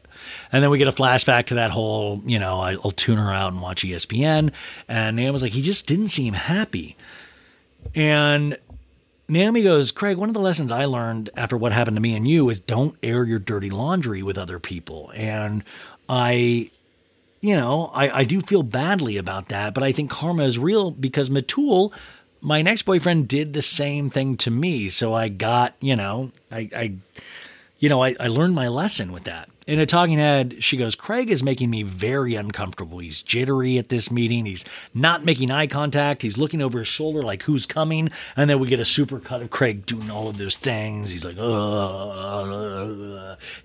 And then we get a flashback to that whole, you know, I'll tune her out and watch ESPN. And Naomi was like, he just didn't seem happy. And Naomi goes, Craig, one of the lessons I learned after what happened to me and you is don't air your dirty laundry with other people. And I do feel badly about that, but I think karma is real because Matul, my next boyfriend, did the same thing to me. So I got, I learned my lesson with that. In a talking head, she goes, Craig is making me very uncomfortable. He's jittery at this meeting. He's not making eye contact. He's looking over his shoulder like who's coming. And then we get a super cut of Craig doing all of those things. He's like,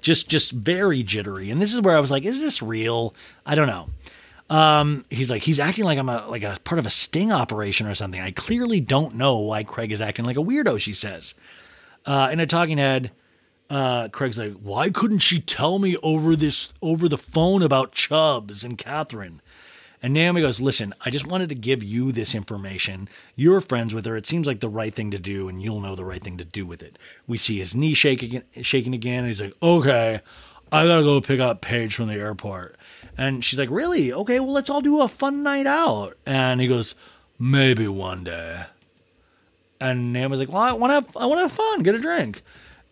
just very jittery. And this is where I was like, is this real? I don't know. He's like, he's acting like I'm a part of a sting operation or something. I clearly don't know why Craig is acting like a weirdo, she says. In a talking head, Craig's like, why couldn't she tell me over the phone about Chubbs and Catherine? And Naomi goes, listen, I just wanted to give you this information. You're friends with her. It seems like the right thing to do, and you'll know the right thing to do with it. We see his knee shaking again. And he's like, okay, I gotta go pick up Paige from the airport. And she's like, really? Okay, well, let's all do a fun night out. And he goes, maybe one day. And Naomi's like, well, I want to have fun. Get a drink.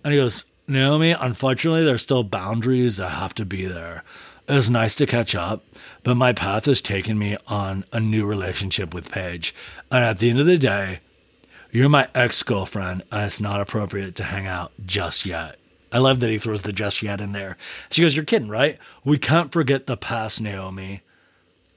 And he goes, Naomi, unfortunately, there's still boundaries that have to be there. It's nice to catch up, but my path has taken me on a new relationship with Paige. And at the end of the day, you're my ex-girlfriend, and it's not appropriate to hang out just yet. I love that he throws the just yet in there. She goes, you're kidding, right? We can't forget the past, Naomi.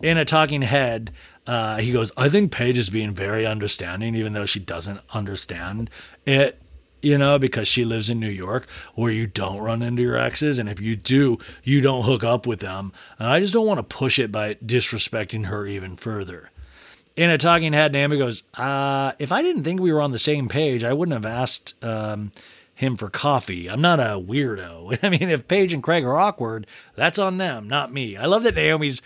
In a talking head, he goes, I think Paige is being very understanding, even though she doesn't understand it. You know, because she lives in New York where you don't run into your exes. And if you do, you don't hook up with them. And I just don't want to push it by disrespecting her even further. In a talking head, Naomi goes, if I didn't think we were on the same page, I wouldn't have asked him for coffee. I'm not a weirdo. I mean, if Paige and Craig are awkward, that's on them, not me. I love that Naomi's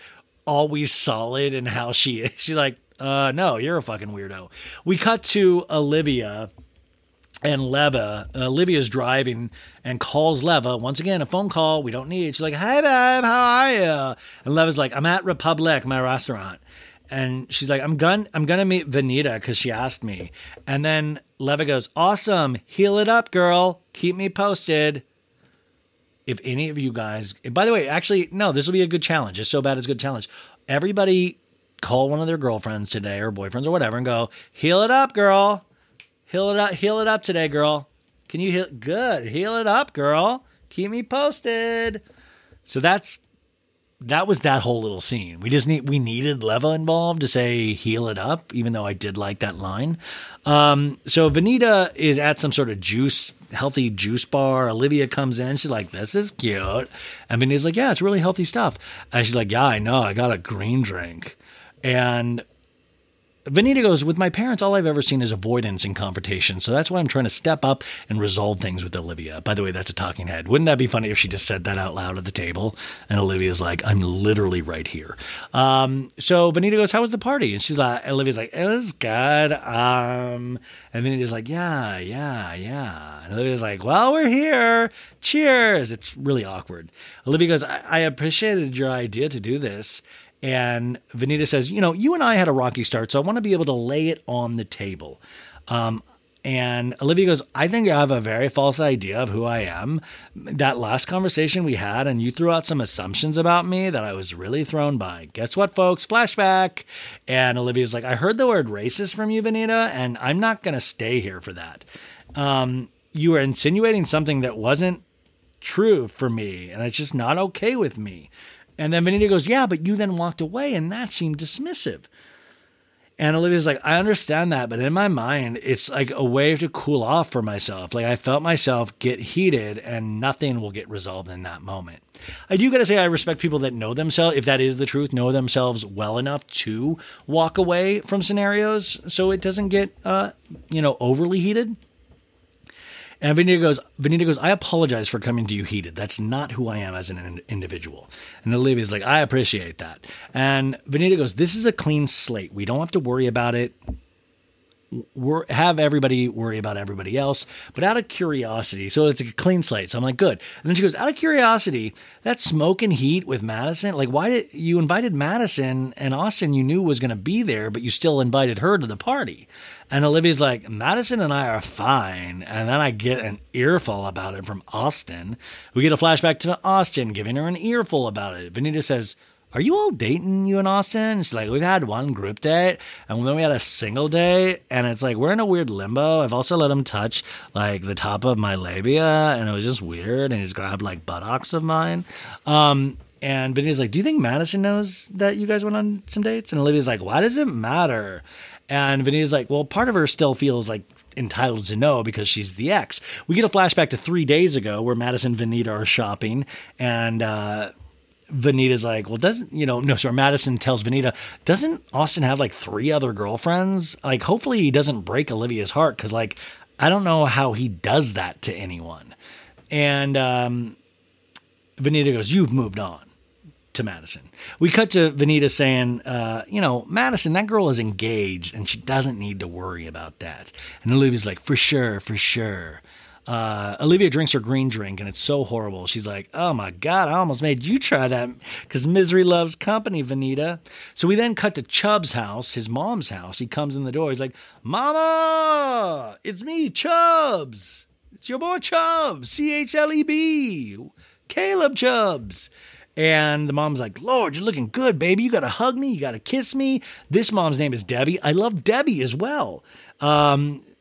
always solid in how she is. She's like, no, you're a fucking weirdo. We cut to Olivia and Leva. Olivia's driving and calls Leva. Once again, a phone call we don't need. She's like, hey, babe, how are you? And Leva's like, I'm at Republic, my restaurant. And she's like, I'm going to meet Vanita because she asked me. And then Leva goes, awesome. Heal it up, girl. Keep me posted. If any of you guys, by the way, actually, no, this will be a good challenge. It's so bad it's a good challenge. Everybody call one of their girlfriends today or boyfriends or whatever and go, heal it up, girl. Heal it up today, girl. Can you heal? Good. Heal it up, girl. Keep me posted. So that was that whole little scene. We needed Leva involved to say heal it up, even though I did like that line. So Vanita is at some sort of healthy juice bar. Olivia comes in. She's like, this is cute. And Vanita's like, yeah, it's really healthy stuff. And she's like, yeah, I know. I got a green drink. And Vanita goes, with my parents, all I've ever seen is avoidance and confrontation. So that's why I'm trying to step up and resolve things with Olivia. By the way, that's a talking head. Wouldn't that be funny if she just said that out loud at the table? And Olivia's like, I'm literally right here. So Vanita goes, how was the party? And she's like, Olivia's like, it was good. And Vanita's like, yeah. And Olivia's like, well, we're here. Cheers. It's really awkward. Olivia goes, I appreciated your idea to do this. And Vanita says, you know, you and I had a rocky start, so I want to be able to lay it on the table. And Olivia goes, I think I have a very false idea of who I am. That last conversation we had, and you threw out some assumptions about me that I was really thrown by. Guess what, folks? Flashback. And Olivia's like, I heard the word racist from you, Vanita, and I'm not going to stay here for that. You were insinuating something that wasn't true for me, and it's just not okay with me. And then Vanita goes, yeah, but you then walked away, and that seemed dismissive. And Olivia's like, I understand that, but in my mind, it's like a way to cool off for myself. Like, I felt myself get heated, and nothing will get resolved in that moment. I do got to say, I respect people that know themselves, if that is the truth, know themselves well enough to walk away from scenarios so it doesn't get, overly heated. And Vanita goes, I apologize for coming to you heated. That's not who I am as an individual. And Olivia's like, I appreciate that. And Vanita goes, this is a clean slate. We don't have to worry about it. Have everybody worry about everybody else, but out of curiosity. So it's a clean slate. So I'm like, good. And then she goes, out of curiosity, that smoke and heat with Madison, like, why did you invited Madison and Austin you knew was going to be there, but you still invited her to the party? And Olivia's like, Madison and I are fine. And then I get an earful about it from Austin. We get a flashback to Austin giving her an earful about it. Vanita says, are you all dating, you and Austin? She's like, we've had one group date, and then we had a single date, and it's like, we're in a weird limbo. I've also let him touch, like, the top of my labia, and it was just weird, and he's grabbed, like, buttocks of mine. And Vinny's like, do you think Madison knows that you guys went on some dates? And Olivia's like, why does it matter? And Vinny's like, well, part of her still feels, like, entitled to know because she's the ex. We get a flashback to 3 days ago where Madison and Vanita are shopping, and, Vanita's like, well, Madison tells Vanita, doesn't Austin have like 3 other girlfriends? Like, hopefully he doesn't break Olivia's heart. 'Cause like, I don't know how he does that to anyone. And, Vanita goes, you've moved on to Madison. We cut to Vanita saying, Madison, that girl is engaged and she doesn't need to worry about that. And Olivia's like, for sure. Olivia drinks her green drink and it's so horrible. She's like, oh my God, I almost made you try that because misery loves company, Vanita. So we then cut to Chubb's house, his mom's house. He comes in the door. He's like, Mama, it's me, Chubbs. It's your boy Chubbs, Chleb, Caleb Chubbs. And the mom's like, Lord, you're looking good, baby. You got to hug me. You got to kiss me. This mom's name is Debbie. I love Debbie as well.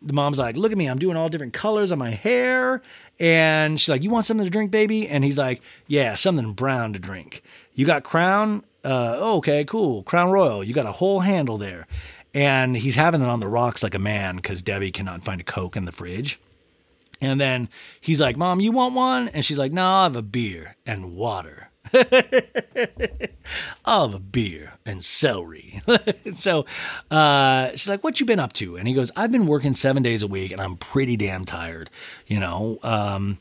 The mom's like, look at me. I'm doing all different colors on my hair. And she's like, you want something to drink, baby? And he's like, yeah, something brown to drink. You got Crown? Okay, cool. Crown Royal. You got a whole handle there. And he's having it on the rocks like a man because Debbie cannot find a Coke in the fridge. And then he's like, Mom, you want one? And she's like, no, I have a beer and water. I'll have a beer and celery. So she's like, what you been up to? And he goes, I've been working 7 days a week and I'm pretty damn tired, And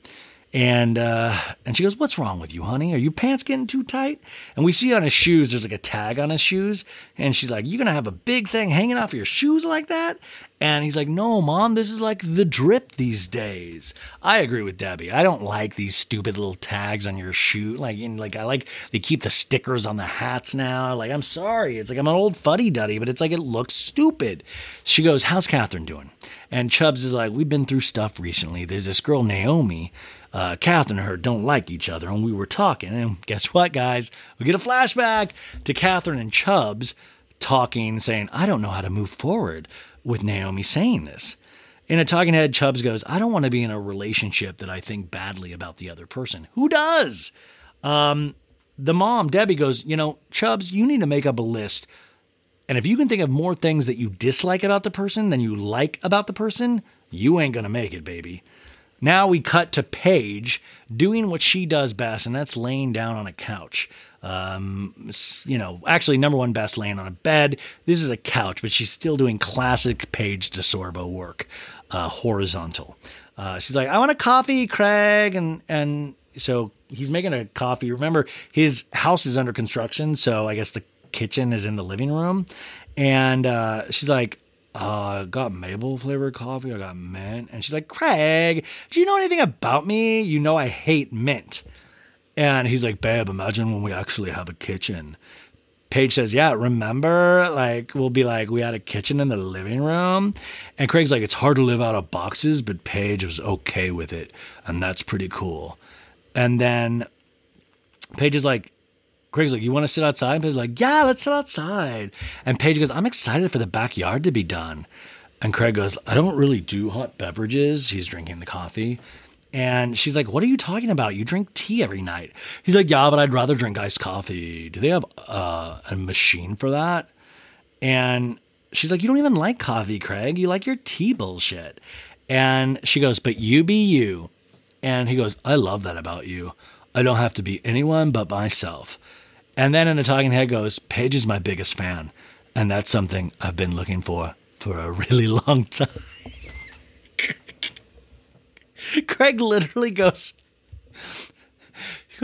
she goes, what's wrong with you, honey? Are your pants getting too tight? And we see on his shoes, there's like a tag on his shoes. And she's like, you're going to have a big thing hanging off your shoes like that? And he's like, no, Mom, this is like the drip these days. I agree with Debbie. I don't like these stupid little tags on your shoe. They keep the stickers on the hats now. Like, I'm sorry. It's like I'm an old fuddy-duddy, but it's like it looks stupid. She goes, how's Catherine doing? And Chubbs is like, we've been through stuff recently. There's this girl, Naomi. Catherine and her don't like each other, and we were talking, and guess what, guys? We get a flashback to Catherine and Chubbs talking, saying, I don't know how to move forward with Naomi saying this. In a talking head, Chubbs goes, I don't want to be in a relationship that I think badly about the other person. Who does? The mom, Debbie, goes, Chubbs, you need to make up a list, and if you can think of more things that you dislike about the person than you like about the person, you ain't going to make it, baby. Now we cut to Paige doing what she does best, and that's laying down on a couch. Actually, number one best laying on a bed. This is a couch, but she's still doing classic Paige DeSorbo work, horizontal. She's like, I want a coffee, Craig. And so he's making a coffee. Remember, his house is under construction. So I guess the kitchen is in the living room. And she's like, I got maple flavored coffee. I got mint. And she's like, Craig, do you know anything about me? You know, I hate mint. And he's like, babe, imagine when we actually have a kitchen. Paige says, yeah, remember? Like, we'll be like, we had a kitchen in the living room. And Craig's like, it's hard to live out of boxes, but Paige was okay with it. And that's pretty cool. And then Paige is like, Craig's like, you want to sit outside? And Paige's like, yeah, let's sit outside. And Paige goes, I'm excited for the backyard to be done. And Craig goes, I don't really do hot beverages. He's drinking the coffee. And she's like, what are you talking about? You drink tea every night. He's like, yeah, but I'd rather drink iced coffee. Do they have a machine for that? And she's like, you don't even like coffee, Craig. You like your tea bullshit. And she goes, but you be you. And he goes, I love that about you. I don't have to be anyone but myself. And then in the talking head goes, Paige is my biggest fan. And that's something I've been looking for a really long time. Craig literally goes,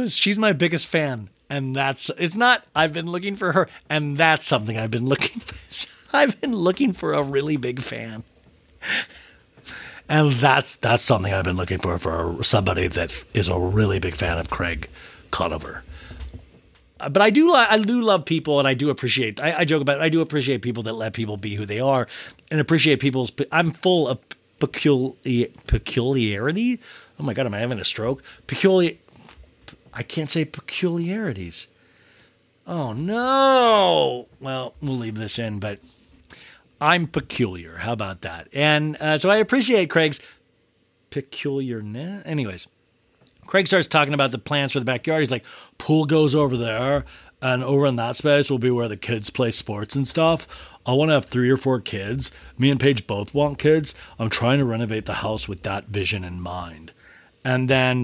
she's my biggest fan. And I've been looking for her. And that's something I've been looking for. I've been looking for a really big fan. And that's something I've been looking for somebody that is a really big fan of Craig Conover. But I do love people, and I do appreciate, I joke about it, I do appreciate people that let people be who they are and appreciate people's, I'm full of peculiarity. Oh my God, am I having a stroke? I can't say peculiarities. Oh no. Well, we'll leave this in, but I'm peculiar. How about that? And so I appreciate Craig's peculiarness. Anyways, Craig starts talking about the plans for the backyard. He's like, pool goes over there, and over in that space will be where the kids play sports and stuff. I want to have 3 or 4 kids. Me and Paige both want kids. I'm trying to renovate the house with that vision in mind. And then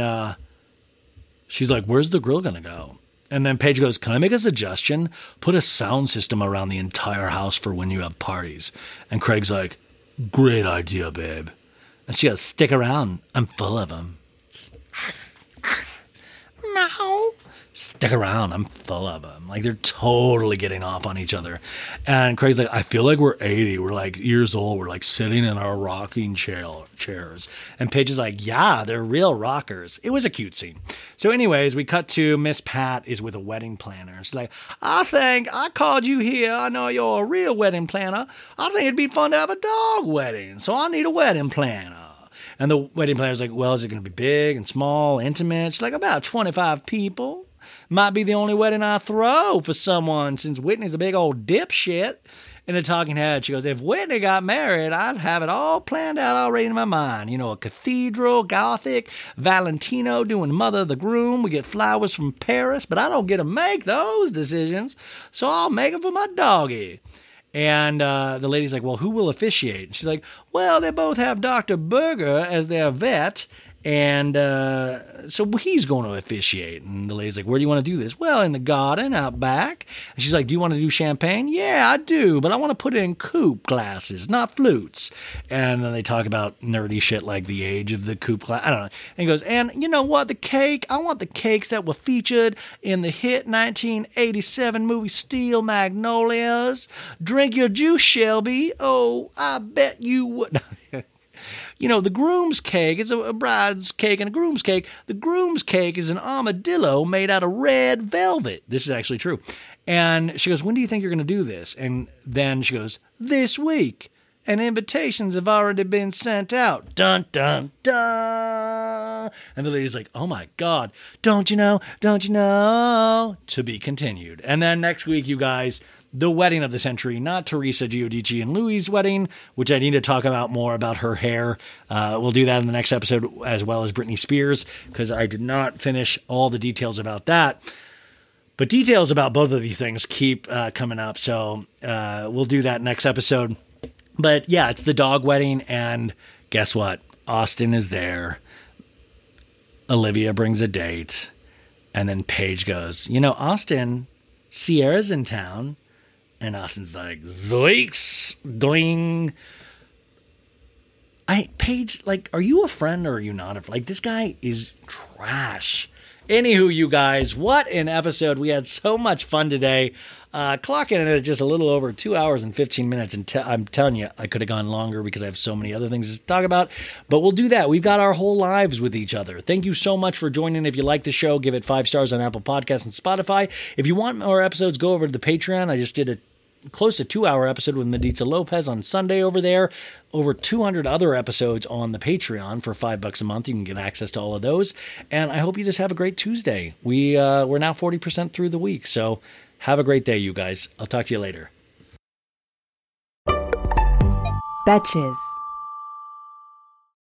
she's like, where's the grill going to go? And then Paige goes, can I make a suggestion? Put a sound system around the entire house for when you have parties. And Craig's like, great idea, babe. And she goes, stick around. I'm full of them. No. Stick around. I'm full of them. Like, they're totally getting off on each other. And Craig's like, I feel like we're 80. We're like years old. We're like sitting in our rocking chairs. And Paige is like, yeah, they're real rockers. It was a cute scene. So anyways, we cut to Miss Pat is with a wedding planner. She's like, I think I called you here. I know you're a real wedding planner. I think it'd be fun to have a dog wedding. So I need a wedding planner. And the wedding planner's like, well, is it going to be big and small, intimate? She's like, about 25 people. Might be the only wedding I throw for someone since Whitney's a big old dipshit. In the talking head, she goes, if Whitney got married, I'd have it all planned out already in my mind. You know, a cathedral, gothic, Valentino doing mother of the groom. We get flowers from Paris, but I don't get to make those decisions. So I'll make them for my doggy. And the lady's like, well, who will officiate? And she's like, well, they both have Dr. Berger as their vet. And so he's going to officiate. And the lady's like, where do you want to do this? Well, in the garden out back. And she's like, do you want to do champagne? Yeah, I do. But I want to put it in coupe glasses, not flutes. And then they talk about nerdy shit like the age of the coupe glass. I don't know. And he goes, and you know what? The cake. I want the cakes that were featured in the hit 1987 movie Steel Magnolias. Drink your juice, Shelby. Oh, I bet you would. You know, the groom's cake is a bride's cake and a groom's cake. The groom's cake is an armadillo made out of red velvet. This is actually true. And she goes, when do you think you're going to do this? And then she goes, this week. And invitations have already been sent out. Dun, dun, dun. And the lady's like, oh, my God. Don't you know? Don't you know? To be continued. And then next week, you guys, the wedding of the century, not Teresa Giudice and Louis' wedding, which I need to talk about more about her hair. We'll do that in the next episode, as well as Britney Spears, because I did not finish all the details about that. But details about both of these things keep coming up. So we'll do that next episode. But yeah, it's the dog wedding, and guess what? Austin is there. Olivia brings a date, and then Paige goes, you know, Austin, Sierra's in town. And Austin's like, zoinks, doing. Paige, like, are you a friend or are you not a friend? Like, this guy is trash. Anywho, you guys, what an episode. We had so much fun today. Clocking in at just a little over 2 hours and 15 minutes. And I'm telling you, I could have gone longer because I have so many other things to talk about. But we'll do that. We've got our whole lives with each other. Thank you so much for joining. If you like the show, give it 5 stars on Apple Podcasts and Spotify. If you want more episodes, go over to the Patreon. I just did a close to 2-hour episode with Mediza Lopez on Sunday over there. Over 200 other episodes on the Patreon for $5 a month. You can get access to all of those. And I hope you just have a great Tuesday. We're now 40% through the week. So have a great day, you guys. I'll talk to you later. Batches.